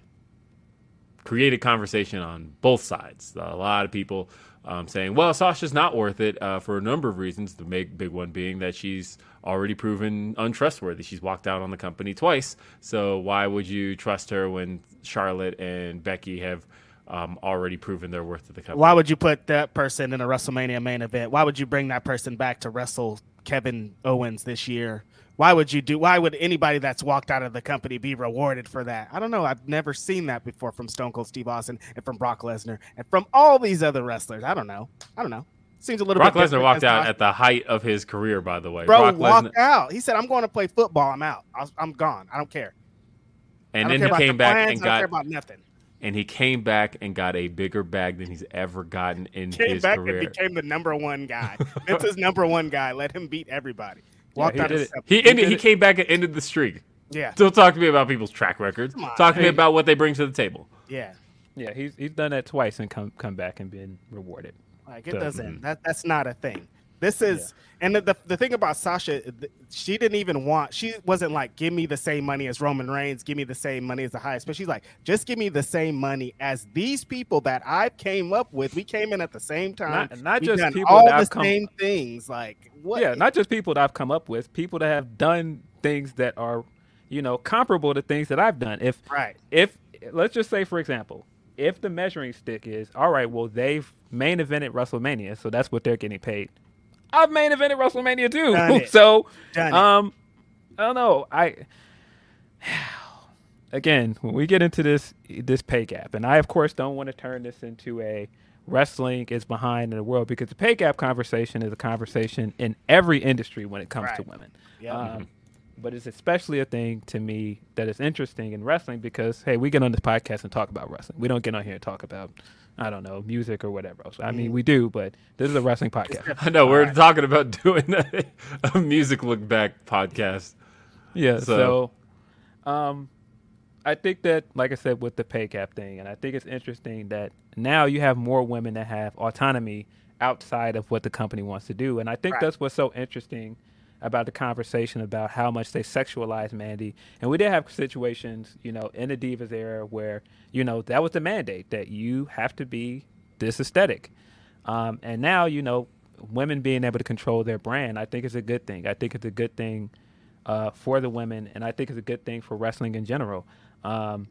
created conversation on both sides. A lot of people um, saying, well, Sasha's not worth it uh, for a number of reasons, the big, big one being that she's already proven untrustworthy. She's walked out on the company twice, so why would you trust her when Charlotte and Becky have um, already proven their worth to the company? Why would you put that person in a WrestleMania main event? Why would you bring that person back to wrestle Kevin Owens this year? Why would you do? Why would anybody that's walked out of the company be rewarded for that? I don't know. I've never seen that before from Stone Cold Steve Austin and from Brock Lesnar and from all these other wrestlers. I don't know. I don't know. Seems a little Brock bit Brock Lesnar walked out Austin. At the height of his career, by the way. Bro, Brock walked Lesnar. out. He said, I'm going to play football. I'm out. I'm gone. I don't care. And then he came back plans. and got I don't care about nothing. And he came back and got a bigger bag than he's ever gotten in came his back career. And became the number one guy. That's his number one guy. Let him beat everybody. Yeah, he, did he, he, ended, did he came back and ended the streak. Yeah. Don't talk to me about people's track records. On, talk to hey. me about what they bring to the table. Yeah. Yeah, he's he's done that twice and come come back and been rewarded. Like it so, doesn't. Mm-hmm. That that's not a thing. This is yeah. and the, the the thing about Sasha, she didn't even want. She wasn't like, give me the same money as Roman Reigns, give me the same money as the highest. But she's like, just give me the same money as these people that I came up with. We came in at the same time. Not, not just done people all that I've the come, same things. Like what? Yeah, not just people that I've come up with. People that have done things that are, you know, comparable to things that I've done. If right. If let's just say, for example, if the measuring stick is all right, well, they've main evented WrestleMania, so that's what they're getting paid. I've main evented WrestleMania too, so um, I don't know. I again, when we get into this this pay gap, and I of course don't want to turn this into a wrestling is behind in the world, because the pay gap conversation is a conversation in every industry when it comes right. to women. Yep. Um, mm-hmm. But it's especially a thing to me that is interesting in wrestling because hey, we get on this podcast and talk about wrestling. We don't get on here and talk about, I don't know, music or whatever else. I mean, we do, but this is a wrestling podcast. I know. We're right. talking about doing a, a music look back podcast. Yeah. So, so um, I think that, like I said, with the pay cap thing, and I think it's interesting that now you have more women that have autonomy outside of what the company wants to do. And I think right. that's what's so interesting about the conversation about how much they sexualize Mandy. And we did have situations, you know, in the Divas era where, you know, that was the mandate that you have to be this aesthetic. Um, and now, you know, women being able to control their brand, I think is a good thing. I think it's a good thing uh, for the women, and I think it's a good thing for wrestling in general. Um,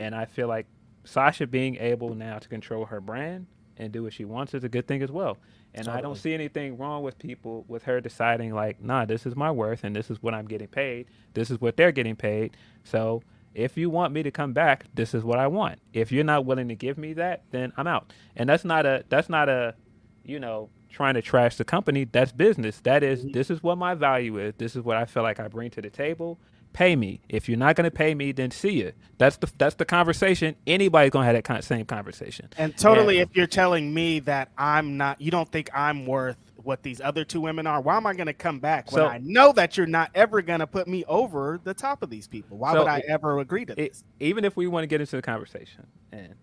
and I feel like Sasha being able now to control her brand and do what she wants is a good thing as well. And totally. I don't see anything wrong with people, with her deciding like, nah, this is my worth and this is what I'm getting paid. This is what they're getting paid. So if you want me to come back, this is what I want. If you're not willing to give me that, then I'm out. And that's not a, that's not a, you know, trying to trash the company. That's business. That is, mm-hmm. this is what my value is. This is what I feel like I bring to the table. Pay me. If you're not going to pay me, then see you. That's the that's the conversation. Anybody's going to have that kind of same conversation. And totally, yeah. if you're telling me that I'm not, you don't think I'm worth what these other two women are, why am I going to come back when so, I know that you're not ever going to put me over the top of these people? Why so would I it, ever agree to this? It, even if we want to get into the conversation and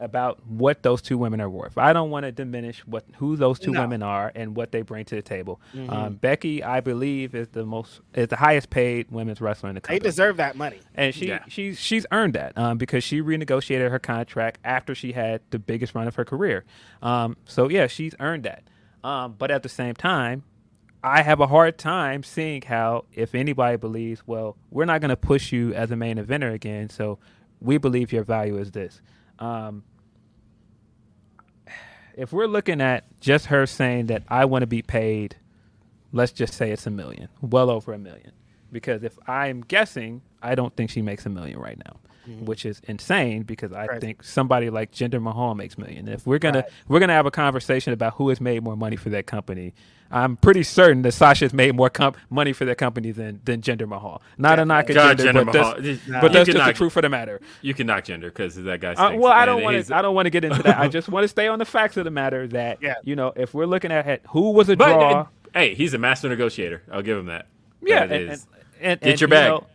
about what those two women are worth, I don't want to diminish what who those two no. women are and what they bring to the table. Mm-hmm. Um, Becky, I believe, is the most is the highest paid women's wrestler in the company. They deserve that money, and she yeah. she she's earned that um, because she renegotiated her contract after she had the biggest run of her career. Um, so yeah, she's earned that. Um, but at the same time, I have a hard time seeing how if anybody believes, well, we're not going to push you as a main eventer again, so we believe your value is this. Um, if we're looking at just her saying that I want to be paid, let's just say it's a million, well over a million, because if I'm guessing, I don't think she makes a million right now, mm-hmm. which is insane because I right. think somebody like Jinder Mahal makes a million. And if we're going right. to, we're going to have a conversation about who has made more money for that company. I'm pretty certain that Sasha's made more comp- money for their company than than Jinder Mahal. Not yeah, a knock at Jinder, but Mahal. that's, no. but that's just knock, the truth of the matter. You can knock Jinder because that guy stinks. Uh, well, I don't want to. I don't want to get into that. I just want to stay on the facts of the matter. That yeah. you know, if we're looking at who was a but, draw, and, hey, he's a master negotiator. I'll give him that. Yeah, that and, and, and, get and, your bag. You know,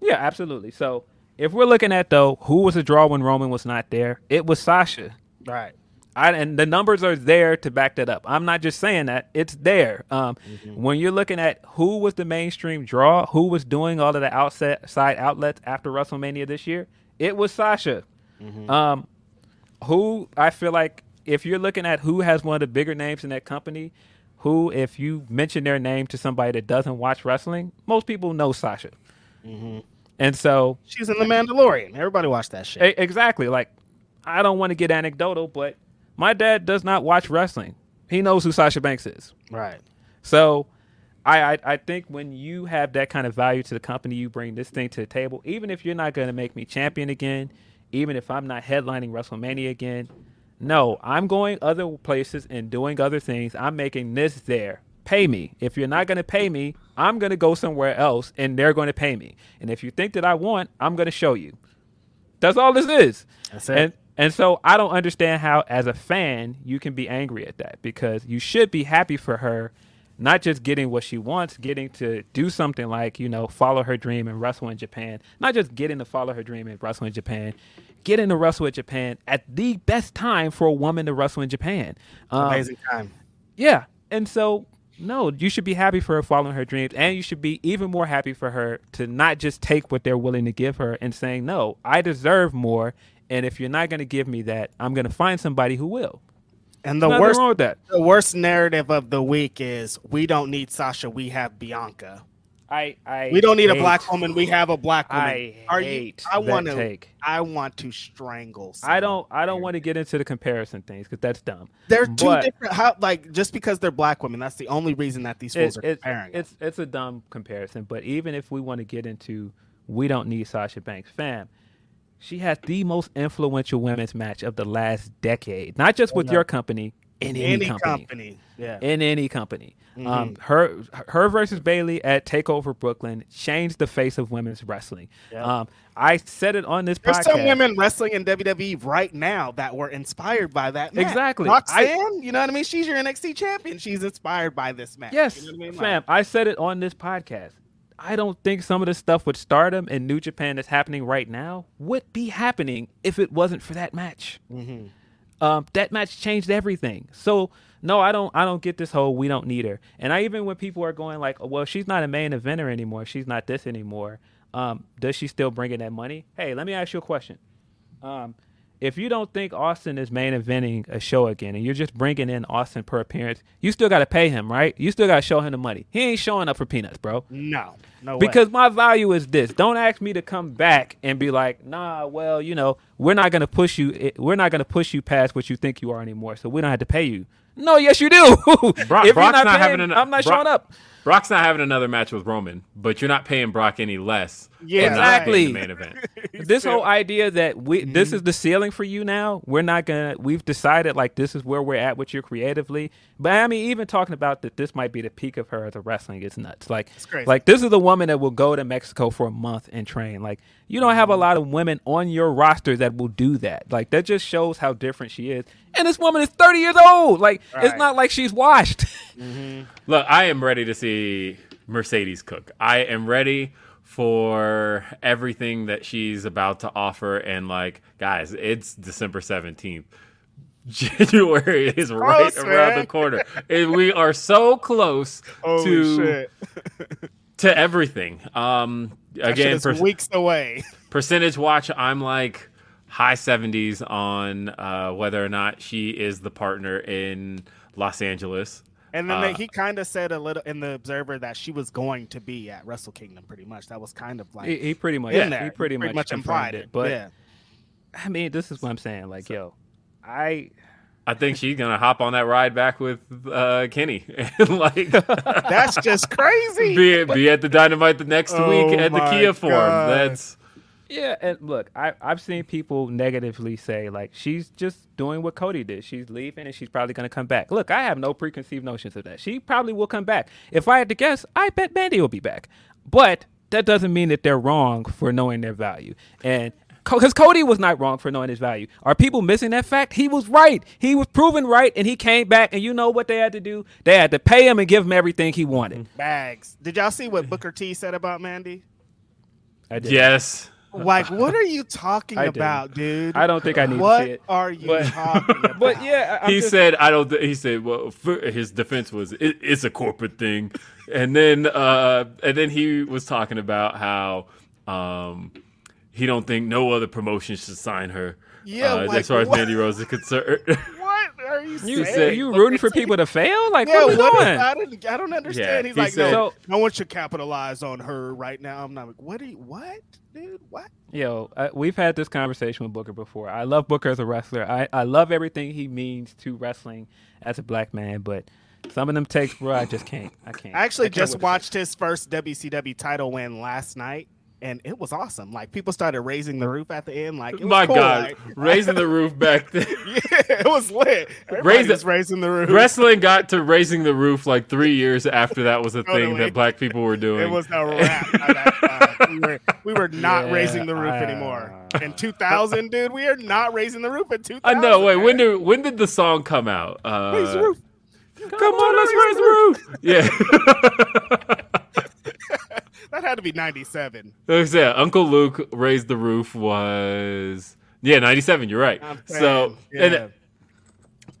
yeah, absolutely. So if we're looking at though, who was a draw when Roman was not there? It was Sasha. Right. I, and the numbers are there to back that up. I'm not just saying that. It's there. Um, mm-hmm. When you're looking at who was the mainstream draw, who was doing all of the outside outlets after WrestleMania this year, it was Sasha. Mm-hmm. Um, who I feel like if you're looking at who has one of the bigger names in that company, who if you mention their name to somebody that doesn't watch wrestling, most people know Sasha. Mm-hmm. And so she's in The Mandalorian. Everybody watched that shit. Exactly. Like, I don't want to get anecdotal, but my dad does not watch wrestling. He knows who Sasha Banks is. Right. So I, I I think when you have that kind of value to the company, you bring this thing to the table. Even if you're not going to make me champion again, even if I'm not headlining WrestleMania again, no, I'm going other places and doing other things. I'm making this there. Pay me. If you're not going to pay me, I'm going to go somewhere else and they're going to pay me. And if you think that I want, I'm going to show you. That's all this is. That's it. And, And so I don't understand how, as a fan, you can be angry at that, because you should be happy for her, not just getting what she wants, getting to do something like, you know, follow her dream and wrestle in Japan, not just getting to follow her dream and wrestle in Japan, getting to wrestle in Japan at the best time for a woman to wrestle in Japan. Um, Amazing time. Yeah. And so, no, you should be happy for her following her dreams, and you should be even more happy for her to not just take what they're willing to give her and saying, no, I deserve more. And if you're not going to give me that, I'm going to find somebody who will. And the worst, wrong with that. the worst narrative of the week is, we don't need Sasha, we have Bianca. I, I we don't need hate. a black woman, we have a black woman. I Are hate you, I that wanna, take. I want to strangle. I don't. I don't want to get into the comparison things because that's dumb. They're two but, different. How, like, just because they're black women, that's the only reason that these fools are comparing. It's it's a dumb comparison. But even if we want to get into, we don't need Sasha Banks, fam. She has the most influential women's match of the last decade, not just with your company, in any, any company. company. Yeah. In any company. Mm-hmm. Um, her her versus Bayley at TakeOver Brooklyn changed the face of women's wrestling. Yeah. Um, I said it on this There's podcast. There's some women wrestling in W W E right now that were inspired by that match. Exactly. Roxanne, I, you know what I mean? She's your N X T champion. She's inspired by this match. Yes, you know what I mean? Fam, I said it on this podcast. I don't think some of the stuff with Stardom and New Japan that's happening right now would be happening if it wasn't for that match. Mm-hmm. Um, that match changed everything. So no, I don't. I don't get this whole we don't need her. And I even when people are going like, oh, well, she's not a main eventer anymore. She's not this anymore. Um, does she still bring in that money? Hey, let me ask you a question. Um, if you don't think Austin is main eventing a show again, and you're just bringing in Austin per appearance, you still got to pay him, right? You still got to show him the money. He ain't showing up for peanuts, bro. No, no way. Because my value is this. Don't ask me to come back and be like, nah, well, you know, we're not gonna push you. We're not gonna push you past what you think you are anymore. So we don't have to pay you. No, yes, you do. Brock, if Brock's not, not paying, having. An, I'm not Brock, showing up. Brock's not having another match with Roman, but you're not paying Brock any less. Yeah, exactly. The main event. This whole idea that we mm-hmm. this is the ceiling for you now. We're not gonna. We've decided like this is where we're at with you creatively. But I mean, even talking about that, this might be the peak of her as a wrestling is nuts. Like, like this is the woman that will go to Mexico for a month and train. Like, you don't have a lot of women on your roster that will do that. Like, that just shows how different she is. And this woman is thirty years old. Like, right. It's not like she's washed. Mm-hmm. Look, I am ready to see Mercedes cook. I am ready for everything that she's about to offer. And, like, guys, it's December seventeenth. January is close, right man. around the corner. And we are so close Holy to, shit. to everything. Um, again, per- weeks away. Percentage watch, I'm like high seventies on uh, whether or not she is the partner in Los Angeles. And then uh, they, he kind of said a little in the Observer that she was going to be at Wrestle Kingdom, pretty much. That was kind of like he, he pretty much, yeah, he pretty, he pretty much, much implied it. But yeah. I mean, this is what I'm saying. Like, so, yo, I, I think she's gonna hop on that ride back with uh, Kenny. Like, that's just crazy. Be, be at the Dynamite the next oh week at the Kia Forum. That's. Yeah, and look, I, I've seen people negatively say, like, she's just doing what Cody did. She's leaving, and she's probably going to come back. Look, I have no preconceived notions of that. She probably will come back. If I had to guess, I bet Mandy will be back. But that doesn't mean that they're wrong for knowing their value. And because Cody was not wrong for knowing his value. Are people missing that fact? He was right. He was proven right, and he came back, and you know what they had to do? They had to pay him and give him everything he wanted. Bags. Did y'all see what Booker T said about Mandy? I did. Yes. Like, what are you talking I about, didn't. dude? I don't think I need what to see it. What are you but, talking about? But yeah, I'm he just... said, I don't, th- he said, well, for, his defense was, it, it's a corporate thing. And then, uh, and then he was talking about how, um, he don't think no other promotion should sign her. Yeah, uh, like, as far as what? Mandy Rose is concerned. What are you saying? You, said, you rooting for people to fail? Like, yeah, what are you doing? I don't, I don't understand. Yeah, He's he like, said, no, so, no one should capitalize on her right now. I'm not like, what? Are you, what, dude? What? Yo, I, we've had this conversation with Booker before. I love Booker as a wrestler. I, I love everything he means to wrestling as a black man, but some of them takes, bro, I just can't. I can't. I actually I can't just watched his first W C W title win last night. And it was awesome. Like, people started raising the roof at the end. Like, it was my cool. God, like, raising the roof back then. Yeah, it was lit. Everybody was raising the roof. Wrestling got to raising the roof like three years after that was a totally. thing that black people were doing. It was a wrap. uh, we, were, we were not yeah, raising the roof uh, anymore. In two thousand, dude, we are not raising the roof in two thousand. I uh, know. Wait, when did when did the song come out? Uh, raise the roof. Come, come on, on, let's raise the roof. Yeah. That had to be ninety-seven. Yeah, Uncle Luke raised the roof was yeah ninety-seven. You're right. So yeah.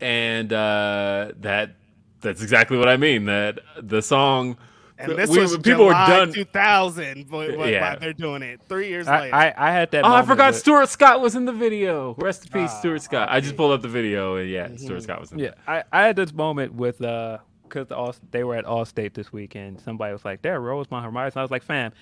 and and uh, that that's exactly what I mean. That the song and this we, was people July were done two thousand. But, but yeah. they're doing it three years I, later. I, I had that. Oh, I forgot with... Stuart Scott was in the video. Rest in peace, uh, Stuart Scott. I just pulled up the video and yeah, mm-hmm. Stuart Scott was in. Yeah, I, I had this moment with. Uh, Because the they were at Allstate this weekend. Somebody was like, "There, Rosemont Horizon." I was like, "Fam,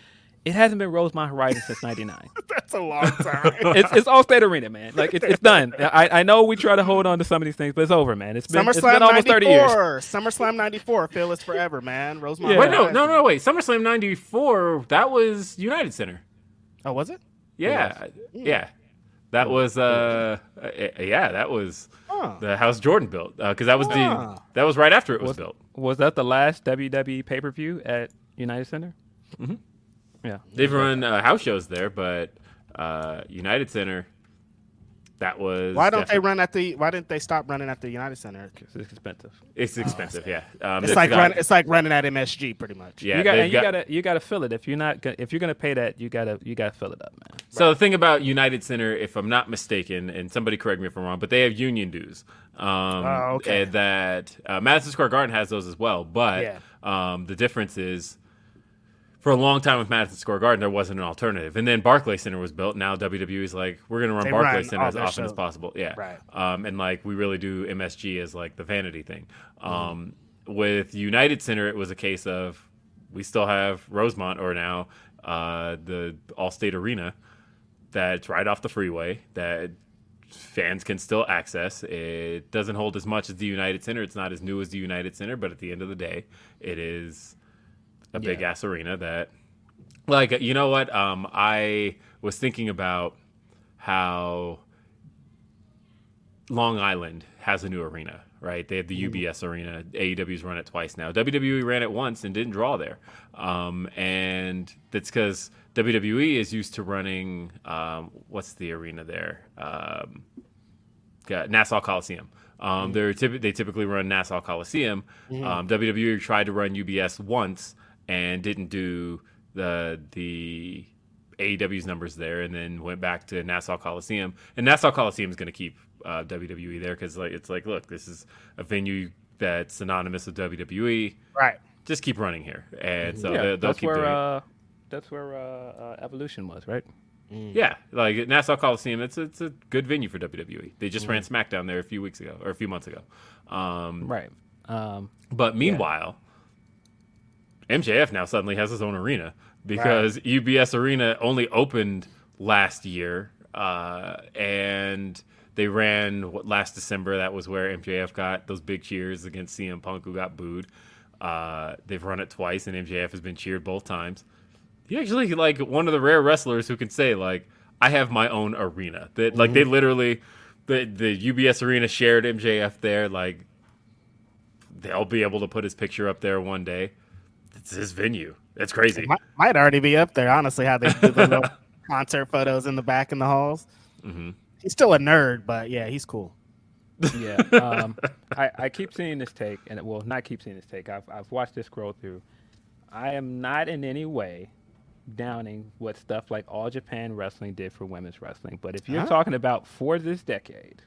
it hasn't been Rosemont Horizon since ninety-nine." That's a long time. it's, it's Allstate Arena, man. Like it's, it's done. I, I know we try to hold on to some of these things, but it's over, man. It's been, it's been almost thirty years. SummerSlam ninety-four, Phil, it's forever, man. Rosemont. Yeah. Wait, no, no, no, wait. SummerSlam ninety-four. That was United Center. Oh, was it? Yeah, it was. yeah. yeah. That was, uh, yeah, that was huh. the house Jordan built because uh, that was huh. the that was right after it was, was built. Was that the last W W E pay per view at United Center? Mm-hmm. Yeah, they've run uh, house shows there, but uh, United Center, that was. Why don't definitely... they run at the? Why didn't they stop running at the United Center? Because it's expensive. It's expensive, oh, yeah. Um, it's, it's like got... run, it's like running at M S G, pretty much. Yeah, you got, you got to you got to fill it if you're not if you're gonna pay that you gotta you gotta fill it up, man. So the thing about United Center, if I'm not mistaken, and somebody correct me if I'm wrong, but they have union dues. Um, oh, okay. And that uh, Madison Square Garden has those as well, but yeah. um, the difference is, for a long time with Madison Square Garden, there wasn't an alternative. And then Barclays Center was built. Now W W E's like, we're going to run they Barclays run Center as often shows. as possible. Yeah, right. Um, and like we really do M S G as like the vanity thing. Mm-hmm. Um, with United Center, it was a case of we still have Rosemont or now uh, the Allstate Arena. That's right off the freeway that fans can still access. It doesn't hold as much as the United Center. It's not as new as the United Center, but at the end of the day, it is a yeah. big ass arena that, like, you know what? Um, I was thinking about how Long Island has a new arena, right? They have the mm-hmm. U B S arena. A E W's run it twice now. W W E ran it once and didn't draw there. Um, and that's because W W E is used to running, um, what's the arena there? Um, Nassau Coliseum. Um, they're typ- they typically run Nassau Coliseum. Mm-hmm. Um, W W E tried to run U B S once and didn't do the the A E W's numbers there, and then went back to Nassau Coliseum. And Nassau Coliseum is going to keep uh, W W E there because like, it's like, look, this is a venue that's synonymous with W W E. Right. Just keep running here, and so yeah, they'll, they'll keep where, doing. Uh... That's where uh, uh, Evolution was, right? Mm. Yeah, like Nassau Coliseum. It's it's a good venue for W W E. They just mm. ran SmackDown there a few weeks ago or a few months ago. Um, right. Um, but meanwhile, yeah. M J F now suddenly has his own arena because right. U B S Arena only opened last year, uh, and they ran what, last December. That was where M J F got those big cheers against C M Punk, who got booed. Uh, they've run it twice, and M J F has been cheered both times. He actually like one of the rare wrestlers who can say like I have my own arena. That like mm-hmm. they literally the the U B S arena shared M J F there. Like they'll be able to put his picture up there one day. It's his venue. That's crazy. It might, might already be up there. Honestly, how they do the little concert photos in the back in the halls. Mm-hmm. He's still a nerd, but yeah, he's cool. Yeah, um, I I keep seeing this take, and well, not keep seeing this take. I've I've watched this scroll through. I am not in any way downing what stuff like All Japan Wrestling did for women's wrestling, but if you're huh? talking about for this decade,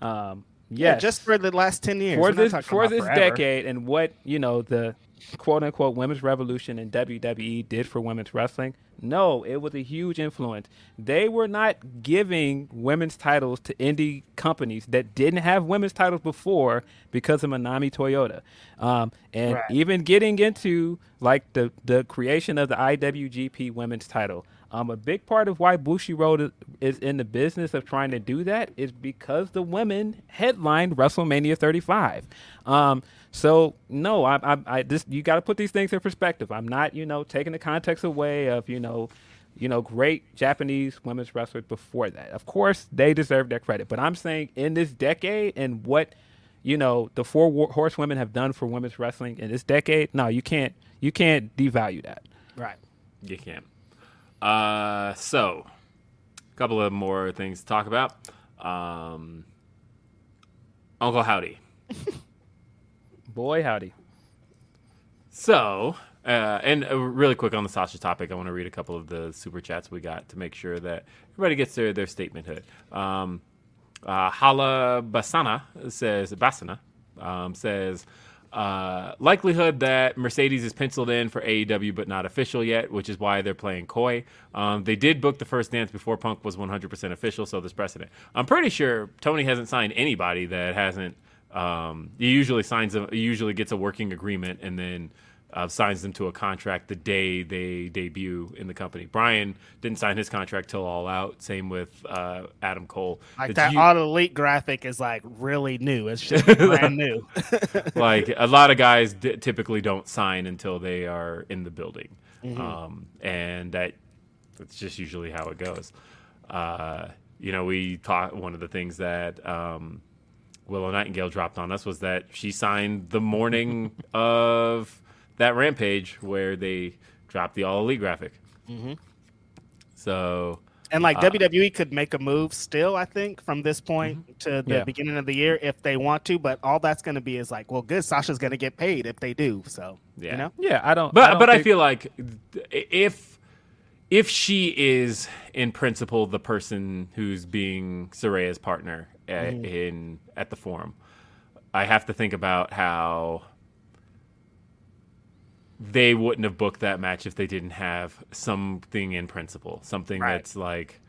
um, yes, yeah, just for the last ten years, for this for this forever. decade, and what you know the quote unquote women's revolution in W W E did for women's wrestling, no, it was a huge influence. They were not giving women's titles to indie companies that didn't have women's titles before because of Manami Toyota. Um, and right. even getting into like the, the creation of the I W G P women's title. Um, a big part of why Bushiroad is in the business of trying to do that is because the women headlined WrestleMania thirty-five. Um, so no, I, I, I just you got to put these things in perspective. I'm not, you know, taking the context away of you know, you know, great Japanese women's wrestlers before that. Of course, they deserve their credit, but I'm saying in this decade and what you know the four war- horsewomen have done for women's wrestling in this decade. No, you can't, you can't devalue that. Right, you can't. Uh, so a couple of more things to talk about. Um, Uncle Howdy. Boy, howdy. So, uh, and really quick on the Sasha topic, I want to read a couple of the super chats we got to make sure that everybody gets their, their statement hood. Um, uh, Hala Basana says, Basana, um, says, Uh, likelihood that Mercedes is penciled in for A E W but not official yet, which is why they're playing coy. Um, they did book the first dance before Punk was one hundred percent official, so there's precedent. I'm pretty sure Tony hasn't signed anybody that hasn't. Um, he usually signs them, he usually gets a working agreement and then uh, signs them to a contract the day they debut in the company. Brian didn't sign his contract till All Out. Same with uh, Adam Cole. Like Did that you... All Elite graphic is like really new. It's just brand new. Like a lot of guys d- typically don't sign until they are in the building, mm-hmm. um, and that that's just usually how it goes. Uh, you know, we talked. One of the things that. Um, Willow Nightingale dropped on us was that she signed the morning of that Rampage where they dropped the All Elite graphic. Mm-hmm. So, and like uh, W W E could make a move still, I think, from this point mm-hmm. to the yeah. beginning of the year if they want to. But all that's going to be is like, well, good, Sasha's going to get paid if they do. So, yeah, you know? yeah, I don't. But I don't but think... I feel like if if she is in principle the person who's being Soraya's partner. At, in at the forum, I have to think about how they wouldn't have booked that match if they didn't have something in principle, something right. that's like,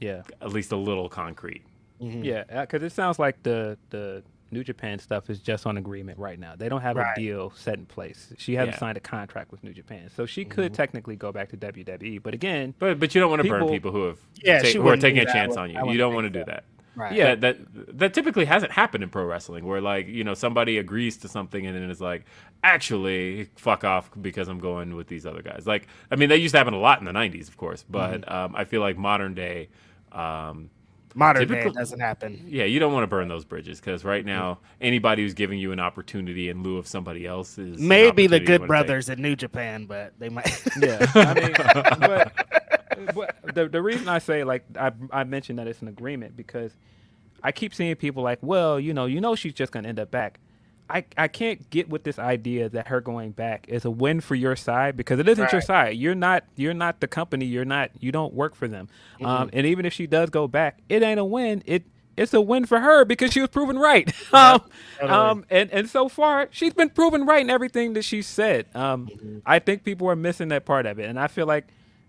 yeah, at least a little concrete. Mm-hmm. Yeah, because it sounds like the the New Japan stuff is just on agreement right now. They don't have right. a deal set in place. She hasn't yeah. signed a contract with New Japan, so she could mm-hmm. technically go back to W W E. But again, but but you don't want to burn people who have yeah, ta- who are taking a that. chance on you. You don't want to do that. that. Right. Yeah, that, that that typically hasn't happened in pro wrestling, where like you know somebody agrees to something and then it's like, actually, fuck off because I'm going with these other guys. Like, I mean, that used to happen a lot in the nineties, of course, but mm-hmm. um, I feel like modern day, um, modern day it doesn't happen. Yeah, you don't want to burn those bridges because right now mm-hmm. anybody who's giving you an opportunity in lieu of somebody else is maybe the Good Brothers in New Japan, but they might. Yeah, I mean, but. But the the reason I say like I I mentioned that it's an agreement because I keep seeing people like, well, you know, you know she's just gonna end up back. I, I can't get with this idea that her going back is a win for your side because it isn't right. your side. You're not you're not the company. You're not you don't work for them. Mm-hmm. Um, and even if she does go back, it ain't a win. It it's a win for her because she was proven right. Yeah, um, totally. um and and so far she's been proven right in everything that she said. Um, mm-hmm. I think people are missing that part of it, and I feel like.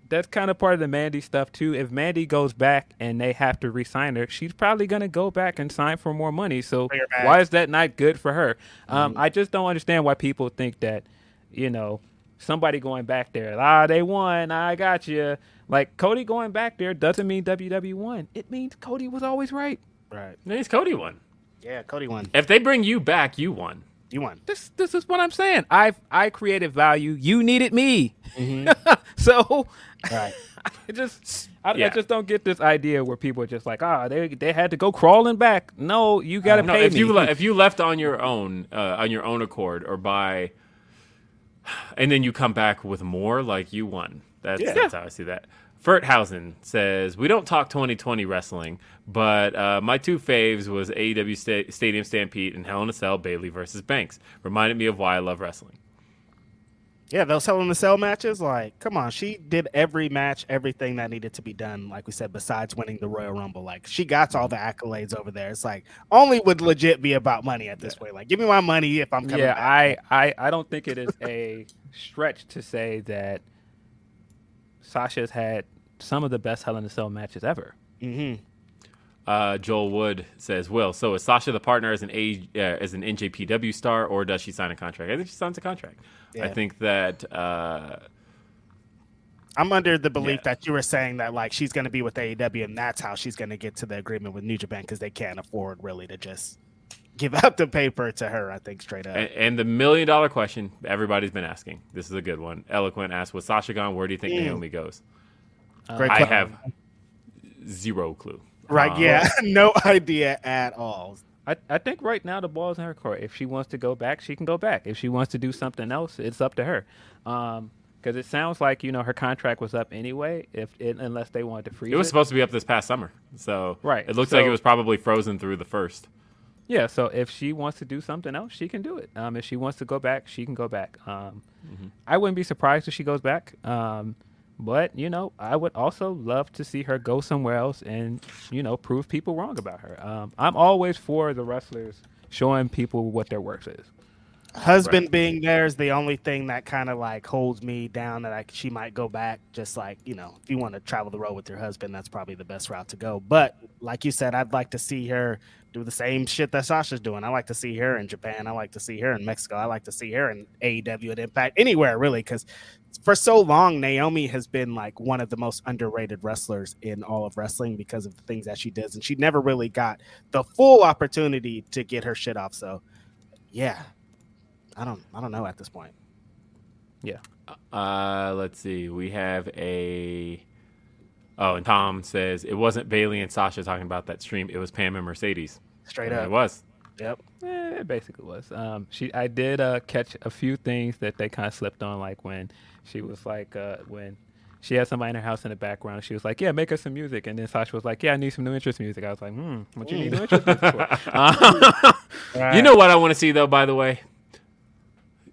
That's kind of part of the Mandy stuff, too. If Mandy goes back and they have to re-sign her, she's probably going to go back and sign for more money. So why is that not good for her? Um, mm-hmm. I just don't understand why people think that, you know, somebody going back there, ah, they won, I got you. Like, Cody going back there doesn't mean W W E won. It means Cody was always right. Right. It means Cody won. Yeah, Cody won. If they bring you back, you won. You won. This this is what I'm saying. I I created value. You needed me. Mm-hmm. So right. I just I, yeah. I just don't get this idea where people are just like, ah, oh, they they had to go crawling back. No, you got to pay if me. You le- if you left on your own, uh, on your own accord, or by, and then you come back with more, like you won. That's yeah. that's how I see that. Ferthausen says, we don't talk twenty twenty wrestling, but uh, my two faves was A E W St- Stadium Stampede and Hell in a Cell Bayley versus Banks. Reminded me of why I love wrestling. Yeah, those Hell in a Cell matches, like, come on. She did every match, everything that needed to be done, like we said, besides winning the Royal Rumble. Like, she got all the accolades over there. It's like, only would legit be about money at this yeah. point. Like, give me my money if I'm coming yeah, back. Yeah, I, I, I don't think it is a stretch to say that Sasha's had some of the best Hell in a Cell matches ever. Mm-hmm. Uh, Joel Wood says, "Will, so is Sasha the partner as an a uh, as an N J P W star, or does she sign a contract?" I think she signs a contract. Yeah. I think that uh, I'm under the belief yeah. that you were saying that like she's going to be with A E W, and that's how she's going to get to the agreement with New Japan because they can't afford really to just give up the paper to her. I think straight up. And, and the million dollar question everybody's been asking. This is a good one. Eloquent asks, "With Sasha gone, where do you think mm. Naomi goes?" Uh, Great I have zero clue. Right, yeah, um, no idea at all. I, I think right now the ball's in her court. If she wants to go back, she can go back. If she wants to do something else, it's up to her. Um, because it sounds like, you know, her contract was up anyway, if it, unless they wanted to freeze it. It was supposed to be up this past summer. So right. it looks so, like it was probably frozen through the first. Yeah, so if she wants to do something else, she can do it. Um, if she wants to go back, she can go back. Um, mm-hmm. I wouldn't be surprised if she goes back. Um. But, you know, I would also love to see her go somewhere else and, you know, prove people wrong about her. Um, I'm always for the wrestlers showing people what their worth is. Husband right. being there is the only thing that kind of like holds me down that I, she might go back. Just like, you know, if you want to travel the road with your husband, that's probably the best route to go. But like you said, I'd like to see her do the same shit that Sasha's doing. I like to see her in Japan. I like to see her in Mexico. I like to see her in A E W and Impact, anywhere really, because for so long, Naomi has been like one of the most underrated wrestlers in all of wrestling because of the things that she does. And she never really got the full opportunity to get her shit off. So, yeah. I don't I don't know at this point. Yeah. Uh, let's see. We have a Oh, and Tom says it wasn't Bailey and Sasha talking about that stream. It was Pam and Mercedes. Straight up. It was. Yep. Eh, it basically was. Um, she I did uh, catch a few things that they kind of slipped on, like when she was like uh, when she had somebody in her house in the background. She was like, yeah, make us some music. And then Sasha was like, yeah, I need some new interest music. I was like, hmm, what you need new interest music for? Uh, right. You know what I want to see, though, by the way?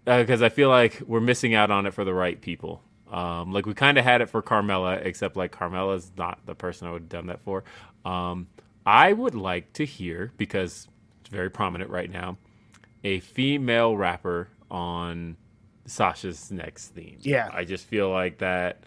Because uh, I feel like we're missing out on it for the right people. Um, like, we kind of had it for Carmella, except, like, Carmella's not the person I would have done that for. Um, I would like to hear, because it's very prominent right now, a female rapper on Sasha's next theme. Yeah. I just feel like that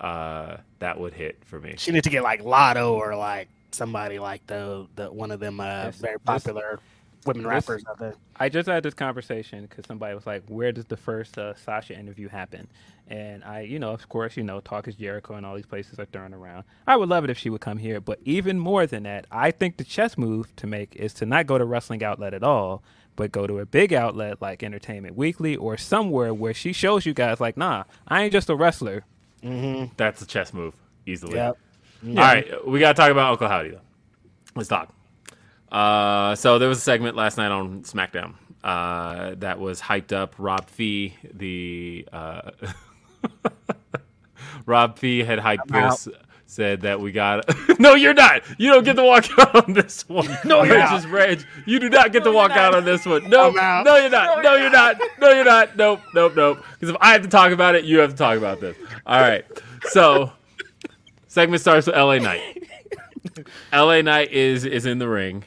uh, that would hit for me. She needs to get, like, Lotto or, like, somebody like the, the one of them uh, yes, very popular... women rappers this, out there. I just had this conversation because somebody was like, where does the first uh, Sasha interview happen? And I, you know, of course, you know, Talk is Jericho and all these places are thrown around. I would love it if she would come here. But even more than that, I think the chess move to make is to not go to wrestling outlet at all, but go to a big outlet like Entertainment Weekly or somewhere where she shows you guys like, nah, I ain't just a wrestler. Mm-hmm. That's a chess move easily. Yep. Mm-hmm. All right. We got to talk about Uncle Howdy, though. Let's talk. Uh, so there was a segment last night on SmackDown uh, that was hyped up. Rob Fee, the uh, Rob Fee had hyped I'm this, out. Said that we got. No, you're not. You don't get to walk out on this one. No, you're Righteous Reg. You do not get no, to walk out on this one. No, no, you're not. No, you're not. No, you're not. Nope, nope, nope. Because if I have to talk about it, you have to talk about this. All right. So segment starts with L A Knight. L A Knight is is in the ring.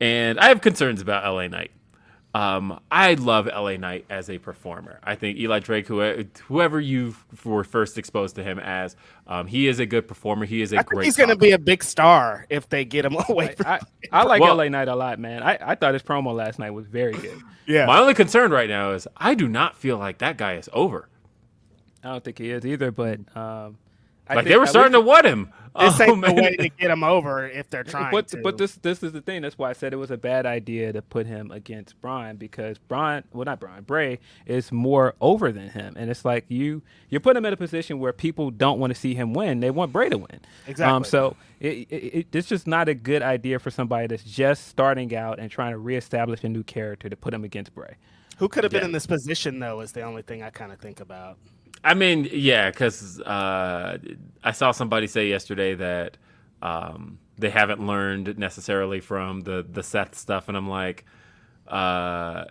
And I have concerns about L A Knight. Um, I love L A Knight as a performer. I think Eli Drake, whoever you were first exposed to him as, um, he is a good performer. He is a I great. Think he's going to be a big star if they get him away. From I, I, I like well, L A Knight a lot, man. I, I thought his promo last night was very good. Yeah. My only concern right now is I do not feel like that guy is over. I don't think he is either, but um, I like think they were starting least- to want him. This ain't the oh, way to get him over if they're trying but, to. But this this is the thing. That's why I said it was a bad idea to put him against Brian because Brian, well, not Brian, Bray is more over than him. And it's like you, you're putting him in a position where people don't want to see him win. They want Bray to win. Exactly. Um, so it, it, it, it's just not a good idea for somebody that's just starting out and trying to reestablish a new character to put him against Bray. Who could have yeah. been in this position, though, is the only thing I kind of think about. I mean, yeah, because uh, I saw somebody say yesterday that um, they haven't learned necessarily from the, the Seth stuff, and I'm like, uh,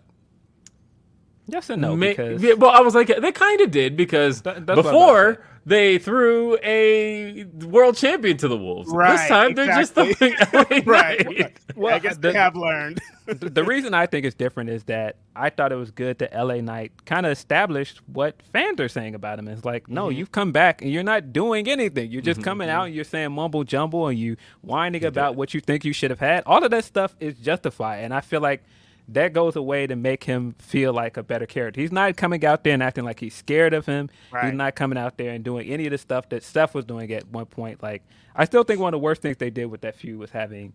Yes and no. Ma- because yeah, well, I was like, they kind of did, because that, before they threw a world champion to the Wolves. Right, this time they're exactly. just throwing L A Right. Well, I guess the, they have learned. The reason I think it's different is that I thought it was good that L A Knight kind of established what fans are saying about him. It's like, no, mm-hmm. you've come back and you're not doing anything. You're just mm-hmm, coming mm-hmm. out and you're saying mumble jumble and you whining you about what you think you should have had. All of that stuff is justified, and I feel like that goes a way to make him feel like a better character. He's not coming out there and acting like he's scared of him. Right. He's not coming out there and doing any of the stuff that Seth was doing at one point. Like, I still think one of the worst things they did with that feud was having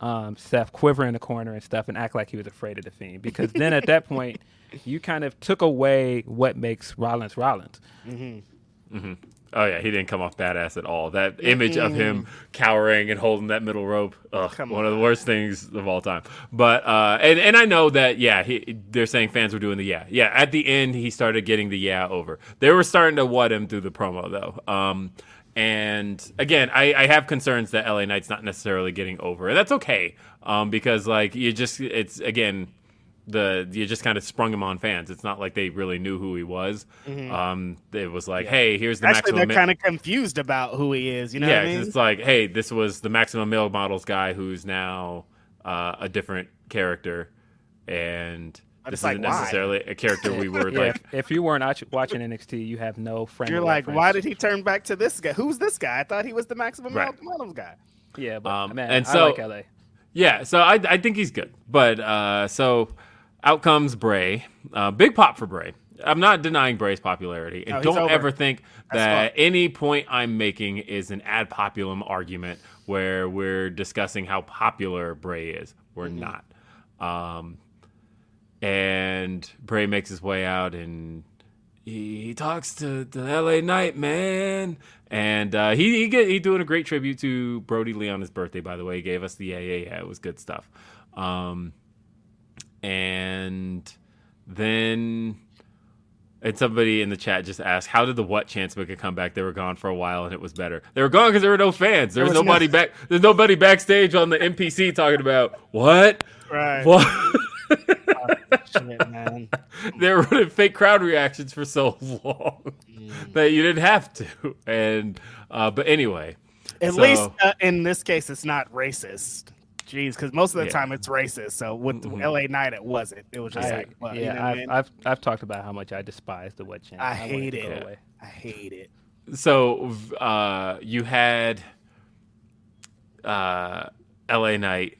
um, Seth quiver in the corner and stuff and act like he was afraid of the Fiend. Because then at that point, you kind of took away what makes Rollins Rollins. Mm-hmm. Mm-hmm. Oh, yeah, he didn't come off badass at all. That image mm-hmm. of him cowering and holding that middle rope, ugh, on. one of the worst things of all time. But uh, and, and I know that, yeah, he, they're saying fans were doing the yeah. Yeah, at the end, he started getting the yeah over. They were starting to what him through the promo, though. Um, and, again, I, I have concerns that L A Knight's not necessarily getting over. And that's okay, um, because, like, you just – it's, again – The you just kind of sprung him on fans. It's not like they really knew who he was. Mm-hmm. Um, it was like, yeah. hey, here's the Actually, maximum. They're mi- kind of confused about who he is. You know, yeah, what I mean? It's like, hey, this was the maximum male models guy who's now uh, a different character, and I'm this isn't like, necessarily why? a character we were yeah, like. If you weren't watching N X T, you have no friend. You're like, friends. Why did he turn back to this guy? Who's this guy? I thought he was the maximum right. male models guy. Yeah, but um, man, and so, I like L A. Yeah, so I I think he's good, but uh, so. Out comes Bray. Uh, big pop for Bray. I'm not denying Bray's popularity. And no, don't over. ever think that any point I'm making is an ad populum argument where we're discussing how popular Bray is. We're mm-hmm. not. Um, and Bray makes his way out, and he, he talks to, to L A Knight, man. And uh, he he, get, he doing a great tribute to Brody Lee on his birthday, by the way. He gave us the yeah, yeah, yeah. It was good stuff. Um And then and somebody in the chat just asked, how did the what chance make a comeback? They were gone for a while and it was better. They were gone because there were no fans. There was, was nobody no... back. There's nobody backstage on the N P C talking about what? Right. What? Oh, shit, man. They were running fake crowd reactions for so long mm. that you didn't have to. And uh, but anyway. At so... least uh, in this case, it's not racist. Jeez, because most of the yeah. time it's racist. So with mm-hmm. L A Knight, it wasn't. It was just I, like, well, yeah. You know I've, I mean? I've I've talked about how much I despise the what chance. I, I hate it. it I hate it. So uh, you had uh, L A Knight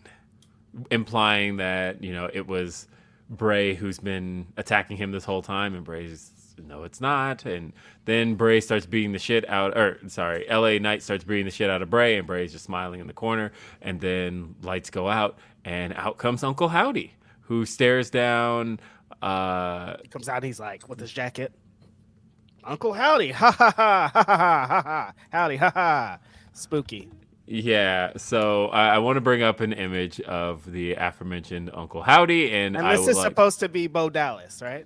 implying that you know it was Bray who's been attacking him this whole time, and Bray's no, it's not. And then Bray starts beating the shit out, or sorry, L A Knight starts beating the shit out of Bray, and Bray's just smiling in the corner. And then lights go out, and out comes Uncle Howdy, who stares down. Uh, he comes out, he's like, with his jacket, Uncle Howdy, ha ha ha ha ha ha ha, howdy, ha ha, spooky. Yeah, so I, I want to bring up an image of the aforementioned Uncle Howdy, and, and this I is like... supposed to be Bo Dallas, right?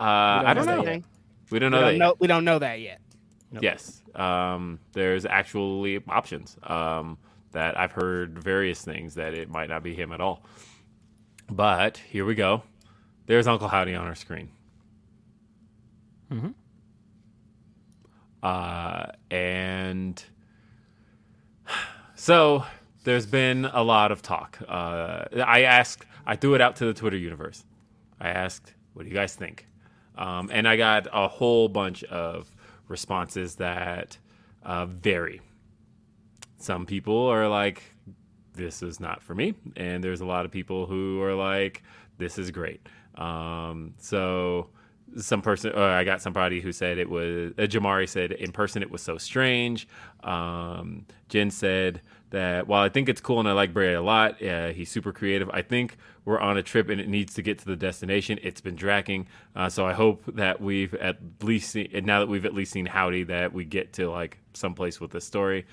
Uh, I don't know. We don't know that yet. We don't know that yet. Nope. Yes. Um, there's actually options um, that I've heard various things that it might not be him at all. But here we go. There's Uncle Howdy on our screen. Mm-hmm. Uh, and so there's been a lot of talk. Uh, I asked, I threw it out to the Twitter universe. I asked, what do you guys think? Um, and I got a whole bunch of responses that uh, vary. Some people are like, this is not for me. And there's a lot of people who are like, this is great. Um, so some person, or I got somebody who said it was, uh, Jamari said in person it was so strange. Um, Jen said that while I think it's cool and I like Bray a lot, uh, he's super creative. I think we're on a trip and it needs to get to the destination. It's been dragging. Uh, so I hope that we've at least seen, now that we've at least seen Howdy, that we get to like someplace with this story.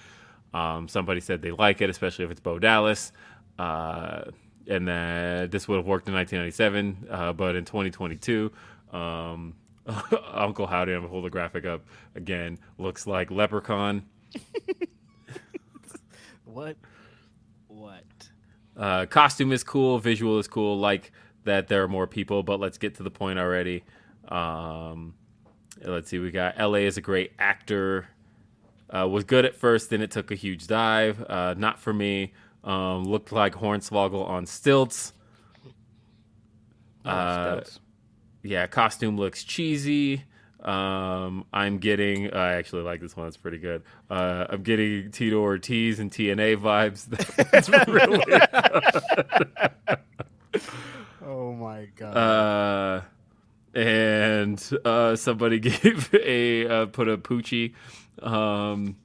Um, somebody said they like it, especially if it's Bo Dallas. Uh, and that this would have worked in nineteen ninety-seven, uh, but in twenty twenty-two, um, Uncle Howdy, I'm going to hold the graphic up again, looks like Leprechaun. What? What? Uh, costume is cool. Visual is cool. Like that there are more people, but let's get to the point already. Um, let's see. We got L A is a great actor. Uh, was good at first, then it took a huge dive. Uh, not for me. Um, looked like Hornswoggle on stilts. Uh, yeah, costume looks cheesy. Um, I'm getting, I actually like this one. It's pretty good. Uh, I'm getting Tito Ortiz and T N A vibes. That's really oh my God. Uh, and, uh, somebody gave a, uh, put a Poochie, um,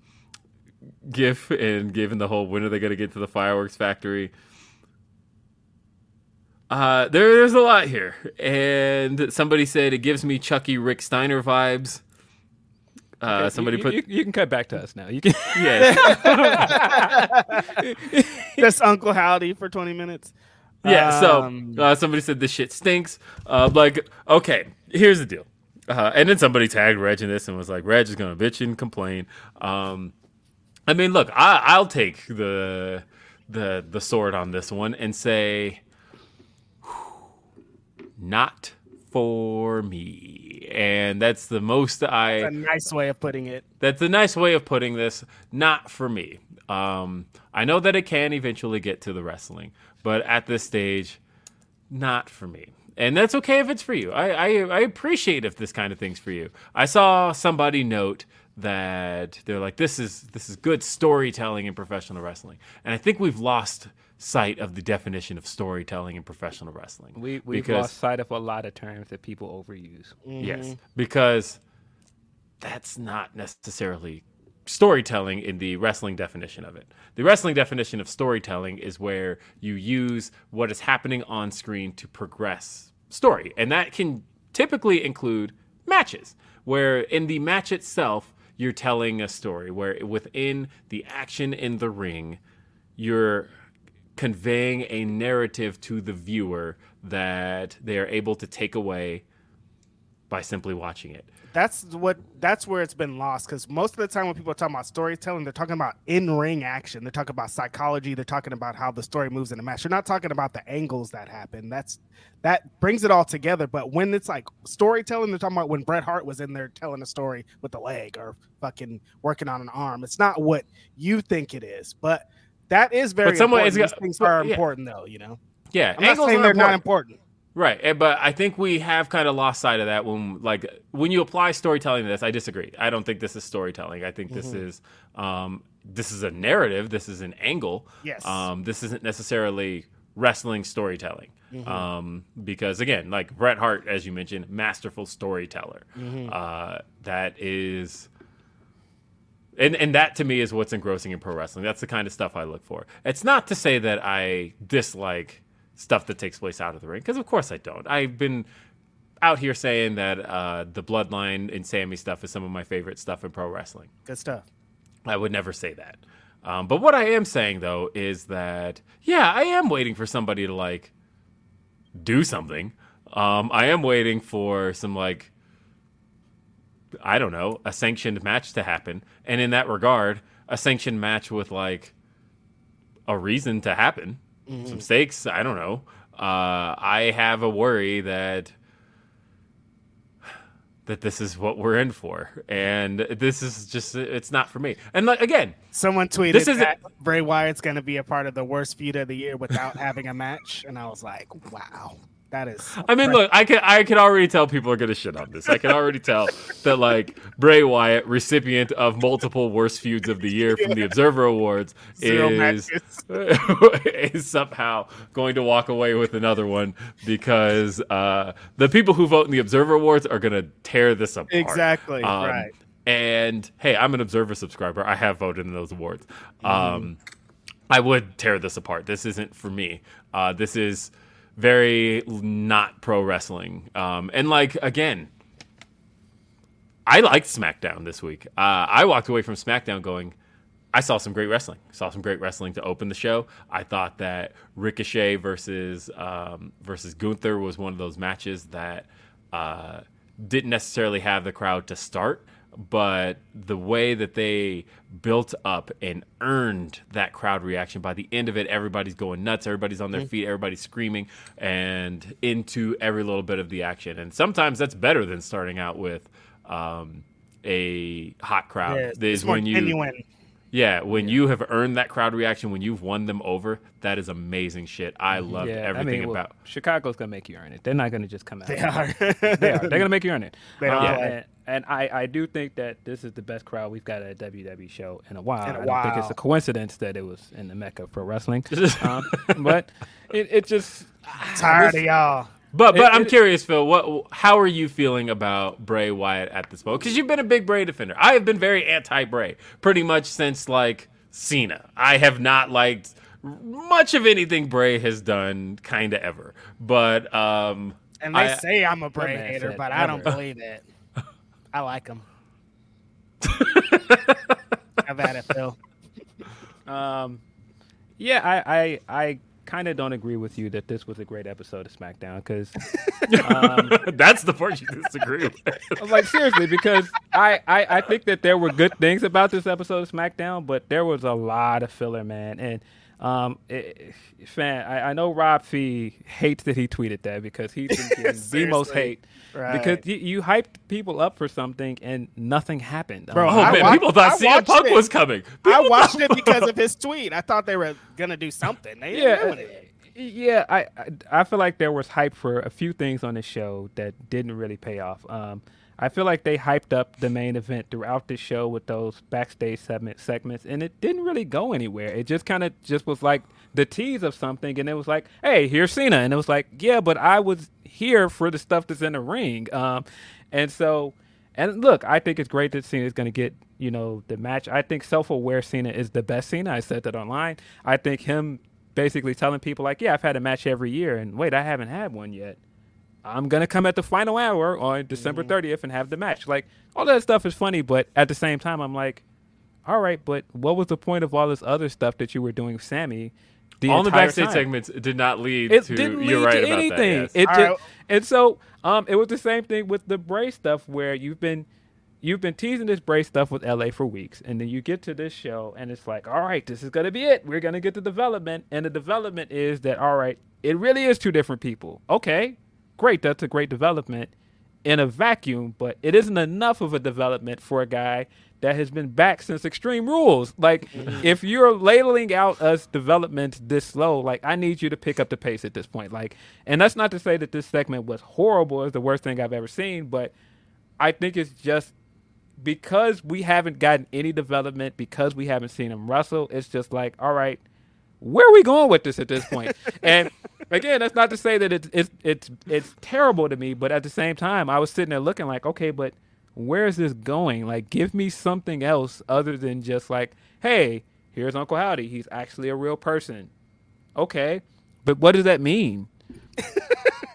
gif and given the whole, when are they going to get to the fireworks factory? Uh, there, there's a lot here. And somebody said it gives me Chucky Rick Steiner vibes. Uh, okay, somebody you, put you, you can cut back to us now. You can yeah. That's Uncle Howdy for twenty minutes. Yeah, um, so uh, somebody said this shit stinks. Uh, like, okay, here's the deal. Uh, and then somebody tagged Reg in this and was like, Reg is going to bitch and complain. Um, I mean, look, I, I'll take the the the sword on this one and say, not for me. And that's the most I... That's a nice way of putting it. That's a nice way of putting this. Not for me. Um, I know that it can eventually get to the wrestling, but at this stage, not for me. And that's okay if it's for you. I, I, I appreciate if this kind of thing's for you. I saw somebody note that they're like, this is this is good storytelling in professional wrestling. And I think we've lost sight of the definition of storytelling in professional wrestling. We, we've because, lost sight of a lot of terms that people overuse. Mm-hmm. Yes, because that's not necessarily storytelling in the wrestling definition of it. The wrestling definition of storytelling is where you use what is happening on screen to progress story. And that can typically include matches, where in the match itself, you're telling a story, where within the action in the ring, you're conveying a narrative to the viewer that they are able to take away by simply watching it. That's what. That's where it's been lost, because most of the time when people are talking about storytelling, they're talking about in-ring action. They're talking about psychology. They're talking about how the story moves in a match. They're not talking about the angles that happen. That's that brings it all together. But when it's like storytelling, they're talking about when Bret Hart was in there telling a story with a leg or fucking working on an arm. It's not what you think it is, but that is very but someone, important. Got, These things but, are important, yeah. though, you know? Yeah. I'm angles not saying they're important. not important. Right. But I think we have kind of lost sight of that when, like, when you apply storytelling to this. I disagree. I don't think this is storytelling. I think mm-hmm. this is um, this is a narrative. This is an angle. Yes. Um, this isn't necessarily wrestling storytelling. Mm-hmm. Um, because, again, like Bret Hart, as you mentioned, masterful storyteller. Mm-hmm. Uh, that is... And and that, to me, is what's engrossing in pro wrestling. That's the kind of stuff I look for. It's not to say that I dislike stuff that takes place out of the ring, because, of course, I don't. I've been out here saying that uh, the Bloodline and Sammy stuff is some of my favorite stuff in pro wrestling. Good stuff. I would never say that. Um, but what I am saying, though, is that, yeah, I am waiting for somebody to, like, do something. Um, I am waiting for some, like, I don't know, a sanctioned match to happen. And in that regard, a sanctioned match with, like, a reason to happen. Mm-hmm. Some stakes, I don't know. Uh, I have a worry that that this is what we're in for. And this is just, it's not for me. And, like, again. Someone tweeted this is that a- Bray Wyatt's going to be a part of the worst feud of the year without having a match. And I was like, wow. That is. I mean, look, I can I can already tell people are gonna shit on this. I can already tell that, like, Bray Wyatt, recipient of multiple worst feuds of the year from the Observer Awards, is, is somehow going to walk away with another one, because uh, the people who vote in the Observer Awards are gonna tear this apart. Exactly. Um, right. And hey, I'm an Observer subscriber. I have voted in those awards. Mm. Um, I would tear this apart. This isn't for me. Uh, this is. Very not pro wrestling. Um, and, like, again, I liked SmackDown this week. Uh, I walked away from SmackDown going, I saw some great wrestling. Saw some great wrestling to open the show. I thought that Ricochet versus um, versus Gunther was one of those matches that uh, didn't necessarily have the crowd to start. but the way that they built up and earned that crowd reaction, by the end of it, everybody's going nuts, everybody's on their feet, everybody's screaming, and into every little bit of the action. And sometimes that's better than starting out with um, a hot crowd. Yeah, it's is more when you, genuine. Yeah, when yeah. you have earned that crowd reaction, when you've won them over, that is amazing shit. I loved yeah, everything I mean, well, about Chicago's going to make you earn it. They're not going to just come out. They are. they are. They're going to make you earn it. They um, are. And, and I, I do think that this is the best crowd we've got at a W W E show in a while. In a while. I don't think it's a coincidence that it was in the Mecca for wrestling. um, but it, it just... Tired of y'all. But but it, I'm it, curious, Phil. What? How are you feeling about Bray Wyatt at this moment? Because you've been a big Bray defender. I have been very anti-Bray pretty much since like Cena. I have not liked much of anything Bray has done, kind of ever. But um, and they I, say I'm a Bray hater, said, but I don't never. believe it. I like him. I've had it, Phil. Um, yeah, I I. I kind of don't agree with you that this was a great episode of SmackDown because um, that's the part you disagree with. I'm like, seriously, because I, I, I think that there were good things about this episode of SmackDown, but there was a lot of filler, man. And um, it, fan, I, I know Rob Fee hates that he tweeted that because he's the most hate right. because you, you hyped people up for something and nothing happened. Bro, um, oh I man, watched, people thought C M Punk it. was coming. People I watched it because of his tweet. I thought they were gonna do something. They didn't yeah, do it. yeah. I, I I feel like there was hype for a few things on this show that didn't really pay off. Um, I feel like they hyped up the main event throughout the show with those backstage segment segments, and it didn't really go anywhere. It just kind of just was like the tease of something, and it was like, hey, here's Cena. And it was like, yeah, but I was here for the stuff that's in the ring. Um, and so, and look, I think it's great that Cena is going to get, you know, the match. I think self-aware Cena is the best Cena. I said that online. I think him basically telling people like, yeah, I've had a match every year, and wait, I haven't had one yet. I'm going to come at the final hour on December thirtieth and have the match. Like, all that stuff is funny, but at the same time, I'm like, all right, but what was the point of all this other stuff that you were doing with Sammy the all entire time? All the backstage time? segments did not lead it to, didn't you're lead right to about anything. That. Yes. It did, right. And so um, it was the same thing with the Bray stuff where you've been you've been teasing this Bray stuff with L A for weeks, and then you get to this show, and it's like, all right, this is going to be it. We're going to get the development, and the development is that, all right, it really is two different people. Okay. Great, that's a great development in a vacuum, but it isn't enough of a development for a guy that has been back since Extreme Rules. Like, if you're ladling out us developments this slow, like, I need you to pick up the pace at this point. Like, and that's not to say that this segment was horrible, it's the worst thing I've ever seen, but I think it's just because we haven't gotten any development, because we haven't seen him wrestle, it's just like, all right, where are we going with this at this point? And again, that's not to say that it's it's it's it's terrible to me, but at the same time, I was sitting there looking like, okay, but where is this going? Like, give me something else other than just like, hey, here's Uncle Howdy. He's actually a real person. Okay, but what does that mean?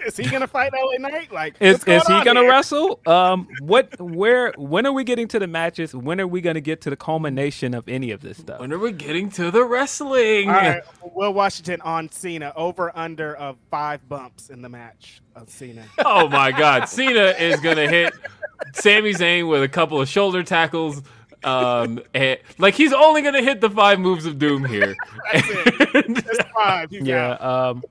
Is he gonna fight L A Knight? Like, is is he gonna here? wrestle? Um, what? Where? When are we getting to the matches? When are we gonna get to the culmination of any of this stuff? When are we getting to the wrestling? All right, Will Washington on Cena over under of five bumps in the match of Cena. Oh my God, Cena is gonna hit Sami Zayn with a couple of shoulder tackles. Um, and, like he's only gonna hit the five moves of doom here. That's it. That's five. He's yeah. Out. Um.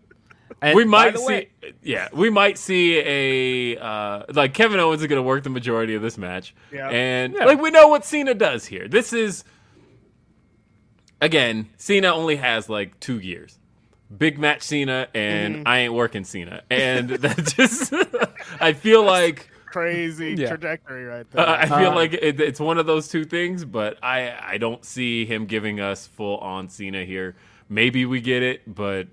And we might see, way, yeah, we might see a uh, like Kevin Owens is going to work the majority of this match, yeah. and yeah. like we know what Cena does here. This is again, Cena only has like two years. Big match Cena, and mm-hmm. I ain't working Cena, and that just I feel That's like crazy yeah. trajectory right there. Uh, I feel uh, like it, it's one of those two things, but I I don't see him giving us full on Cena here. Maybe we get it, but.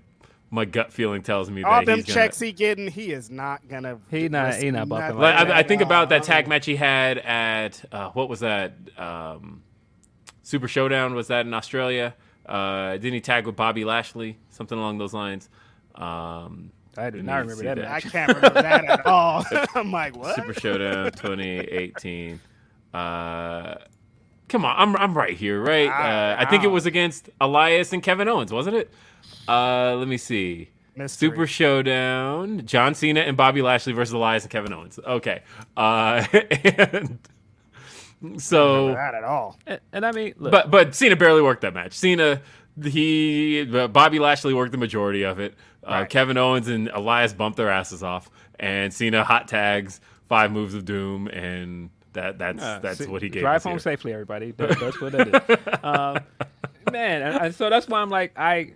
My gut feeling tells me all that them he's gonna, checks he getting, he is not gonna. He not, he not bumping. Like I, I think about that tag match he had at uh, what was that? Um, Super Showdown was that in Australia? Uh, didn't he tag with Bobby Lashley? Something along those lines. Um, I do not remember that. that. I can't remember that at all. I'm like, what? Super Showdown twenty eighteen. Uh, come on, I'm I'm right here, right? Uh, I think it was against Elias and Kevin Owens, wasn't it? Uh, let me see. Mystery. Super Showdown. John Cena and Bobby Lashley versus Elias and Kevin Owens. Okay. Uh, and So not at all. And, and I mean, look. but but Cena barely worked that match. Cena, he Bobby Lashley worked the majority of it. Right. Uh, Kevin Owens and Elias bumped their asses off, and Cena hot tags, five moves of doom, and that that's uh, that's see, what he gave. Drive home year. Safely, everybody. That, that's what that is. uh, man, and, and so that's why I'm like I.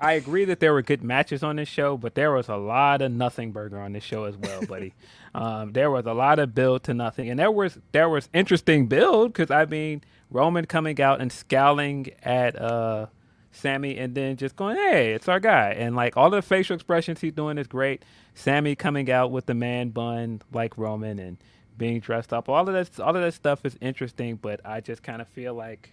I agree that there were good matches on this show, but there was a lot of nothing burger on this show as well, buddy. um, there was a lot of build to nothing, and there was there was interesting build because I mean Roman coming out and scowling at uh, Sammy, and then just going, "Hey, it's our guy," and like all the facial expressions he's doing is great. Sammy coming out with the man bun like Roman and being dressed up, all of that all of that stuff is interesting, but I just kind of feel like.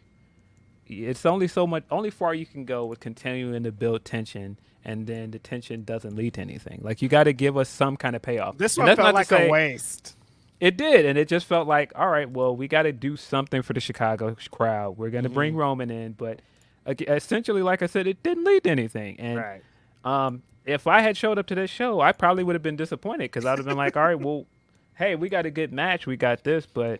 It's only so much, only far you can go with continuing to build tension, and then the tension doesn't lead to anything. Like, you got to give us some kind of payoff. This one felt like a waste. It did, and it just felt like, all right, well, we got to do something for the Chicago crowd. We're going to mm-hmm. bring Roman in, but uh, essentially, like I said, it didn't lead to anything. And right. um, if I had showed up to this show, I probably would have been disappointed because I would have been like, all right, well, hey, we got a good match. We got this, but...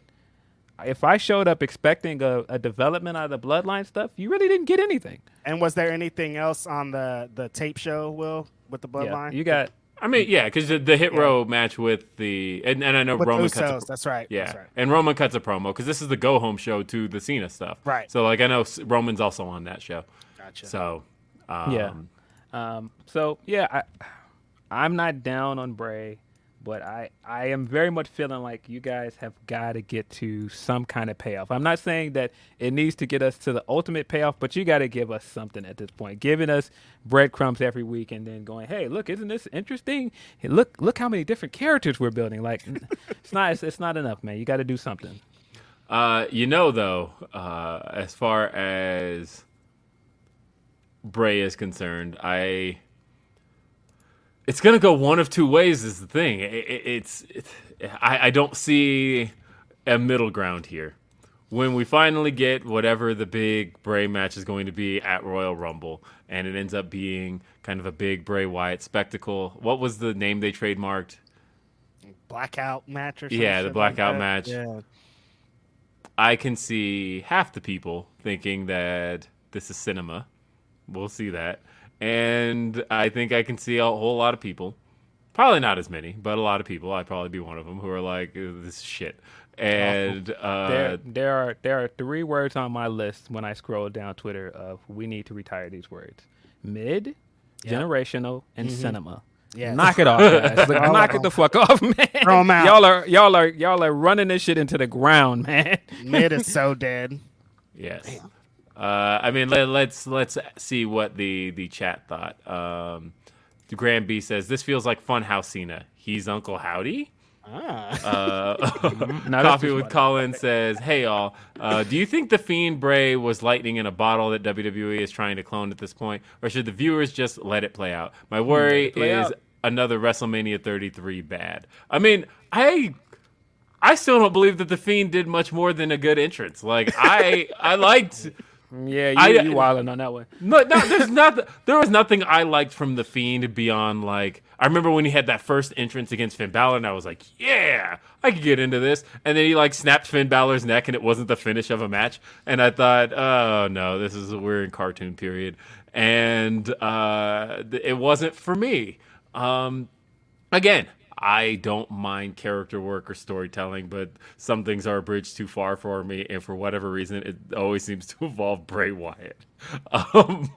If I showed up expecting a, a development out of the bloodline stuff, you really didn't get anything. And was there anything else on the, the tape show, Will, with the bloodline? Yeah, you got. I mean, yeah, because the, the Hit yeah. Row match with the and, and I know with Roman Usos, cuts. A, that's right. Yeah, that's right. And Roman cuts a promo because this is the go home show to the Cena stuff. Right. So like I know Roman's also on that show. Gotcha. So um, yeah. Um, so yeah, I, I'm not down on Bray. But I, I am very much feeling like you guys have got to get to some kind of payoff. I'm not saying that it needs to get us to the ultimate payoff, but you got to give us something at this point. Giving us breadcrumbs every week and then going, hey, look, isn't this interesting? Hey, look look how many different characters we're building. Like, it's not it's, it's not enough, man. You got to do something. Uh, you know, though, uh, as far as Bray is concerned, I... It's gonna go one of two ways. Is the thing. It, it, it's, it's I, I don't see a middle ground here. When we finally get whatever the big Bray match is going to be at Royal Rumble, and it ends up being kind of a big Bray Wyatt spectacle. What was the name they trademarked? Blackout match or something. Yeah, the blackout like match. Yeah. I can see half the people thinking that this is cinema. We'll see that. And I think I can see a whole lot of people, probably not as many, but a lot of people, I'd probably be one of them, who are like, this is shit. And uh, there, there are there are three words on my list when I scroll down Twitter of we need to retire these words. Mid, yep. generational, and mm-hmm. cinema. Yeah, knock it off, guys! Like, knock it the fuck off, man! Throw them out. Y'all are y'all are y'all are running this shit into the ground, man. Mid is so dead. Yes. Damn. Uh, I mean, let, let's let's see what the, the chat thought. Um, Graham B says, this feels like Funhouse Cena. He's Uncle Howdy. Ah. Uh, Coffee with Colin says, hey, all. Uh, do you think the Fiend Bray was lightning in a bottle that W W E is trying to clone at this point? Or should the viewers just let it play out? My worry is out. Another WrestleMania thirty-three bad. I mean, I... I still don't believe that the Fiend did much more than a good entrance. Like, I I liked... Yeah, you, I, you wilding on that one. No, no, there's not. There was nothing I liked from the Fiend beyond like I remember when he had that first entrance against Finn Balor, and I was like, yeah, I could get into this. And then he like snapped Finn Balor's neck, and it wasn't the finish of a match. And I thought, oh no, this is we're in cartoon period, and uh, it wasn't for me. Um, again. I don't mind character work or storytelling, but some things are a bridge too far for me, and for whatever reason, it always seems to involve Bray Wyatt. Um,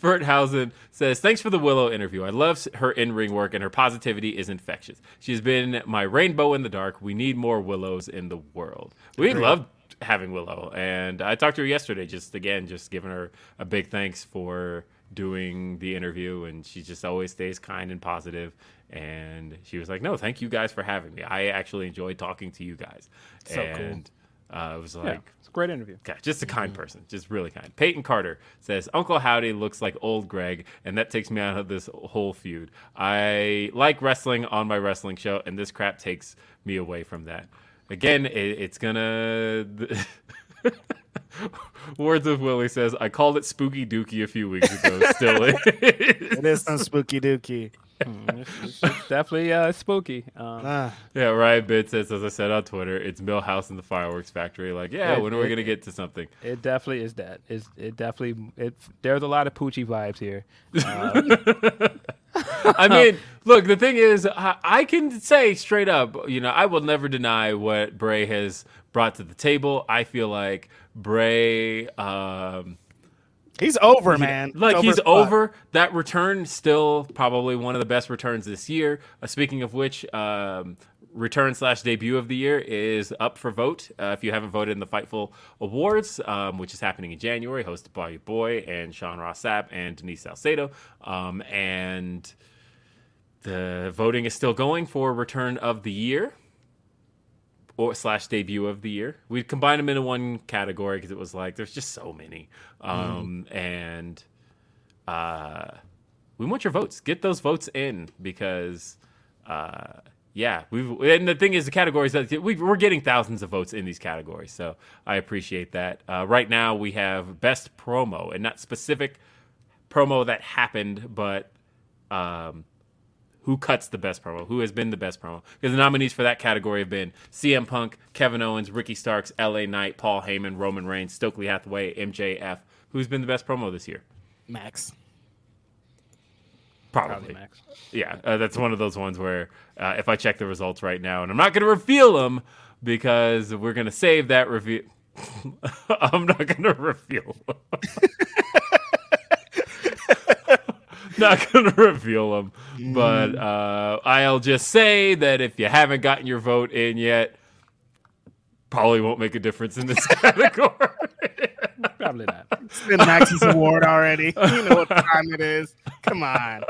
Ferthausen says, thanks for the Willow interview. I love her in-ring work, and her positivity is infectious. She's been my rainbow in the dark. We need more Willows in the world. We Agreed. Love having Willow, and I talked to her yesterday, just again, just giving her a big thanks for doing the interview, and she just always stays kind and positive. And she was like, no, thank you guys for having me. I actually enjoyed talking to you guys. So and cool. uh, it was like, yeah, it's a great interview. God, just a kind mm-hmm. person, just really kind. Peyton Carter says, Uncle Howdy looks like old Greg, and that takes me out of this whole feud. I like wrestling on my wrestling show, and this crap takes me away from that. Again, it, it's gonna. Words of Willie says, I called it Spooky Dookie a few weeks ago. Still, it is. It is some Spooky Dookie. mm, it's, it's, it's definitely uh, spooky. Um, ah. Yeah, Ryan Bitt says, as I said on Twitter, it's Millhouse in the Fireworks Factory. Like, yeah, it, when are it, we gonna get to something? It definitely is that. It's, it definitely it. There's a lot of Poochie vibes here. Uh, I mean, look, the thing is, I, I can say straight up, you know, I will never deny what Bray has brought to the table. I feel like Bray. Um, He's over, man. Like, he's over. That return, still probably one of the best returns this year. Uh, speaking of which, um, return slash debut of the year is up for vote. Uh, if you haven't voted in the Fightful Awards, um, which is happening in January, hosted by your boy and Sean Ross Sapp and Denise Salcedo. Um, and the voting is still going for return of the year. Or slash debut of the year. We combined them into one category because it was like, there's just so many. Um, mm. And uh, we want your votes. Get those votes in because, uh, yeah. we've And the thing is, the categories, that we, we're getting thousands of votes in these categories. So I appreciate that. Uh, right now, we have best promo, and not specific promo that happened, but... Um, Who cuts the best promo? Who has been the best promo? Because the nominees for that category have been C M Punk, Kevin Owens, Ricky Starks, L A Knight, Paul Heyman, Roman Reigns, Stokely Hathaway, M J F. Who's been the best promo this year? Max. Probably. Probably Max. Yeah, uh, that's one of those ones where uh, if I check the results right now, and I'm not going to reveal them because we're going to save that reveal. I'm not going to reveal them. Not gonna reveal them, mm. but uh, I'll just say that if you haven't gotten your vote in yet, probably won't make a difference in this category. Probably not. It's been Max's award already. You know what time it is. Come on.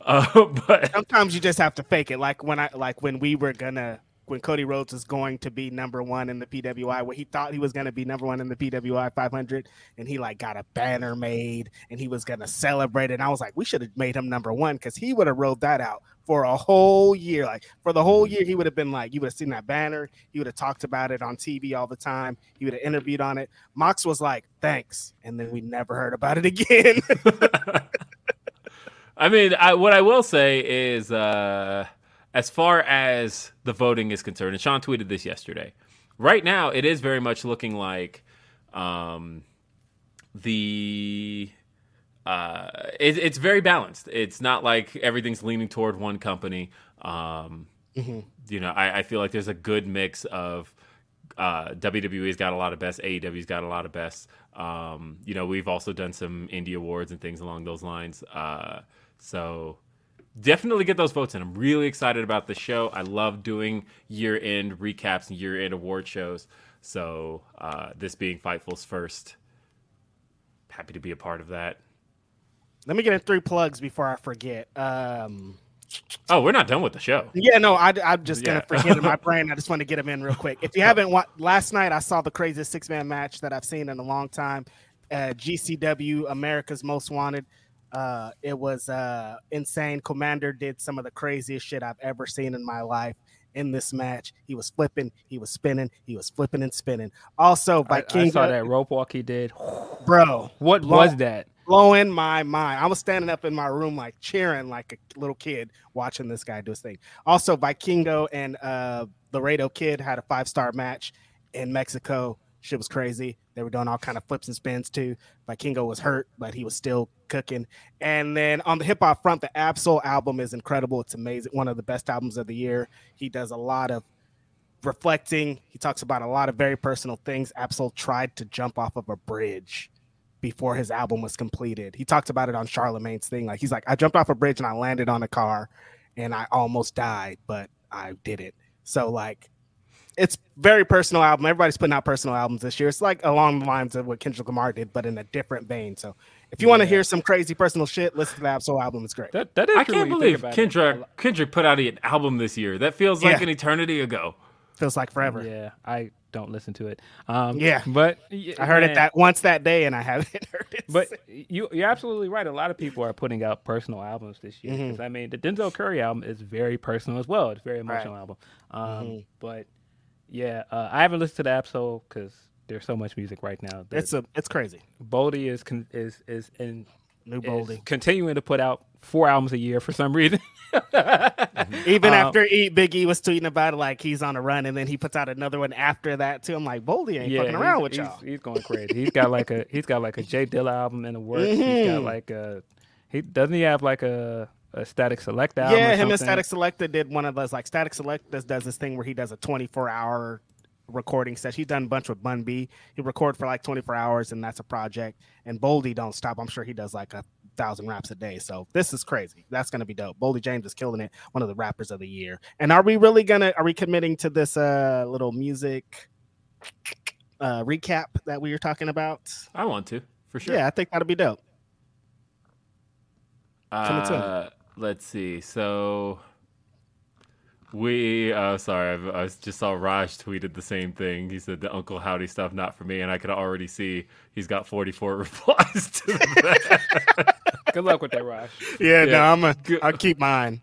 Uh, but sometimes you just have to fake it. Like when I, like when we were gonna, when Cody Rhodes is going to be number one in the P W I, where he thought he was going to be number one in the P W I five hundred, and he like got a banner made and he was going to celebrate it. And I was like, we should have made him number one because he would have rolled that out for a whole year. Like for the whole year, he would have been like, you would have seen that banner. He would have talked about it on T V all the time. He would have interviewed on it. Mox was like, thanks. And then we never heard about it again. I mean, I, what I will say is, uh, as far as the voting is concerned, and Sean tweeted this yesterday, right now it is very much looking like um, the uh, it, it's very balanced. It's not like everything's leaning toward one company. Um, mm-hmm. You know, I, I feel like there's a good mix of uh, W W E's got a lot of best, A E W's got a lot of best. Um, you know, we've also done some indie awards and things along those lines. Uh, so. Definitely get those votes in. I'm really excited about the show. I love doing year-end recaps and year-end award shows. So uh, this being Fightful's first, happy to be a part of that. Let me get in three plugs before I forget. Um, oh, we're not done with the show. Yeah, no, I, I'm just going to yeah. forget in my brain. I just want to get them in real quick. If you haven't watched, last night I saw the craziest six-man match that I've seen in a long time. Uh, G C W, America's Most Wanted. Uh, it was uh, insane. Commander did some of the craziest shit I've ever seen in my life in this match. He was flipping, he was spinning, he was flipping and spinning. Also, by King, I saw that rope walk he did. Bro, what blow, was that? Blowing my mind. I was standing up in my room like cheering like a little kid watching this guy do his thing. Also, Vikingo and uh, Laredo Kid had a five-star match in Mexico. Shit was crazy. They were doing all kind of flips and spins too. Vikingo was hurt, but he was still cooking. And then on the hip hop front, the Absol album is incredible. It's amazing. One of the best albums of the year. He does a lot of reflecting. He talks about a lot of very personal things. Absol tried to jump off of a bridge before his album was completed. He talked about it on Charlemagne's thing. Like he's like, I jumped off a bridge and I landed on a car and I almost died, but I did it. So like, it's very personal album. Everybody's putting out personal albums this year. It's like along the lines of what Kendrick Lamar did, but in a different vein. So if you yeah. want to hear some crazy personal shit, listen to the Absol album. It's great. That, that is I can't believe Kendrick it. Kendrick put out an album this year. That feels like yeah. an eternity ago. Feels like forever. Yeah, I don't listen to it. Um, yeah, but I heard and, it that once that day, and I haven't heard it. But you, you're absolutely right. A lot of people are putting out personal albums this year. Because mm-hmm. I mean, the Denzel Curry album is very personal as well. It's a very emotional right. album. Um, mm-hmm. But yeah, uh, I haven't listened to the Absol because there's so much music right now. It's a, it's crazy. Boldy is con- is is in New Boldy. Continuing to put out four albums a year for some reason. Even um, after e, Big E was tweeting about it, like he's on a run, and then he puts out another one after that too. I'm like, Boldy ain't yeah, fucking around with y'all. He's, he's going crazy. he's got like a he's got like a Jay Dilla album in the works. Mm-hmm. He's got like a he doesn't he have like a a Static Select album? Yeah, or him something? And Static Selecta did one of those. Like Static Selecta does this thing where he does a twenty-four hour recording session. He's done a bunch with Bun B. He record for like twenty-four hours, and that's a project. And Boldy don't stop. I'm sure he does like a thousand raps a day. So this is crazy. That's gonna be dope. Boldy James is killing it. One of the rappers of the year. And are we really gonna? Are we committing to this uh, little music uh, recap that we were talking about? I want to for sure. Yeah, I think that'll be dope. Uh, let's see. So. We, uh, sorry, I, I just saw Raj tweeted the same thing. He said the Uncle Howdy stuff, not for me. And I could already see he's got forty-four replies to that. Good luck with that, Raj. Yeah, yeah. No, I'm a, I'll keep mine.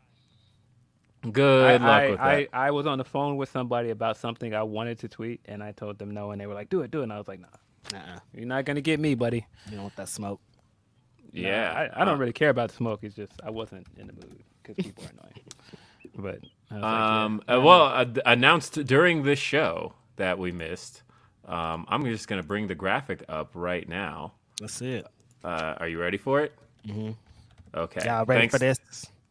Good I, luck I, with that. I, I was on the phone with somebody about something I wanted to tweet, and I told them no, and they were like, do it, do it. And I was like, nah, nah, you're not going to get me, buddy. You don't want that smoke. Yeah. No, I, I don't uh, really care about the smoke. It's just I wasn't in the mood because people are annoying. But um, like, yeah. uh, well, uh, announced during this show that we missed. Um, I'm just gonna bring the graphic up right now. Let's see it. Uh, are you ready for it? Mm-hmm. Okay. Yeah, ready thanks, for this.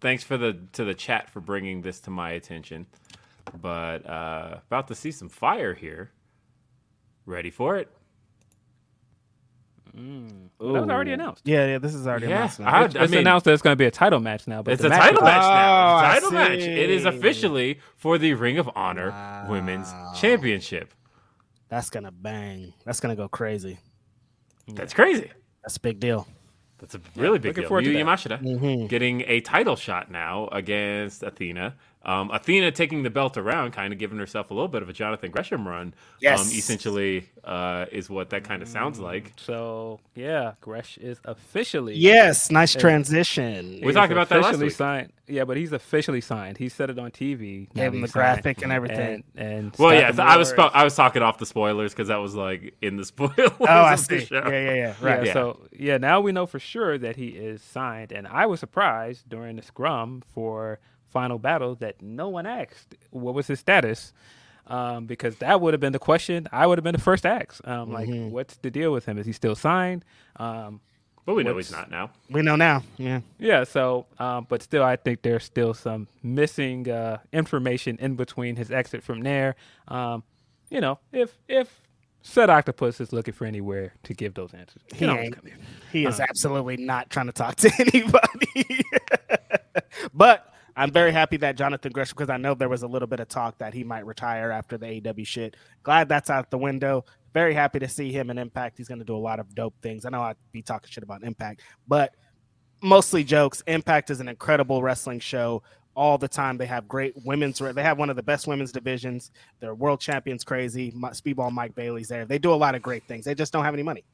Thanks for the to the chat for bringing this to my attention. But uh, about to see some fire here. Ready for it? Mm. Well, that was already announced. Yeah, yeah, this is already yeah. announced. Now. I, it's I mean, announced that it's going to be a title match now. But it's a title match now. It's a title match. It is officially for the Ring of Honor wow. Women's Championship. That's going to bang. That's going to go crazy. That's yeah. crazy. That's a big deal. That's a really yeah, big deal. Forward Yu to Yamashita mm-hmm. getting a title shot now against Athena. Um, Athena taking the belt around, kind of giving herself a little bit of a Jonathan Gresham run. Yes. Um, essentially uh, is what that kind of sounds like. So, yeah, Gresh is officially. Yes, nice uh, transition. We talked about that last week. Signed, yeah, but he's officially signed. He said it on T V. Gave him the graphic and everything. And, and well, yeah, so I was sp- I was talking off the spoilers because that was like in the spoilers. Oh, I see. Yeah, yeah, yeah. Right. Yeah, yeah. So, yeah, now we know for sure that he is signed. And I was surprised during the scrum for Final Battle that no one asked what was his status, um, because that would have been the question. I would have been the first to ask, um, like, mm-hmm. what's the deal with him? Is he still signed? Um, but we know he's not now. We know now. Yeah. Yeah. So, um, but still, I think there's still some missing uh, information in between his exit from there. Um, you know, if if said octopus is looking for anywhere to give those answers, he, he, ain't. Come here. he um, is absolutely not trying to talk to anybody. But I'm very happy that Jonathan Gresham, because I know there was a little bit of talk that he might retire after the A E W shit. Glad that's out the window. Very happy to see him in Impact. He's going to do a lot of dope things. I know I'd be talking shit about Impact, but mostly jokes. Impact is an incredible wrestling show all the time. They have great women's. They have one of the best women's divisions. They're world champions crazy. Speedball Mike Bailey's there. They do a lot of great things. They just don't have any money.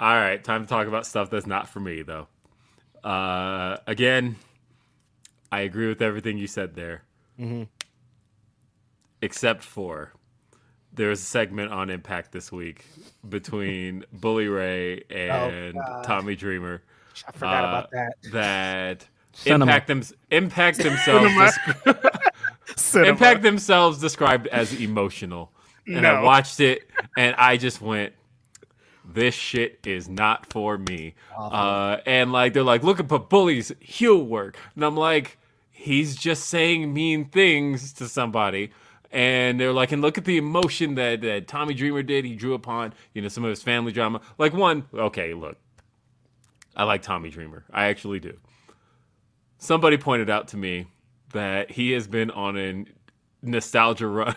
All right. Time to talk about stuff that's not for me, though. Uh, again... I agree with everything you said there, mm-hmm. except for there was a segment on Impact this week between Bully Ray and oh, Tommy Dreamer. I forgot uh, about that. That impact, them, impact themselves descri- Impact themselves described as emotional, and no. I watched it and I just went, this shit is not for me. Uh-huh. Uh, and like they're like, look at Bully's heel work, and I'm like. He's just saying mean things to somebody. And they're like, and look at the emotion that, that Tommy Dreamer did. He drew upon, you know, some of his family drama. Like one, okay, look, I like Tommy Dreamer. I actually do. Somebody pointed out to me that he has been on a nostalgia run.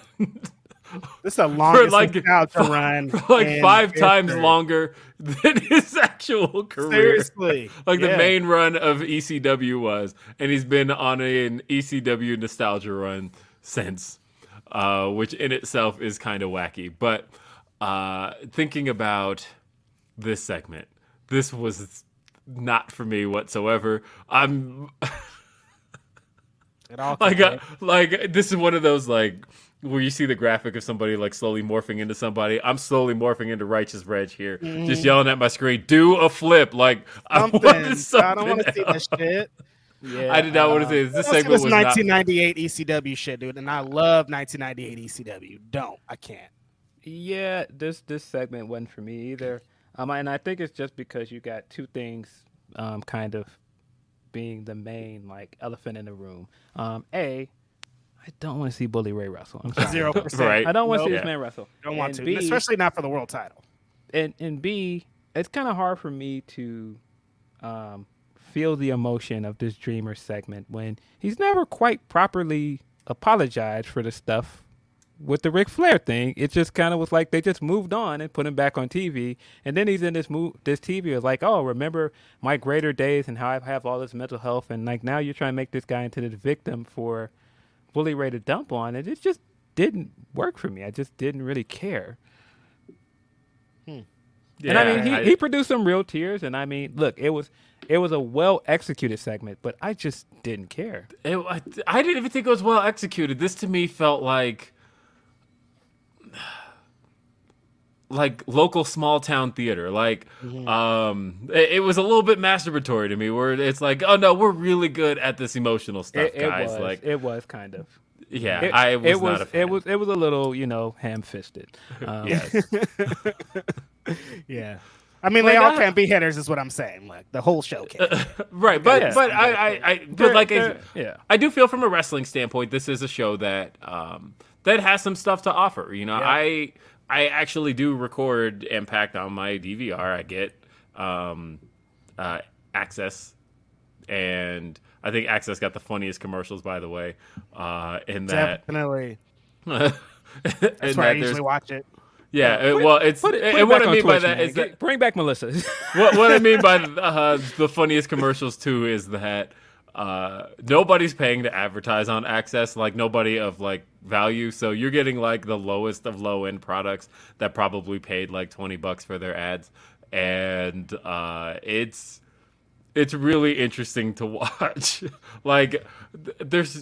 This is the longest like, nostalgia for, run. For like five history. times longer than his actual career. Seriously. Like yeah. the main run of E C W was. And he's been on a, an E C W nostalgia run since, uh, which in itself is kind of wacky. But uh, thinking about this segment, this was not for me whatsoever. I'm... it all like, a, like, this is one of those, like... where you see the graphic of somebody like slowly morphing into somebody. I'm slowly morphing into Righteous Reg here. Mm. Just yelling at my screen, do a flip. Like, something. I, something I don't want to see this shit. Yeah, I did not uh, want to say this. This segment was nineteen ninety-eight not... E C W shit, dude. And I love nineteen ninety-eight E C W. Don't. I can't. Yeah, this this segment wasn't for me either. Um, and I think it's just because you got two things um, kind of being the main, like, elephant in the room. Um, A, I don't want to see Bully Ray wrestle. I'm sorry. Zero percent. Right. I don't want to nope. see this man wrestle. Don't and want to. B, especially not for the world title. And, and B, it's kind of hard for me to... Um, feel the emotion of this Dreamer segment when he's never quite properly apologized for the stuff with the Ric Flair thing. It just kind of was like they just moved on and put him back on T V, and then he's in this move this T V is like, oh, remember my greater days and how I have all this mental health, and like now you're trying to make this guy into this victim for Bully Ray to dump on, and it just didn't work for me. I just didn't really care. Hmm. Yeah, and I mean, he, I, he produced some real tears, and I mean, look, it was. It was a well-executed segment, but I just didn't care. It, I, I didn't even think it was well-executed. This, to me, felt like like local small-town theater. Like, yeah. um, it, it was a little bit masturbatory to me, where it's like, oh, no, we're really good at this emotional stuff, it, guys. It was, like, it was kind of. Yeah, it, I was, it was not a fan. It was, it was a little, you know, ham-fisted. Um, yes. yeah. I mean, like, they all I, can't be hitters, is what I'm saying. Like, the whole show can't be uh, right, but yeah. but I, I, I but they're, like they're, I, yeah. I do feel from a wrestling standpoint, this is a show that um, that has some stuff to offer. You know, yeah. I I actually do record Impact on my D V R. I get um, uh, Access, and I think Access got the funniest commercials, by the way. Uh, in that definitely, that's where I usually watch it. Yeah, it, well, it's put it, put it and what I mean Twitch, by that man. is that bring back Melissa. what, what I mean by uh, the funniest commercials too is that uh, nobody's paying to advertise on Access, like nobody of like value. So you're getting like the lowest of low end products that probably paid like twenty bucks for their ads, and uh, it's it's really interesting to watch. like th- there's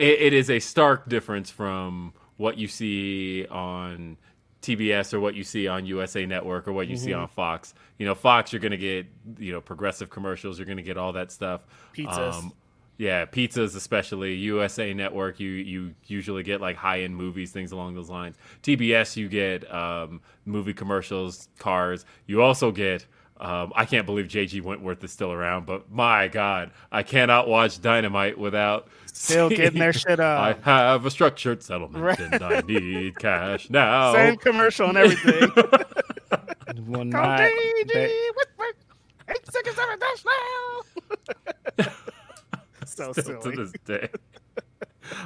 it, it is a stark difference from what you see on T B S or what you see on U S A Network or what you mm-hmm. see on Fox. You know, Fox, you're going to get, you know, progressive commercials. You're going to get all that stuff. Pizzas. Um, yeah, pizzas especially. U S A Network, you you usually get, like, high-end movies, things along those lines. T B S, you get um, movie commercials, cars. You also get... Um, I can't believe J G Wentworth is still around, but my God, I cannot watch Dynamite without still seeing, getting their shit up. I have a structured settlement right. and I need cash now. Same commercial and everything. One night, J G Wentworth, eight seconds every dash now. So still silly to this day.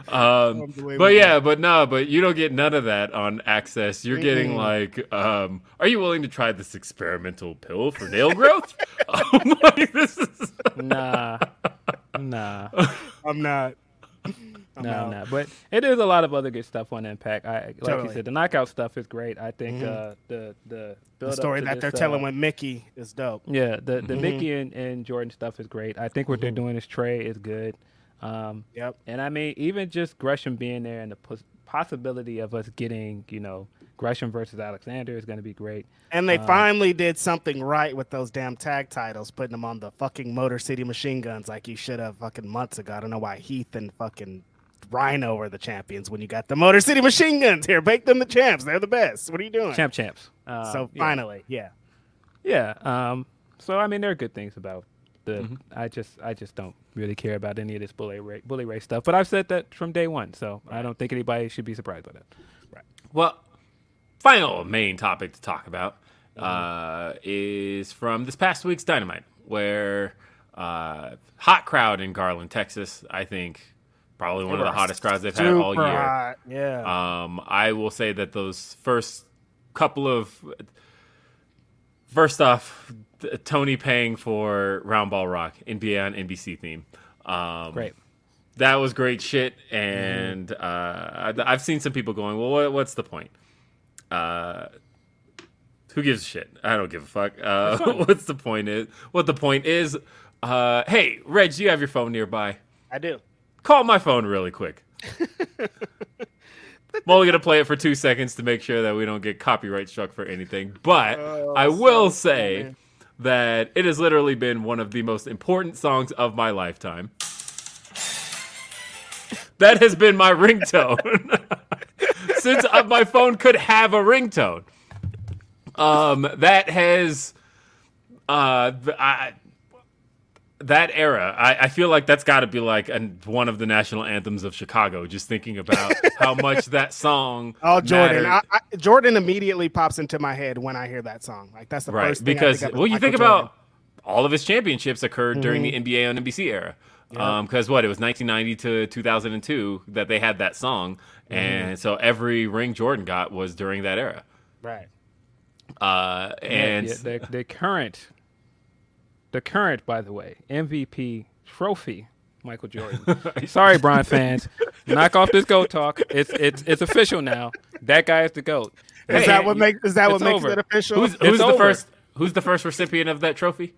Um, but yeah, but no, but you don't get none of that on Access. You're mm-hmm. getting like, um, are you willing to try this experimental pill for nail growth? I'm like, this is... Nah, nah, I'm not. I'm no, out. no. But it is a lot of other good stuff on Impact. I, like totally. you said, the knockout stuff is great. I think mm-hmm. uh, the the, the story that this, they're telling uh, with Mickey is dope. Yeah, the the mm-hmm. Mickey and, and Jordan stuff is great. I think what they're doing is Trey is good. Um, yep. And I mean, even just Gresham being there and the pos- possibility of us getting, you know, Gresham versus Alexander is going to be great. And they um, finally did something right with those damn tag titles, putting them on the fucking Motor City Machine Guns like you should have fucking months ago. I don't know why Heath and fucking Rhino are the champions when you got the Motor City Machine Guns here. Make them the champs. They're the best. What are you doing? Champ champs. Um, so finally, yeah. Yeah. yeah um, so, I mean, there are good things about The, mm-hmm. I just I just don't really care about any of this Bully Ray, Bully Ray stuff. But I've said that from day one, so right. I don't think anybody should be surprised by that. Right. Well, final main topic to talk about mm-hmm. uh, is from this past week's Dynamite, where uh, hot crowd in Garland, Texas, I think probably one of the hottest crowds they've had all year. Hot. Yeah. Um, I will say that those first couple of... First off, Tony paying for Round Ball Rock, N B A on N B C theme. Um, great. That was great shit. And mm. uh, I, I've seen some people going, well, what, what's the point? Uh, who gives a shit? I don't give a fuck. Uh, what's the point? Is What the point is, uh, hey, Reg, do you have your phone nearby? I do. Call my phone really quick. I'm only going to play it for two seconds to make sure that we don't get copyright struck for anything. But oh, I will say funny. that it has literally been one of the most important songs of my lifetime. That has been my ringtone. Since I, my phone could have a ringtone. Um, that has... Uh, I... That era, I, I feel like that's got to be like an, one of the national anthems of Chicago, just thinking about how much that song Oh, Jordan. I, I, Jordan immediately pops into my head when I hear that song. Like, that's the right, first thing because, I think of. Well, you Michael think Jordan. About all of his championships occurred mm-hmm. during the N B A on N B C era. Because yeah. um, what? It was nineteen ninety to two thousand two that they had that song. Mm-hmm. And so every ring Jordan got was during that era. Right. Uh, and yeah, yeah, the, the current... The current, by the way, M V P trophy, Michael Jordan. Sorry, Bron fans. Knock off this GOAT talk. It's it's it's official now. That guy is the GOAT. Is hey, that what makes is that what makes over. It official? Who's, who's the over. first who's the first recipient of that trophy?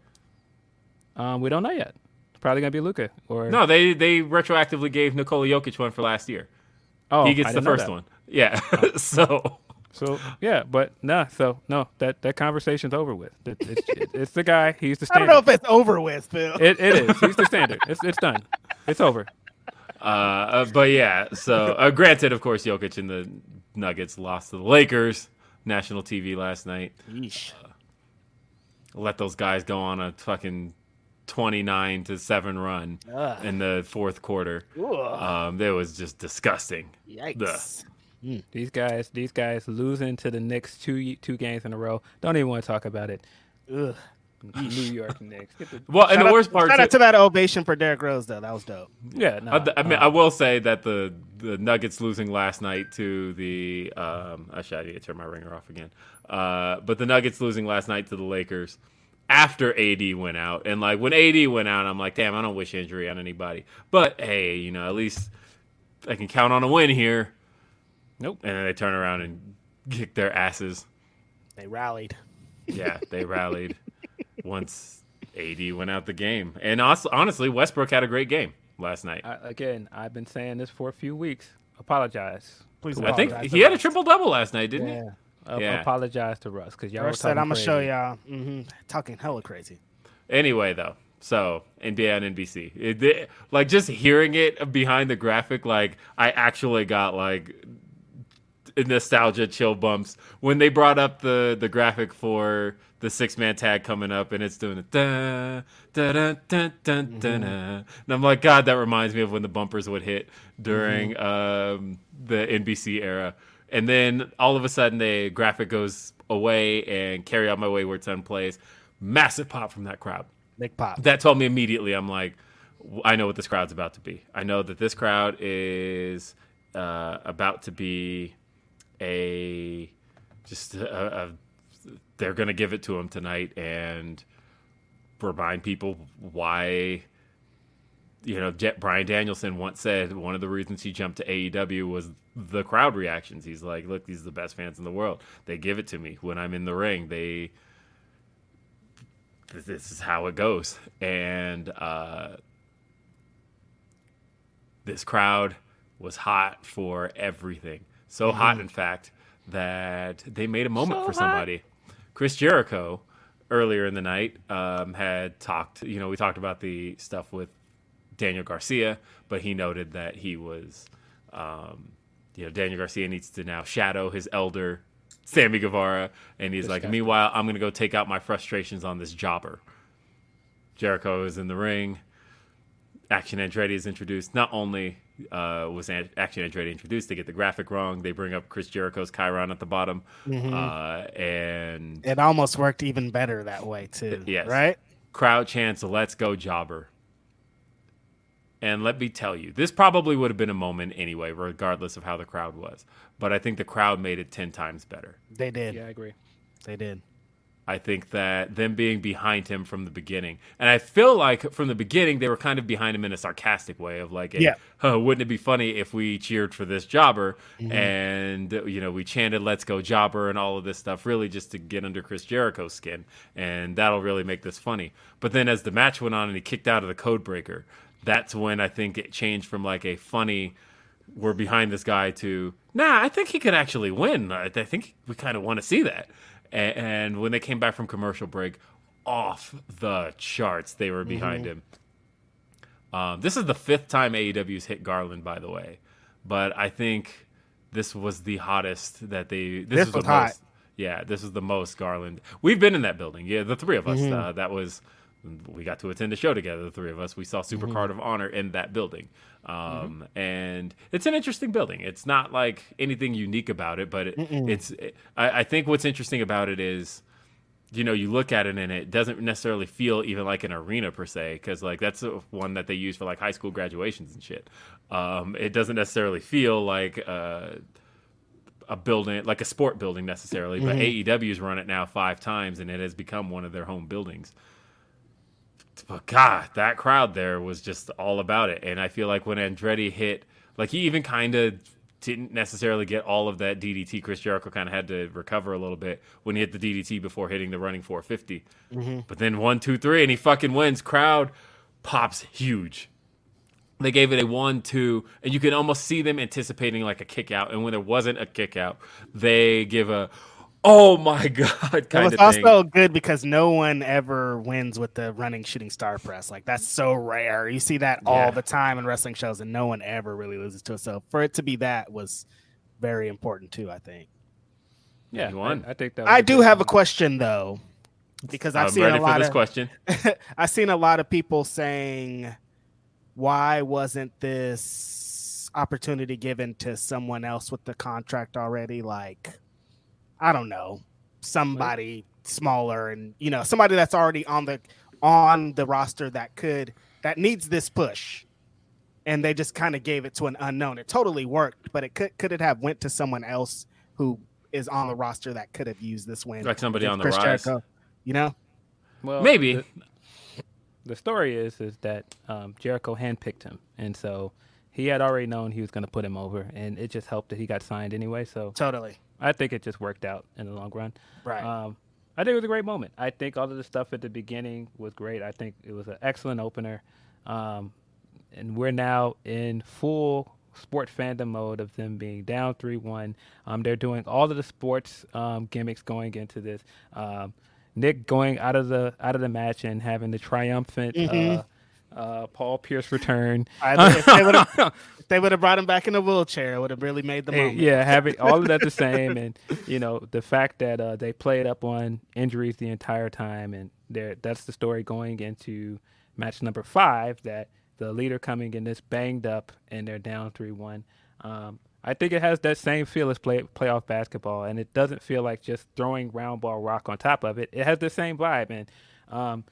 Um, we don't know yet. It's probably gonna be Luka or No, they they retroactively gave Nikola Jokic one for last year. Oh, he gets I didn't the first know that. one. Yeah. Oh. so So yeah, but nah. So no, that, that conversation's over with. It, it's, it, it's the guy. He's the standard. I don't know if it's over with, Phil. It it is. He's the standard. It's it's done. It's over. Uh, uh but yeah. So uh, granted, of course, Jokic and the Nuggets lost to the Lakers. National T V last night. Uh, let those guys go on a fucking twenty-nine to seven run Ugh. in the fourth quarter. Ooh. Um, it was just disgusting. Yikes. Ugh. Mm. These guys, these guys losing to the Knicks two two games in a row. Don't even want to talk about it. Ugh. New York Knicks. Get the, well, and the worst out, part. Shout out to that ovation for Derrick Rose, though. That was dope. Yeah. No, I, I mean, um, I will say that the, the Nuggets losing last night to the. Um, I should I need to turn my ringer off again. Uh, but the Nuggets losing last night to the Lakers after A D went out, and like when A D went out, I'm like, damn, I don't wish injury on anybody. But hey, you know, at least I can count on a win here. Nope. And then they turn around and kick their asses. They rallied. Yeah, they rallied once A D went out the game. And also, honestly, Westbrook had a great game last night. I, again, I've been saying this for a few weeks. Apologize. Please apologize. I think he had a triple-double last night, didn't yeah. he? Uh, yeah. Apologize to Russ because y'all Russ were talking said, I'm going to show y'all. Mm-hmm. Talking hella crazy. Anyway, though. So, N B A on N B C. It, it, like, just hearing it behind the graphic, like, I actually got, like... nostalgia chill bumps when they brought up the the graphic for the six-man tag coming up, and it's doing a da da da da da da, and I'm like, God, that reminds me of when the bumpers would hit during mm-hmm. um the N B C era. And then all of a sudden the graphic goes away and Carry Out My Wayward Son plays. Massive pop from that crowd. Big pop. That told me immediately, I'm like, I know what this crowd's about to be. I know that this crowd is uh about to be a just a, a, they're gonna give it to him tonight and remind people why, you know, Jet Bryan Danielson once said one of the reasons he jumped to A E W was the crowd reactions. He's like, look, these are the best fans in the world. They give it to me when I'm in the ring. They this is how it goes. And uh, this crowd was hot for everything. So hot, in fact, that they made a moment so for somebody. Hot. Chris Jericho, earlier in the night, um, had talked, you know, we talked about the stuff with Daniel Garcia, but he noted that he was, um, you know, Daniel Garcia needs to now shadow his elder, Sammy Guevara. And he's this like, guy. Meanwhile, I'm going to go take out my frustrations on this jobber. Jericho is in the ring. Action Andretti is introduced. Not only... Uh, was Action Andretti introduced? They get the graphic wrong. They bring up Chris Jericho's Chiron at the bottom, mm-hmm. uh, and it almost worked even better that way too. Yes, right? Crowd chants, "Let's go, Jobber!" And let me tell you, this probably would have been a moment anyway, regardless of how the crowd was. But I think the crowd made it ten times better. They did. Yeah, I agree. They did. I think that them being behind him from the beginning, and I feel like from the beginning they were kind of behind him in a sarcastic way of like, yeah. oh, wouldn't it be funny if we cheered for this jobber? Mm-hmm. And, you know, we chanted, let's go jobber and all of this stuff, really just to get under Chris Jericho's skin. And that'll really make this funny. But then as the match went on and he kicked out of the code breaker, that's when I think it changed from like a funny were behind this guy to, nah, I think he could actually win. I, I think we kind of want to see that. And, and when they came back from commercial break, off the charts, they were behind mm-hmm. him. Um, this is the fifth time A E W's hit Garland, by the way. But I think this was the hottest that they... This, this was, was the hot. Most, yeah, this was the most Garland. We've been in that building. Yeah, the three of us. Mm-hmm. Uh, that was... We got to attend a show together, the three of us. We saw Super mm-hmm. Card of Honor in that building. Um, mm-hmm. And it's an interesting building. It's not like anything unique about it, but it, it's... It, I, I think what's interesting about it is... You know, you look at it and it doesn't necessarily feel even like an arena per se, because like that's one that they use for like high school graduations and shit. Um, it doesn't necessarily feel like uh, a building, like a sport building necessarily. Mm-hmm. But A E W's run it now five times and it has become one of their home buildings. But God, that crowd there was just all about it. And I feel like when Andretti hit, like he even kind of didn't necessarily get all of that D D T. Chris Jericho kind of had to recover a little bit when he hit the D D T before hitting the running four fifty. Mm-hmm. But then one, two, three, and he fucking wins. Crowd pops huge. They gave it a one, two, and you can almost see them anticipating like a kick out. And when there wasn't a kick out, they give a, oh my God, kind of thing. It was also good because no one ever wins with the running shooting star press. Like, that's so rare. You see that yeah. all the time in wrestling shows, and no one ever really loses to it. So for it to be that was very important, too, I think. Yeah, you won. I, I think that. I do have one. a question, though, because I've I'm seen ready a lot for this of, question. I've seen a lot of people saying, why wasn't this opportunity given to someone else with the contract already? Like, I don't know, somebody what? smaller and, you know, somebody that's already on the on the roster that could that needs this push. And they just kind of gave it to an unknown. It totally worked, but it could could it have went to someone else who is on the roster that could have used this win? Like somebody on the Chris rise. Jericho, you know? Well, maybe. The, the story is, is that um, Jericho handpicked him. And so he had already known he was going to put him over. And it just helped that he got signed anyway. So totally. I think it just worked out in the long run. Right. Um, I think it was a great moment. I think all of the stuff at the beginning was great. I think it was an excellent opener. Um, and we're now in full sport fandom mode of them being down three one. Um, they're doing all of the sports um, gimmicks going into this. Um, Nick going out of the out of the match and having the triumphant mm-hmm. uh, Uh, Paul Pierce return. I, if they would have brought him back in a wheelchair, it would have really made the moment. Yeah, having all of that the same, and you know the fact that uh, they played up on injuries the entire time, and that's the story going into match number five. That the leader coming in is banged up, and they're down three one. Um, I think it has that same feel as play, playoff basketball, and it doesn't feel like just throwing round ball rock on top of it. It has the same vibe, and. Um,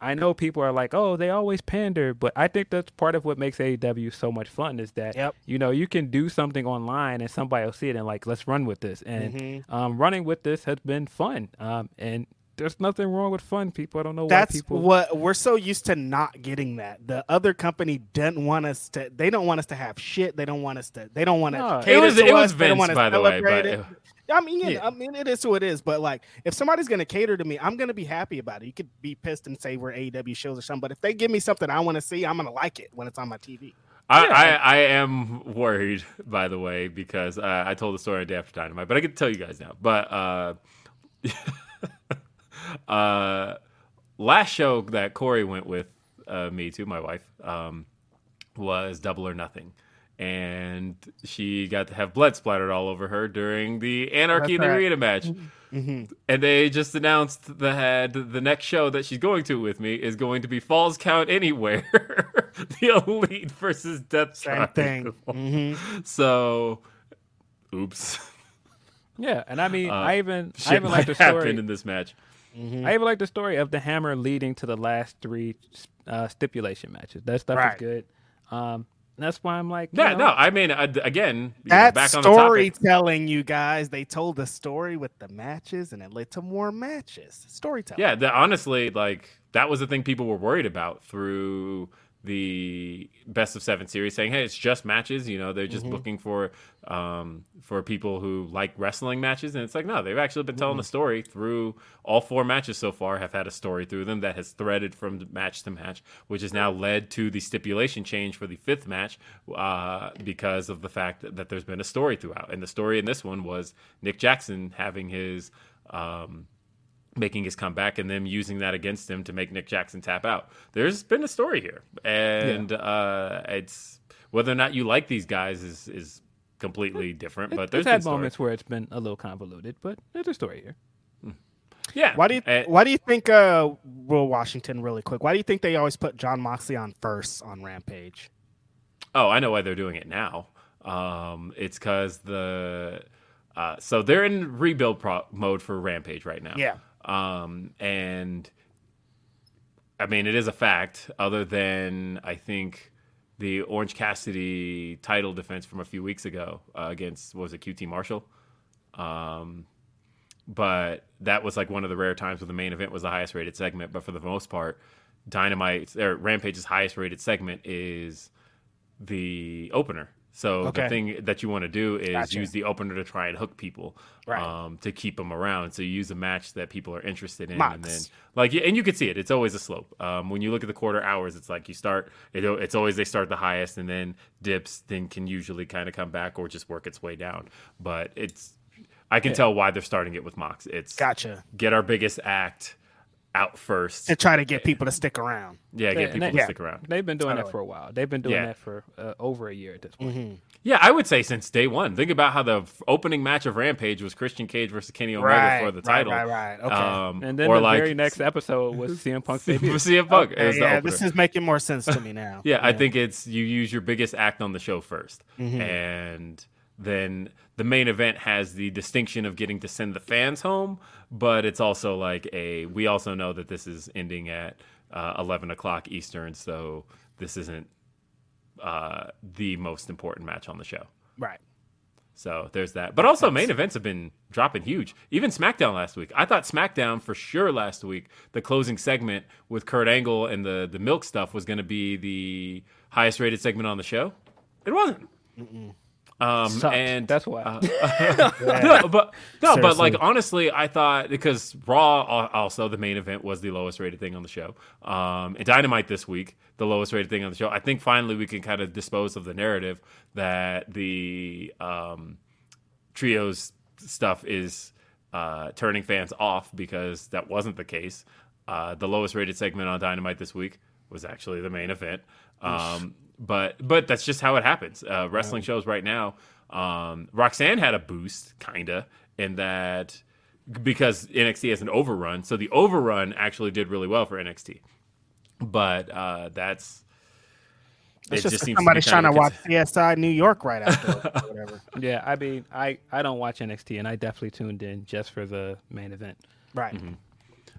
I know people are like, oh, they always pander, but I think that's part of what makes A E W so much fun is that, yep. you know, you can do something online and somebody will see it and like, let's run with this. And mm-hmm. um, running with this has been fun. Um, and there's nothing wrong with fun, people. I don't know why that's people... That's what we're so used to not getting that. The other company doesn't want us to... They don't want us to have shit. They don't want us to... They don't want to no, cater it was, to it us. Was Vince, by the way, but... It. I mean, yeah, yeah. I mean, it is who it is, but like, if somebody's going to cater to me, I'm going to be happy about it. You could be pissed and say we're A E W shows or something, but if they give me something I want to see, I'm going to like it when it's on my T V. I, yeah. I, I am worried, by the way, because uh, I told the story on Day After Dynamite, but I can tell you guys now. But uh, uh, last show that Corey went with uh, me to, my wife, um, was Double or Nothing. And she got to have blood splattered all over her during the Anarchy in the Arena match. Mm-hmm. And they just announced that the next show that she's going to with me is going to be Falls Count Anywhere, the Elite versus Death Same Triangle. Thing. Mm-hmm. So, oops. Yeah, and I mean, uh, I even I even like the story happened in this match. Mm-hmm. I even like the story of the hammer leading to the last three uh, stipulation matches. That stuff right. is good. Um, That's why I'm like, yeah, know, no, I mean, again, that back on the topic. Storytelling, you guys, they told the story with the matches and it led to more matches. Storytelling. Yeah, the, honestly, like that was the thing people were worried about through the best of seven series saying, hey, it's just matches. You know, they're just mm-hmm. looking for um, for people who like wrestling matches. And it's like, no, they've actually been telling mm-hmm. the story through all four matches so far, have had a story through them that has threaded from match to match, which has now led to the stipulation change for the fifth match uh, because of the fact that, that there's been a story throughout. And the story in this one was Nick Jackson having his... Um, making his comeback and them using that against him to make Nick Jackson tap out. There's been a story here. And yeah. uh, it's whether or not you like these guys is is completely it, different. It, but there's had moments story. where it's been a little convoluted, but there's a story here. Yeah. Why do you uh, why do you think uh, Will Washington really quick? Why do you think they always put Jon Moxley on first on Rampage? Oh, I know why they're doing it now. Um, it's because the uh, so they're in rebuild pro- mode for Rampage right now. Yeah. Um, and I mean, it is a fact other than I think the Orange Cassidy title defense from a few weeks ago uh, against, what was it, Q T Marshall? Um, but that was like one of the rare times where the main event was the highest rated segment. But for the most part, Dynamite or Rampage's highest rated segment is the opener. So okay. the thing that you want to do is gotcha. use the opener to try and hook people, right. um, to keep them around. So you use a match that people are interested in, Mox. and then like, and you can see it. It's always a slope. Um, when you look at the quarter hours, it's like you start. It, it's always they start the highest and then dips. Then can usually kind of come back or just work its way down. But it's, I can yeah. tell why they're starting it with Mox. It's gotcha. Get our biggest act out first to try to get people to stick around. Yeah, get people they, to yeah. stick around. They've been doing totally. that for a while. They've been doing yeah. that for uh, over a year at this point. Mm-hmm. Yeah, I would say since day one. Think about how the f- opening match of Rampage was Christian Cage versus Kenny Omega right, for the title. Right, right, right. Okay. Um, and then the like, very next episode was C M Punk's debut. C M Punk. Okay, it was yeah, the this is making more sense to me now. yeah, yeah, I think it's you use your biggest act on the show first. Mm-hmm. And then the main event has the distinction of getting to send the fans home, but it's also like a, we also know that this is ending at uh, eleven o'clock Eastern, so this isn't uh, the most important match on the show. Right. So there's that. But also main events have been dropping huge. Even SmackDown last week. I thought SmackDown for sure last week, the closing segment with Kurt Angle and the, the milk stuff was going to be the highest rated segment on the show. It wasn't. Mm-mm. Um, Sucked. and that's why, uh, uh, no, but no, Seriously. but like, honestly, I thought because Raw also the main event was the lowest rated thing on the show. Um, and Dynamite this week, the lowest rated thing on the show. I think finally we can kind of dispose of the narrative that the, um, trios stuff is, uh, turning fans off because that wasn't the case. Uh, the lowest rated segment on Dynamite this week was actually the main event. Um, But but that's just how it happens. Uh, wrestling shows right now. Um, Roxanne had a boost, kinda, in that because N X T has an overrun. So the overrun actually did really well for N X T. But uh, that's it's it just, just seems somebody's to trying to watch C S I New York right after or whatever. Yeah, I mean, I, I don't watch N X T, and I definitely tuned in just for the main event. Right. Mm-hmm.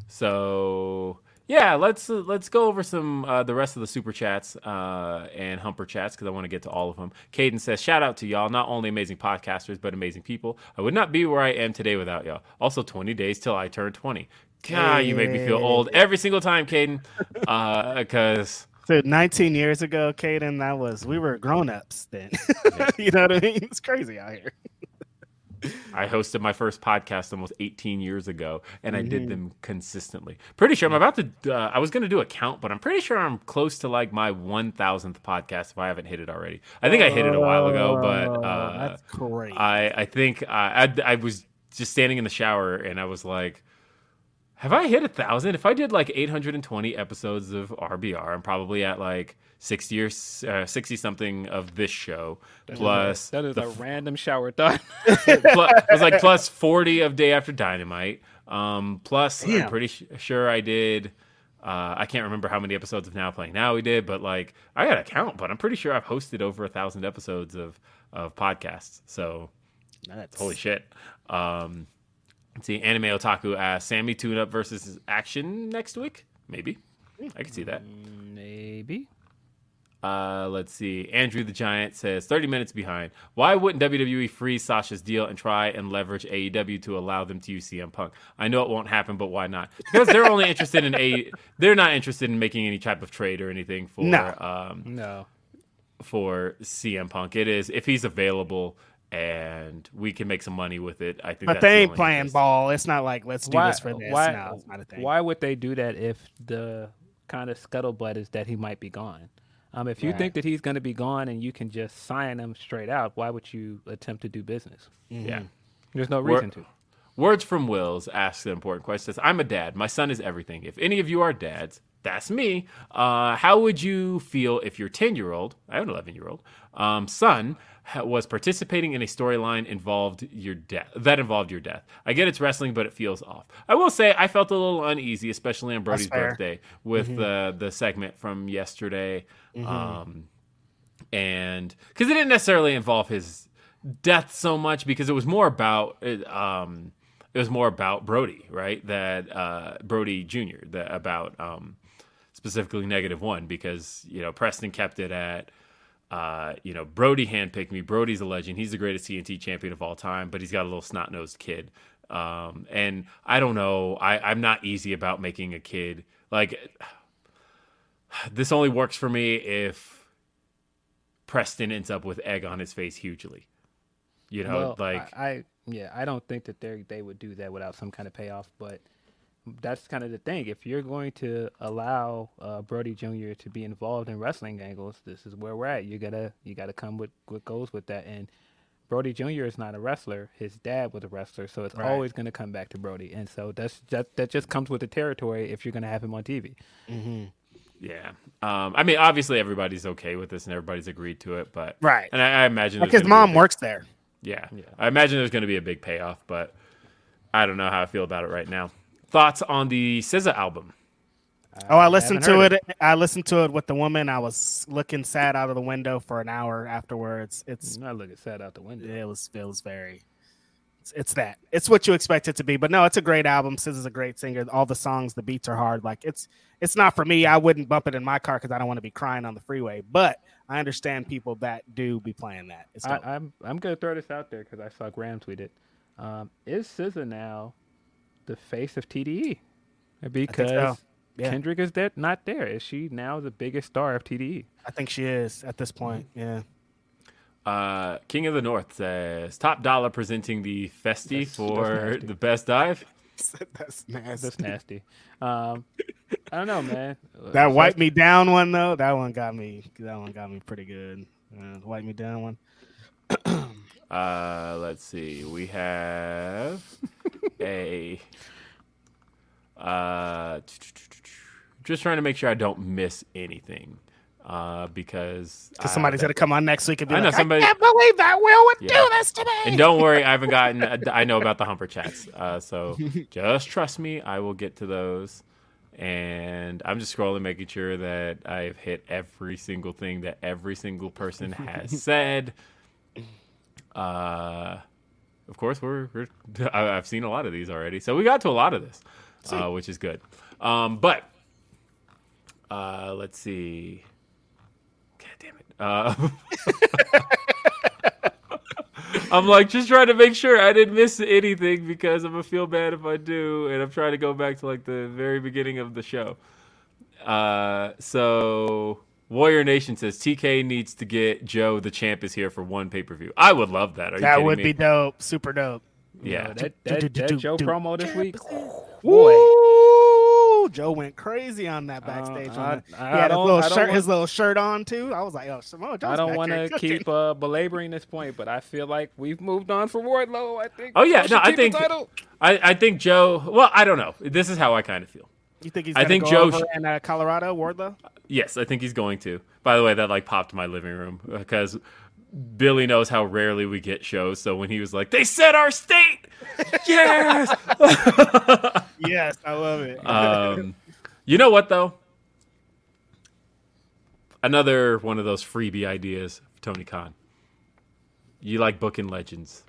So. Yeah, let's uh, let's go over some uh, the rest of the super chats uh, and humper chats because I want to get to all of them. Caden says, "Shout out to y'all, not only amazing podcasters but amazing people. I would not be where I am today without y'all. Also, twenty days till I turn twenty. God, you make me feel old every single time, Caden. Because uh, so nineteen years ago, Caden, that was we were grown ups then. Yeah. You know what I mean? It's crazy out here." I hosted my first podcast almost eighteen years ago, and mm-hmm. I did them consistently. Pretty sure I'm about to, uh, I was going to do a count, but I'm pretty sure I'm close to like my one thousandth podcast if I haven't hit it already. I think I hit it a while ago, but uh, that's great. I, I think uh, I, I was just standing in the shower, and I was like, have I hit a thousand? If I did like eight hundred twenty episodes of R B R, I'm probably at like sixty or uh, sixty something of this show. That plus is a, that is the, a random shower thought. Plus, it was like plus forty of Day After Dynamite. Um, plus, Damn. I'm pretty sh- sure I did. Uh, I can't remember how many episodes of Now Playing Now we did, but like I got to count. But I'm pretty sure I've hosted over a thousand episodes of of podcasts. So that's holy shit. Um, See, Anime Otaku asks, Sammy tune-up versus Action next week? Maybe. I can see that. Maybe. Uh, let's see. Andrew the Giant says, thirty minutes behind. Why wouldn't W W E freeze Sasha's deal and try and leverage A E W to allow them to use C M Punk? I know it won't happen, but why not? Because they're only interested in A E W. They're not interested in making any type of trade or anything for, no. Um, no. for C M Punk. It is, if he's available... and we can make some money with it. I think. But that's they ain't the playing interest. Ball. It's not like let's do why, this for this. Why, no, it's not a thing. Why would they do that if the kind of scuttlebutt is that he might be gone? Um, if you right. think that he's going to be gone and you can just sign him straight out, why would you attempt to do business? Mm-hmm. Yeah, there's no reason We're, to. Words from Wills asks an important question. Says, I'm a dad. My son is everything. If any of you are dads, that's me. Uh, how would you feel if your ten-year-old, I have an eleven-year-old, um, son was participating in a storyline involved your death that involved your death? I get it's wrestling, but it feels off. I will say I felt a little uneasy, especially on Brody's birthday with mm-hmm. uh, the segment from yesterday. Mm-hmm. Um, and because it didn't necessarily involve his death so much, because it was more about... Um, It was more about Brody, right? That uh, Brody Junior, the, about um, specifically Negative One, because, you know, Preston kept it at, uh, you know, Brody handpicked me. Brody's a legend. He's the greatest T N T champion of all time, but he's got a little snot-nosed kid. Um, and I don't know. I, I'm not easy about making a kid. Like, this only works for me if Preston ends up with egg on his face hugely. You know, well, like... I, I... Yeah, I don't think that they they would do that without some kind of payoff, but that's kind of the thing. If you're going to allow uh, Brody Junior to be involved in wrestling angles, this is where we're at. You gotta you gotta come with what goes with that. And Brody Junior is not a wrestler. His dad was a wrestler, so it's right. always gonna come back to Brody. And so that's that that just comes with the territory if you're gonna have him on T V. Mm-hmm. Yeah, um, I mean, obviously everybody's okay with this and everybody's agreed to it, but right. And I, I imagine like his mom works there. Yeah. yeah, I imagine there's going to be a big payoff, but I don't know how I feel about it right now. Thoughts on the S Z A album? Oh, I listened to it. it. I listened to it with the woman. I was looking sad out of the window for an hour afterwards. It's not looking sad out the window. It was. It was very. It's, it's that. It's what you expect it to be. But no, it's a great album. S Z A's a great singer. All the songs, the beats are hard. Like it's. It's not for me. I wouldn't bump it in my car because I don't want to be crying on the freeway. But I understand people that do be playing that. I, I'm I'm gonna throw this out there because I saw Graham tweet it. Um, is S Z A now the face of T D E? Because so. yeah. Kendrick is dead, not there. Is she now the biggest star of T D E? I think she is at this point. Yeah. Uh, King of the North says Top Dollar presenting the Festi that's, for that's the best dive. That's nasty. That's nasty. Um, I don't know, man. That Wipe Me Down one though, that one got me. That one got me pretty good. Uh, Wipe Me Down one. uh, let's see. We have a. Uh, just trying to make sure I don't miss anything, uh, because somebody's gonna come on next week and be like, "I can't believe that Will would do this to me." And don't worry, I haven't gotten. I know about the Humper chats, uh, so just trust me. I will get to those. And I'm just scrolling, making sure that I've hit every single thing that every single person has said. Uh, of course, we're, we're I've seen a lot of these already. So we got to a lot of this, uh, which is good. Um, but uh, let's see. God damn it. Uh, I'm like just trying to make sure I didn't miss anything because I'm going to feel bad if I do. And I'm trying to go back to like the very beginning of the show. Uh, so Warrior Nation says T K needs to get Joe the champ is here for one pay-per-view. I would love that. Are you that would me? Be dope. Super dope. Yeah. Yo, that that, that, that Joe promo this week. Boy. Ooh, Joe went crazy on that backstage. Um, I, I, he had his little, shirt, want... his little shirt on, too. I was like, oh, Samoa Joe's I don't want to keep uh, belaboring this point, but I feel like we've moved on for Wardlow, I think. Oh, yeah. No, I think I, I think Joe – well, I don't know. This is how I kind of feel. You think he's going to go Joe over sh- in uh, Colorado, Wardlow? Yes, I think he's going to. By the way, that, like, popped my living room because – Billy knows how rarely we get shows, so when he was like, they said our state! Yes! Yes, I love it. um, you know what, though? Another one of those freebie ideas for Tony Khan. You like booking legends.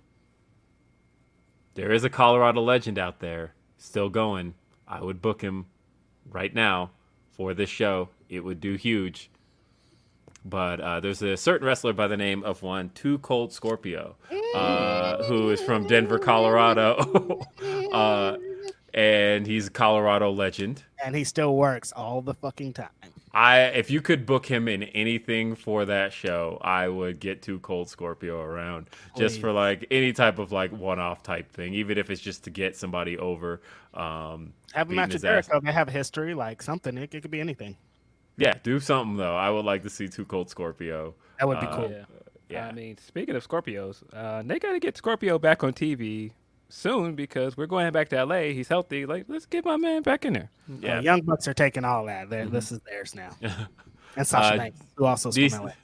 There is a Colorado legend out there, still going. I would book him right now for this show. It would do huge. But uh, there's a certain wrestler by the name of one, Too Cold Scorpio, uh, who is from Denver, Colorado. uh, and he's a Colorado legend. And he still works all the fucking time. I if you could book him in anything for that show, I would get Too Cold Scorpio around just Please. for like any type of like one-off type thing, even if it's just to get somebody over. Um, have a match with Jericho. They have a history, like something. It, it could be anything. Yeah, do something though. I would like to see Too Cold Scorpio. That would be uh, cool. Yeah. yeah, I mean, speaking of Scorpios, uh, they gotta get Scorpio back on T V soon because we're going back to L A. He's healthy. Like, let's get my man back in there. Yeah, uh, Young Bucks are taking all that. They're, mm-hmm. This is theirs now. And Sasha uh, Banks, who also is from L A.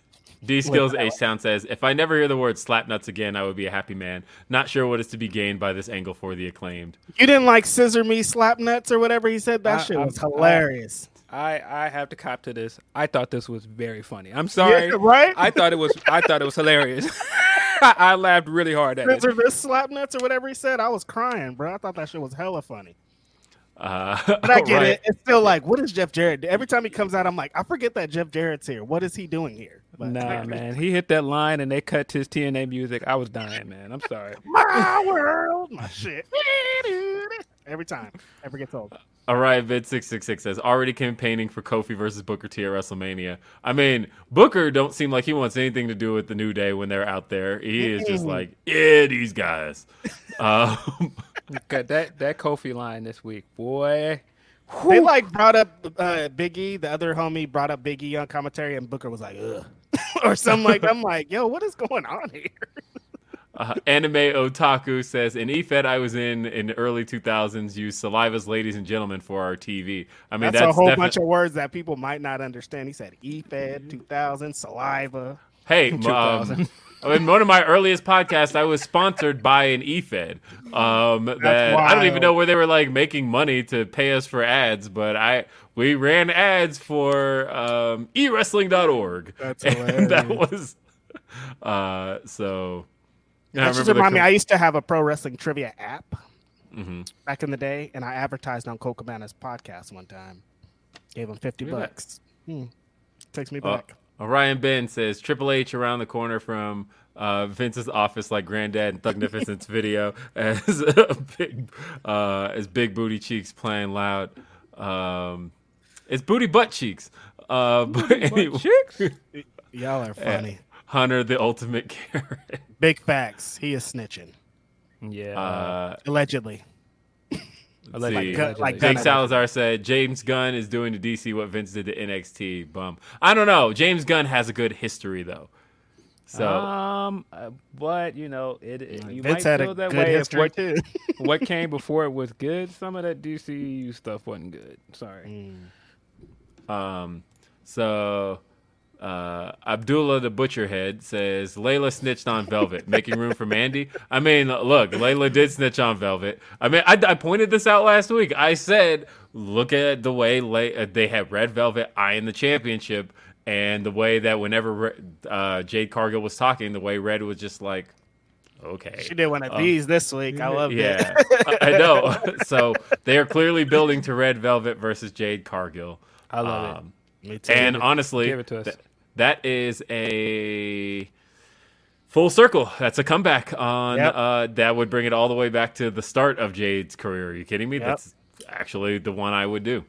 D Skills H Sound says, if I never hear the word slap nuts again, I would be a happy man. Not sure what is to be gained by this angle for the Acclaimed. You didn't like scissor me slap nuts or whatever he said? That I, shit was I, hilarious. I, I have to cop to this. I thought this was very funny. I'm sorry. Yeah, right? I thought it was I thought it was hilarious. I, I laughed really hard at scissor it. This slap nuts or whatever he said, I was crying, bro. I thought that shit was hella funny. Uh, but I get right. it. It's still like, what is Jeff Jarrett? Every time he comes out, I'm like, I forget that Jeff Jarrett's here. What is he doing here? But nah, man. He hit that line and they cut his T N A music. I was dying, man. I'm sorry. My world, my shit. Every time. Never gets old. All right, Vid six six six says, already campaigning for Kofi versus Booker T at WrestleMania. I mean, Booker don't seem like he wants anything to do with the New Day when they're out there. He is just like, yeah, these guys. um, God, that that Kofi line this week, boy. Whew. They like brought up uh, Big E. The other homie brought up Big E on commentary, and Booker was like, ugh. Or something like that. I'm like, yo, what is going on here? Uh, Anime Otaku says, in E F E D I was in in the early two thousands, used saliva's ladies and gentlemen for our T V. I mean, that's, that's a whole defi- bunch of words that people might not understand. He said E F E D, two thousand, saliva. Hey, two thousand. Um, in one of my earliest podcasts, I was sponsored by an E F E D. Um, that I don't even know where they were like making money to pay us for ads, but I we ran ads for um, e wrestling dot org. That's hilarious. And that was uh, so. That just remind me, I used to have a pro wrestling trivia app mm-hmm. back in the day, and I advertised on Cole Cabana's podcast one time. Gave him fifty really? bucks. Hmm. Takes me back. Uh, Orion Ben says Triple H around the corner from uh, Vince's office, like Granddad and Thugnificent's video, as big uh, as big booty cheeks playing loud. Um, it's booty butt cheeks. Uh, booty but butt anyway. Cheeks? Y'all are funny. Yeah. Hunter, the ultimate carrot. Big facts. He is snitching. Yeah. Uh, Allegedly. Allegedly. Like, Allegedly. Like Jake Salazar said, James Gunn is doing to D C what Vince did to N X T. Bum. I don't know. James Gunn has a good history, though. So, um, but, you know, it, it you Vince might feel that way if what, what came before it was good. Some of that D C U stuff wasn't good. Sorry. Mm. Um. So... Uh, Abdullah the Butcherhead says Layla snitched on Velvet, making room for Mandy. I mean, look, Layla did snitch on Velvet. I mean, I, I pointed this out last week. I said, look at the way Lay- they had Red Velvet eyeing the championship, and the way that whenever uh, Jade Cargill was talking, the way Red was just like, okay, she did one of um, these this week. I love yeah, it. I know. So they are clearly building to Red Velvet versus Jade Cargill. I love um, it. And honestly, th- that is a full circle. That's a comeback on yep. uh, that would bring it all the way back to the start of Jade's career. Are you kidding me? Yep. That's actually the one I would do.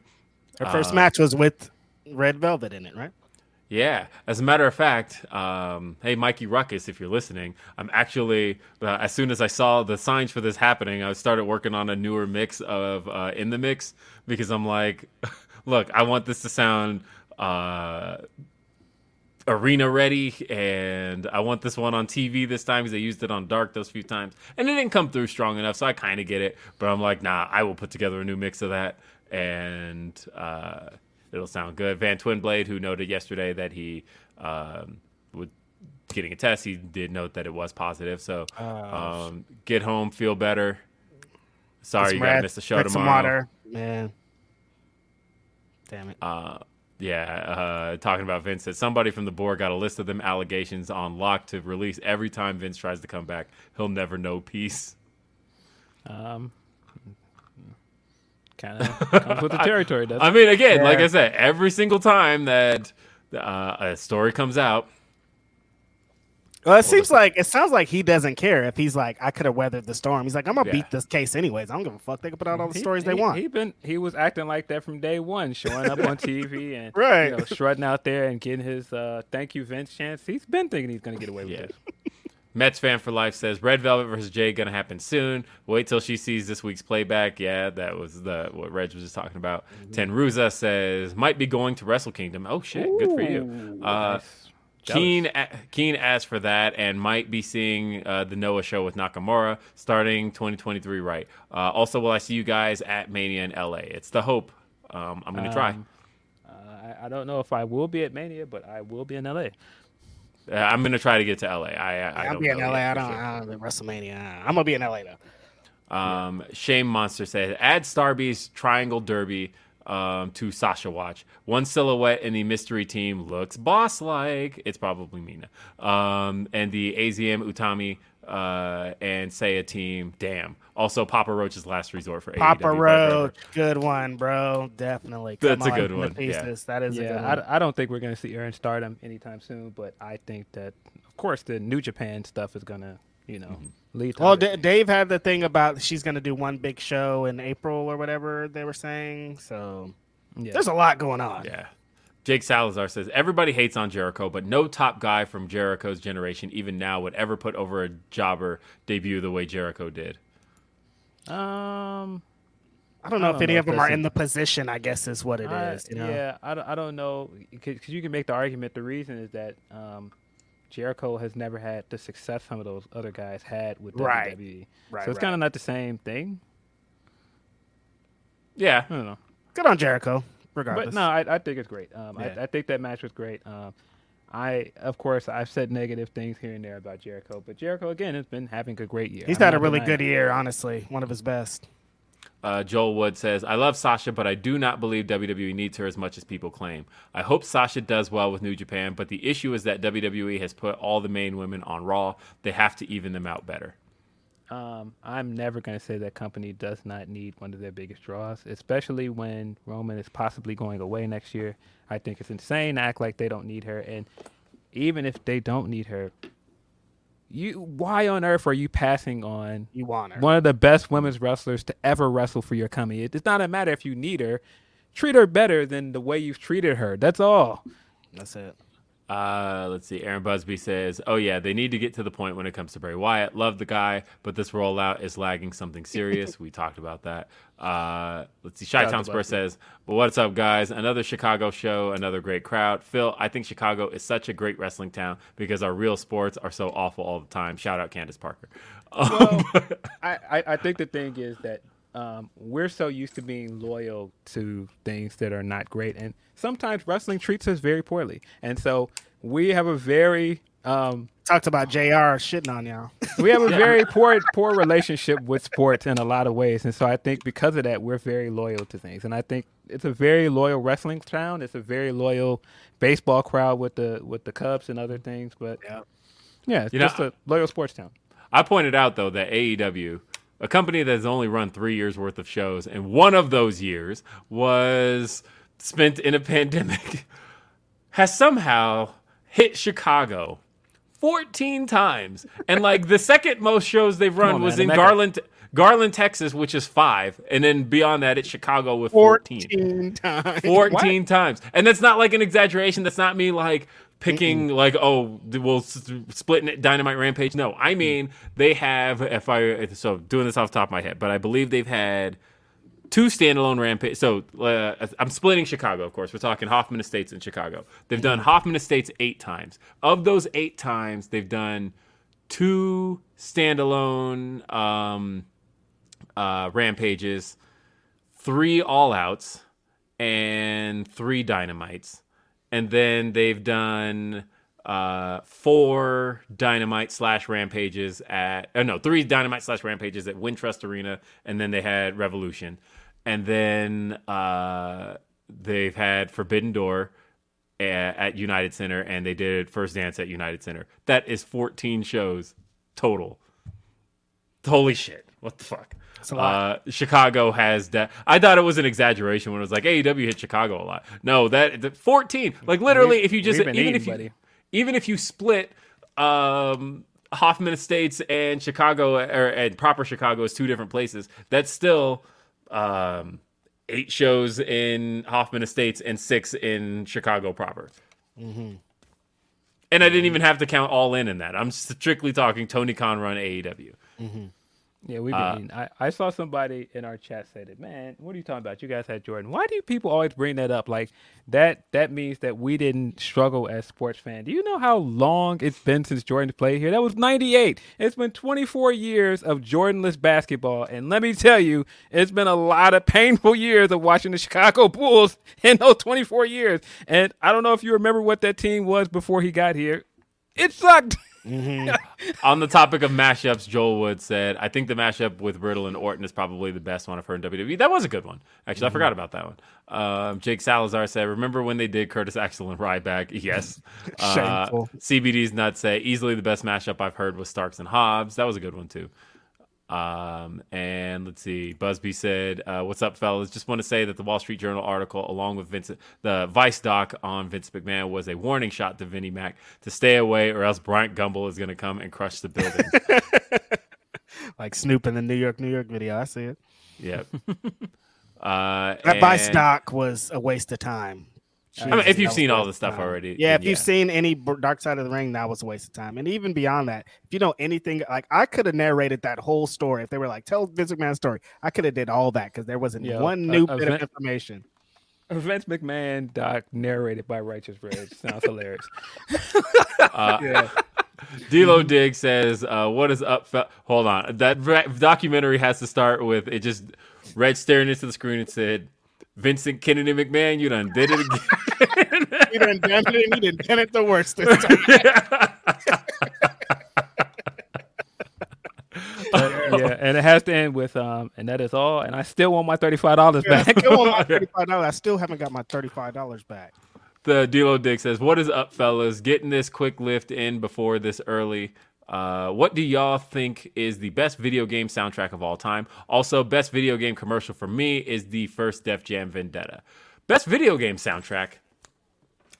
Her first uh, match was with Red Velvet in it, right? Yeah. As a matter of fact, um, hey, Mikey Ruckus, if you're listening, I'm actually, uh, as soon as I saw the signs for this happening, I started working on a newer mix of uh, In the Mix because I'm like, look, I want this to sound... Uh, arena ready, and I want this one on T V this time because they used it on Dark those few times, and it didn't come through strong enough, so I kind of get it. But I'm like, nah, I will put together a new mix of that, and uh, it'll sound good. Van Twinblade, who noted yesterday that he um, was getting a test, he did note that it was positive. So uh, um, get home, feel better. Sorry, you gotta miss the show tomorrow. Some water, man. Damn it. Uh, Yeah, uh, talking about Vince said somebody from the board got a list of them allegations on lock to release every time Vince tries to come back. He'll never know peace. Um, kind of comes with the territory, doesn't I, it? I mean, again, yeah. like I said, every single time that uh, a story comes out, Well, it seems like it sounds like he doesn't care if he's like, I could have weathered the storm. He's like, I'm gonna yeah. beat this case anyways. I don't give a fuck. They can put out all the he, stories he, they want. He been he was acting like that from day one, showing up on T V and right. you know, strutting out there and getting his uh, thank you Vince chance. He's been thinking he's gonna get away with yeah. this. Mets fan for life says Red Velvet versus Jay gonna happen soon. Wait till she sees this week's playback. Yeah, that was the what Reg was just talking about. Mm-hmm. Tenruza says might be going to Wrestle Kingdom. Oh shit, Ooh, good for you. Uh, nice. Keen, Keen asked for that and might be seeing uh, the Noah show with Nakamura starting twenty twenty-three, right? Uh, also, will I see you guys at Mania in L A? It's the hope. Um, I'm going to try. Um, uh, I, I don't know if I will be at Mania, but I will be in L A. Uh, I'm going to try to get to L A. I, I, I I'll don't be in L A. I don't, sure. I don't, I don't WrestleMania. I'm going to be in L A, though. Um, yeah. Shame Monster said, add Starbeast Triangle Derby. Um, to Sasha Watch. One silhouette in the mystery team looks boss-like. It's probably Mina. Um, and the A Z M Utami uh, and Seiya team, damn. Also, Papa Roach's last resort for Papa A E W. Papa Roach, good one, bro. Definitely. Come That's on, a good one. Yeah. That is yeah, a good one. I, I don't think we're going to see her in Stardom anytime soon, but I think that, of course, the New Japan stuff is going to, you know, mm-hmm. lead to Well, D- Dave had the thing about she's going to do one big show in April or whatever they were saying. So yeah. there's a lot going on. Yeah. Jake Salazar says, everybody hates on Jericho, but no top guy from Jericho's generation, even now, would ever put over a jobber debut the way Jericho did. Um, I don't know I don't if any know of if them are in the position, I guess is what it I, is. You know? Yeah, I don't, I don't know. Because you can make the argument. The reason is that um, – Jericho has never had the success some of those other guys had with right. W W E. Right, so it's right. kind of not the same thing. Yeah. I don't know. Good on Jericho, regardless. But no, I, I think it's great. Um, yeah. I, I think that match was great. Um, I, of course, I've said negative things here and there about Jericho, but Jericho, again, has been having a great year. He's I'm had a really good year, honestly. One of his best. Uh, Joel Wood says, I love Sasha, but I do not believe W W E needs her as much as people claim. I hope Sasha does well with New Japan, but the issue is that W W E has put all the main women on Raw. They have to even them out better. Um, I'm never going to say that company does not need one of their biggest draws, especially when Roman is possibly going away next year. I think it's insane to act like they don't need her. And even if they don't need her, You why on earth are you passing on you want her. One of the best women's wrestlers to ever wrestle for your company? It does not matter if you need her. Treat her better than the way you've treated her. That's all. That's it. Uh, let's see. Aaron Busby says, oh, yeah, they need to get to the point when it comes to Bray Wyatt. Love the guy, but this rollout is lagging something serious. We talked about that. Uh, let's see. Chi-Town Spur says, well, what's up, guys? Another Chicago show, another great crowd. Phil, I think Chicago is such a great wrestling town because our real sports are so awful all the time. Shout out Candace Parker. Um, well, I, I think the thing is that um, we're so used to being loyal to things that are not great. And sometimes wrestling treats us very poorly. And so we have a very... Um, Talked about J R shitting on y'all. We have a very poor poor relationship with sports in a lot of ways. And so I think because of that, we're very loyal to things. And I think it's a very loyal wrestling town. It's a very loyal baseball crowd with the with the Cubs and other things. But yeah, yeah it's you just know, a loyal sports town. I pointed out, though, that A E W... a company that has only run three years worth of shows, and one of those years was spent in a pandemic, has somehow hit Chicago fourteen times. And like the second most shows they've run on, was man, in Garland, guy. Garland, Texas, which is five. And then beyond that, it's Chicago with fourteen. fourteen times. fourteen what? times. And that's not like an exaggeration. That's not me like picking Mm-mm. like, oh, we'll split Dynamite Rampage. No, I mean, they have, if I, so doing this off the top of my head, but I believe they've had two standalone Rampage. So uh, I'm splitting Chicago, of course. We're talking Hoffman Estates in Chicago. They've done Hoffman Estates eight times. Of those eight times, they've done two standalone um, uh, Rampages, three All-Outs, and three Dynamites. And then they've done uh, four Dynamite slash Rampages at... Oh, no, three Dynamite slash Rampages at Wintrust Arena, and then they had Revolution. And then uh, they've had Forbidden Door at, at United Center, and they did First Dance at United Center. That is fourteen shows total. Holy shit. What the fuck? Uh, Chicago has that. I thought it was an exaggeration when it was like A E W hit Chicago a lot. No, that fourteen. Like literally, we've, if you just even eating, if you, even if you split um, Hoffman Estates and Chicago, or and proper Chicago is two different places. That's still um, eight shows in Hoffman Estates and six in Chicago proper. Mm-hmm. And I didn't even have to count All In in that. I'm strictly talking Tony Khan run A E W. Mm-hmm. Yeah, we've been uh, eating. I, I saw somebody in our chat said it. Man, what are you talking about? You guys had Jordan. Why do people always bring that up? Like, that that means that we didn't struggle as sports fans. Do you know how long it's been since Jordan played here? That was ninety-eight. It's been twenty-four years of Jordanless basketball. And let me tell you, it's been a lot of painful years of watching the Chicago Bulls in those twenty-four years. And I don't know if you remember what that team was before he got here. It sucked. Mm-hmm. On the topic of mashups, Joel Wood said, I think the mashup with Riddle and Orton is probably the best one I've heard in W W E. That was a good one. Actually, mm-hmm. I forgot about that one. Uh, Jake Salazar said, remember when they did Curtis Axel and Ryback? Yes. Shameful. Uh, C B D's Nuts say, easily the best mashup I've heard was Starks and Hobbs. That was a good one, too. Um, and let's see. Busby said, uh, what's up, fellas? Just want to say that the Wall Street Journal article, along with Vince, the Vice doc on Vince McMahon, was a warning shot to Vinnie Mac to stay away or else Bryant Gumbel is going to come and crush the building. Like Snoop in the New York, New York video. I see it. Yep. uh, that and... Vice doc was a waste of time. I mean, if you've seen all the stuff time. already. Yeah, if yeah. you've seen any Dark Side of the Ring, that was a waste of time. And even beyond that, if you know anything, like I could have narrated that whole story. If they were like, tell Vince McMahon's story, I could have did all that because there wasn't yeah. one new uh, bit event, of information. Vince McMahon doc narrated by Righteous Reg. Sounds hilarious. uh, yeah. D-Lo Dig says, uh, what is up? Fe- Hold on. That re- documentary has to start with it just Reg staring into the screen and said, Vincent Kennedy McMahon, you done did it again. you done done it. You done done it the worst this time. uh, yeah, and it has to end with um, and that is all. And I still want my thirty-five dollars yeah, back. I still want my thirty-five dollars. I still haven't got my thirty-five dollars back. The D-Lo Dick says, "What is up, fellas? Getting this quick lift in before this early." Uh, what do y'all think is the best video game soundtrack of all time? Also, best video game commercial for me is the first Def Jam Vendetta. Best video game soundtrack.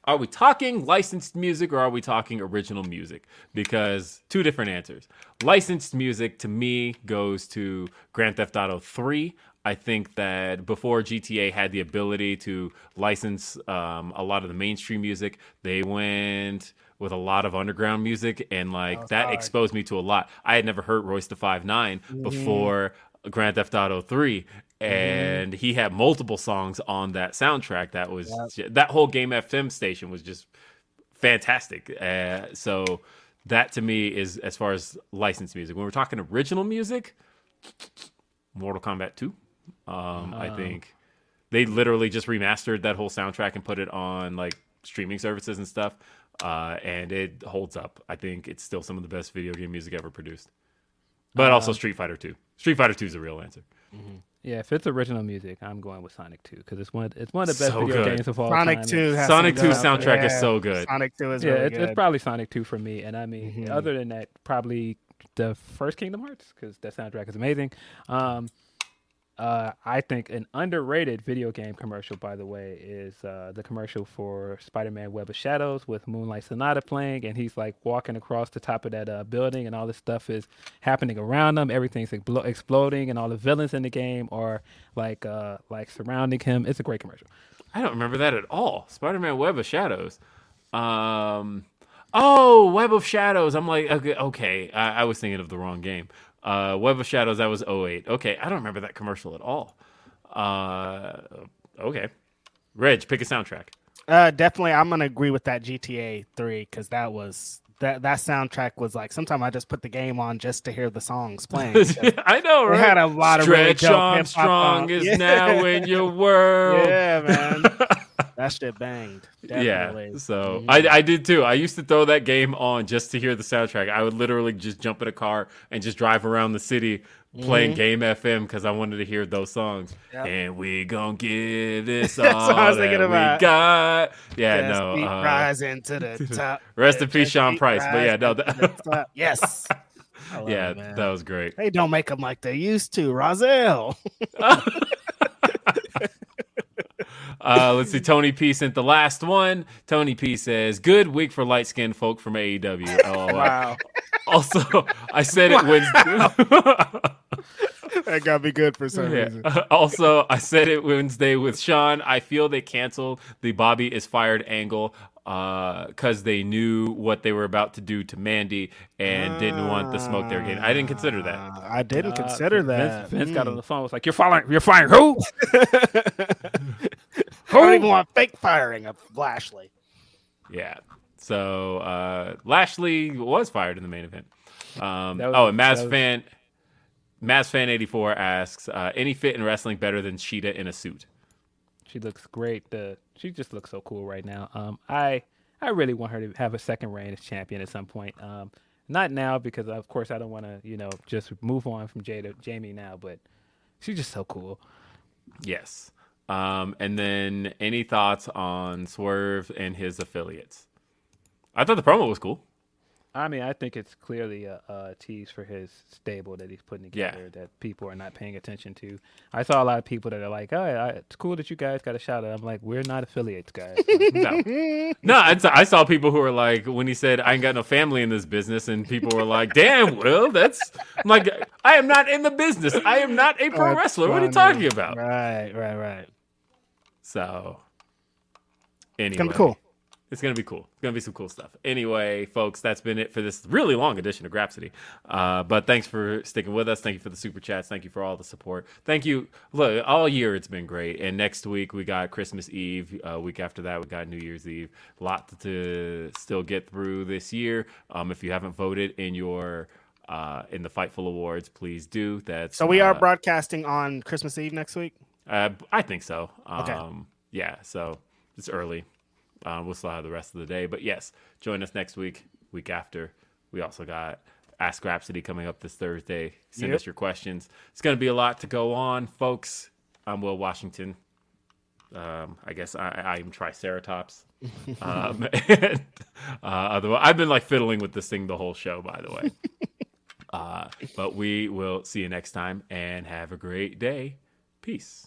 Are we talking licensed music or are we talking original music? Because two different answers. Licensed music to me goes to Grand Theft Auto three. I think that before G T A had the ability to license um, a lot of the mainstream music, they went with a lot of underground music, and like oh, that hard. exposed me to a lot. I had never heard Royce the five nine mm-hmm. before Grand Theft Auto three, and mm-hmm. he had multiple songs on that soundtrack. That was yep. that whole Game F M station was just fantastic. Uh, so that to me is as far as licensed music. When we're talking original music, Mortal Kombat two, um, um, I think they literally just remastered that whole soundtrack and put it on like streaming services and stuff. Uh, and it holds up. I think it's still some of the best video game music ever produced. But uh, also Street Fighter two. Street Fighter two is the real answer. Mm-hmm. Yeah, if it's original music, I'm going with Sonic two because it's one. It's one of the best so video good. games of all Sonic time. Two has Sonic two soundtrack yeah. is so good. Sonic two is yeah, really it's, good. It's probably Sonic two for me. And I mean, mm-hmm. other than that, probably the first Kingdom Hearts because that soundtrack is amazing. Um, Uh, I think an underrated video game commercial, by the way, is uh, the commercial for Spider-Man Web of Shadows with Moonlight Sonata playing, and he's like walking across the top of that uh, building, and all this stuff is happening around him. Everything's expl- exploding, and all the villains in the game are like uh, like surrounding him. It's a great commercial. I don't remember that at all. Spider-Man Web of Shadows. Um, oh, Web of Shadows. I'm like, okay, okay. I-, I was thinking of the wrong game. Uh, Web of Shadows, that was oh eight. Okay, I don't remember that commercial at all. Uh, okay. Reg, pick a soundtrack. Uh, definitely, I'm going to agree with that G T A three because that was... That that soundtrack was like, sometimes I just put the game on just to hear the songs playing. I know, right? We had a lot of Stretch really Armstrong is yeah. now in your world. Yeah, man. That shit banged. Definitely. Yeah, so mm-hmm. I, I did too. I used to throw that game on just to hear the soundtrack. I would literally just jump in a car and just drive around the city playing mm-hmm. Game F M because I wanted to hear those songs. Yep. And we gonna give this all that we got. Yeah, just no. Uh, rising to the top. Rest in peace, Sean Price. But yeah, no. That... yes. Yeah, it, that was great. They don't make them like they used to, Rozelle. Uh, let's see. Tony P sent the last one. Tony P says, "Good week for light skinned folk from A E W." Oh, wow. Also, I said it Wednesday. That got me good for some yeah. reason. Uh, also, I said it Wednesday with Sean. I feel they canceled the Bobby is fired angle because uh, they knew what they were about to do to Mandy and uh, didn't want the smoke they were getting. I didn't consider that. Uh, I didn't uh, consider that. Vince, Vince mm. got on the phone. Was like, "You're firing. You're firing who? Who? I don't even want fake firing of Lashley." Yeah. So uh, Lashley was fired in the main event. Um, was, oh, and Maz was... fan. Maz Fan eighty-four asks, uh, any fit in wrestling better than Shida in a suit? She looks great. The, she just looks so cool right now. Um, I I really want her to have a second reign as champion at some point. Um, not now because, of course, I don't want to, you know, just move on from Jay to Jamie now, but she's just so cool. Yes. Um, and then any thoughts on Swerve and his affiliates? I thought the promo was cool. I mean, I think it's clearly a, a tease for his stable that he's putting together yeah. that people are not paying attention to. I saw a lot of people that are like, "Oh, I, it's cool that you guys got a shout out." I'm like, "We're not affiliates, guys." no, no. I, I saw people who were like, when he said, "I ain't got no family in this business," and people were like, "Damn, Will, that's." I'm like, "I am not in the business. I am not a pro oh, wrestler. What are you talking about?" Right, right, right. So, anyway, it's gonna be cool. It's going to be cool. It's going to be some cool stuff. Anyway, folks, that's been it for this really long edition of Grapsity. Uh, but thanks for sticking with us. Thank you for the super chats. Thank you for all the support. Thank you. Look, all year it's been great. And next week we got Christmas Eve. Uh, week after that we got New Year's Eve. A lot to still get through this year. Um, if you haven't voted in your uh, in the Fightful Awards, please do. That's So we are uh, broadcasting on Christmas Eve next week? Uh, I think so. Um, okay. Yeah, so it's early. Um, we'll still have the rest of the day, but yes, join us next week, week after. We also got Ask Rhapsody coming up this Thursday. Send yep. us your questions. It's going to be a lot to go on, folks. I'm Will Washington. Um, I guess I, I am Triceratops. Um, and, uh, otherwise, I've been like fiddling with this thing the whole show, by the way. Uh, but we will see you next time and have a great day. Peace.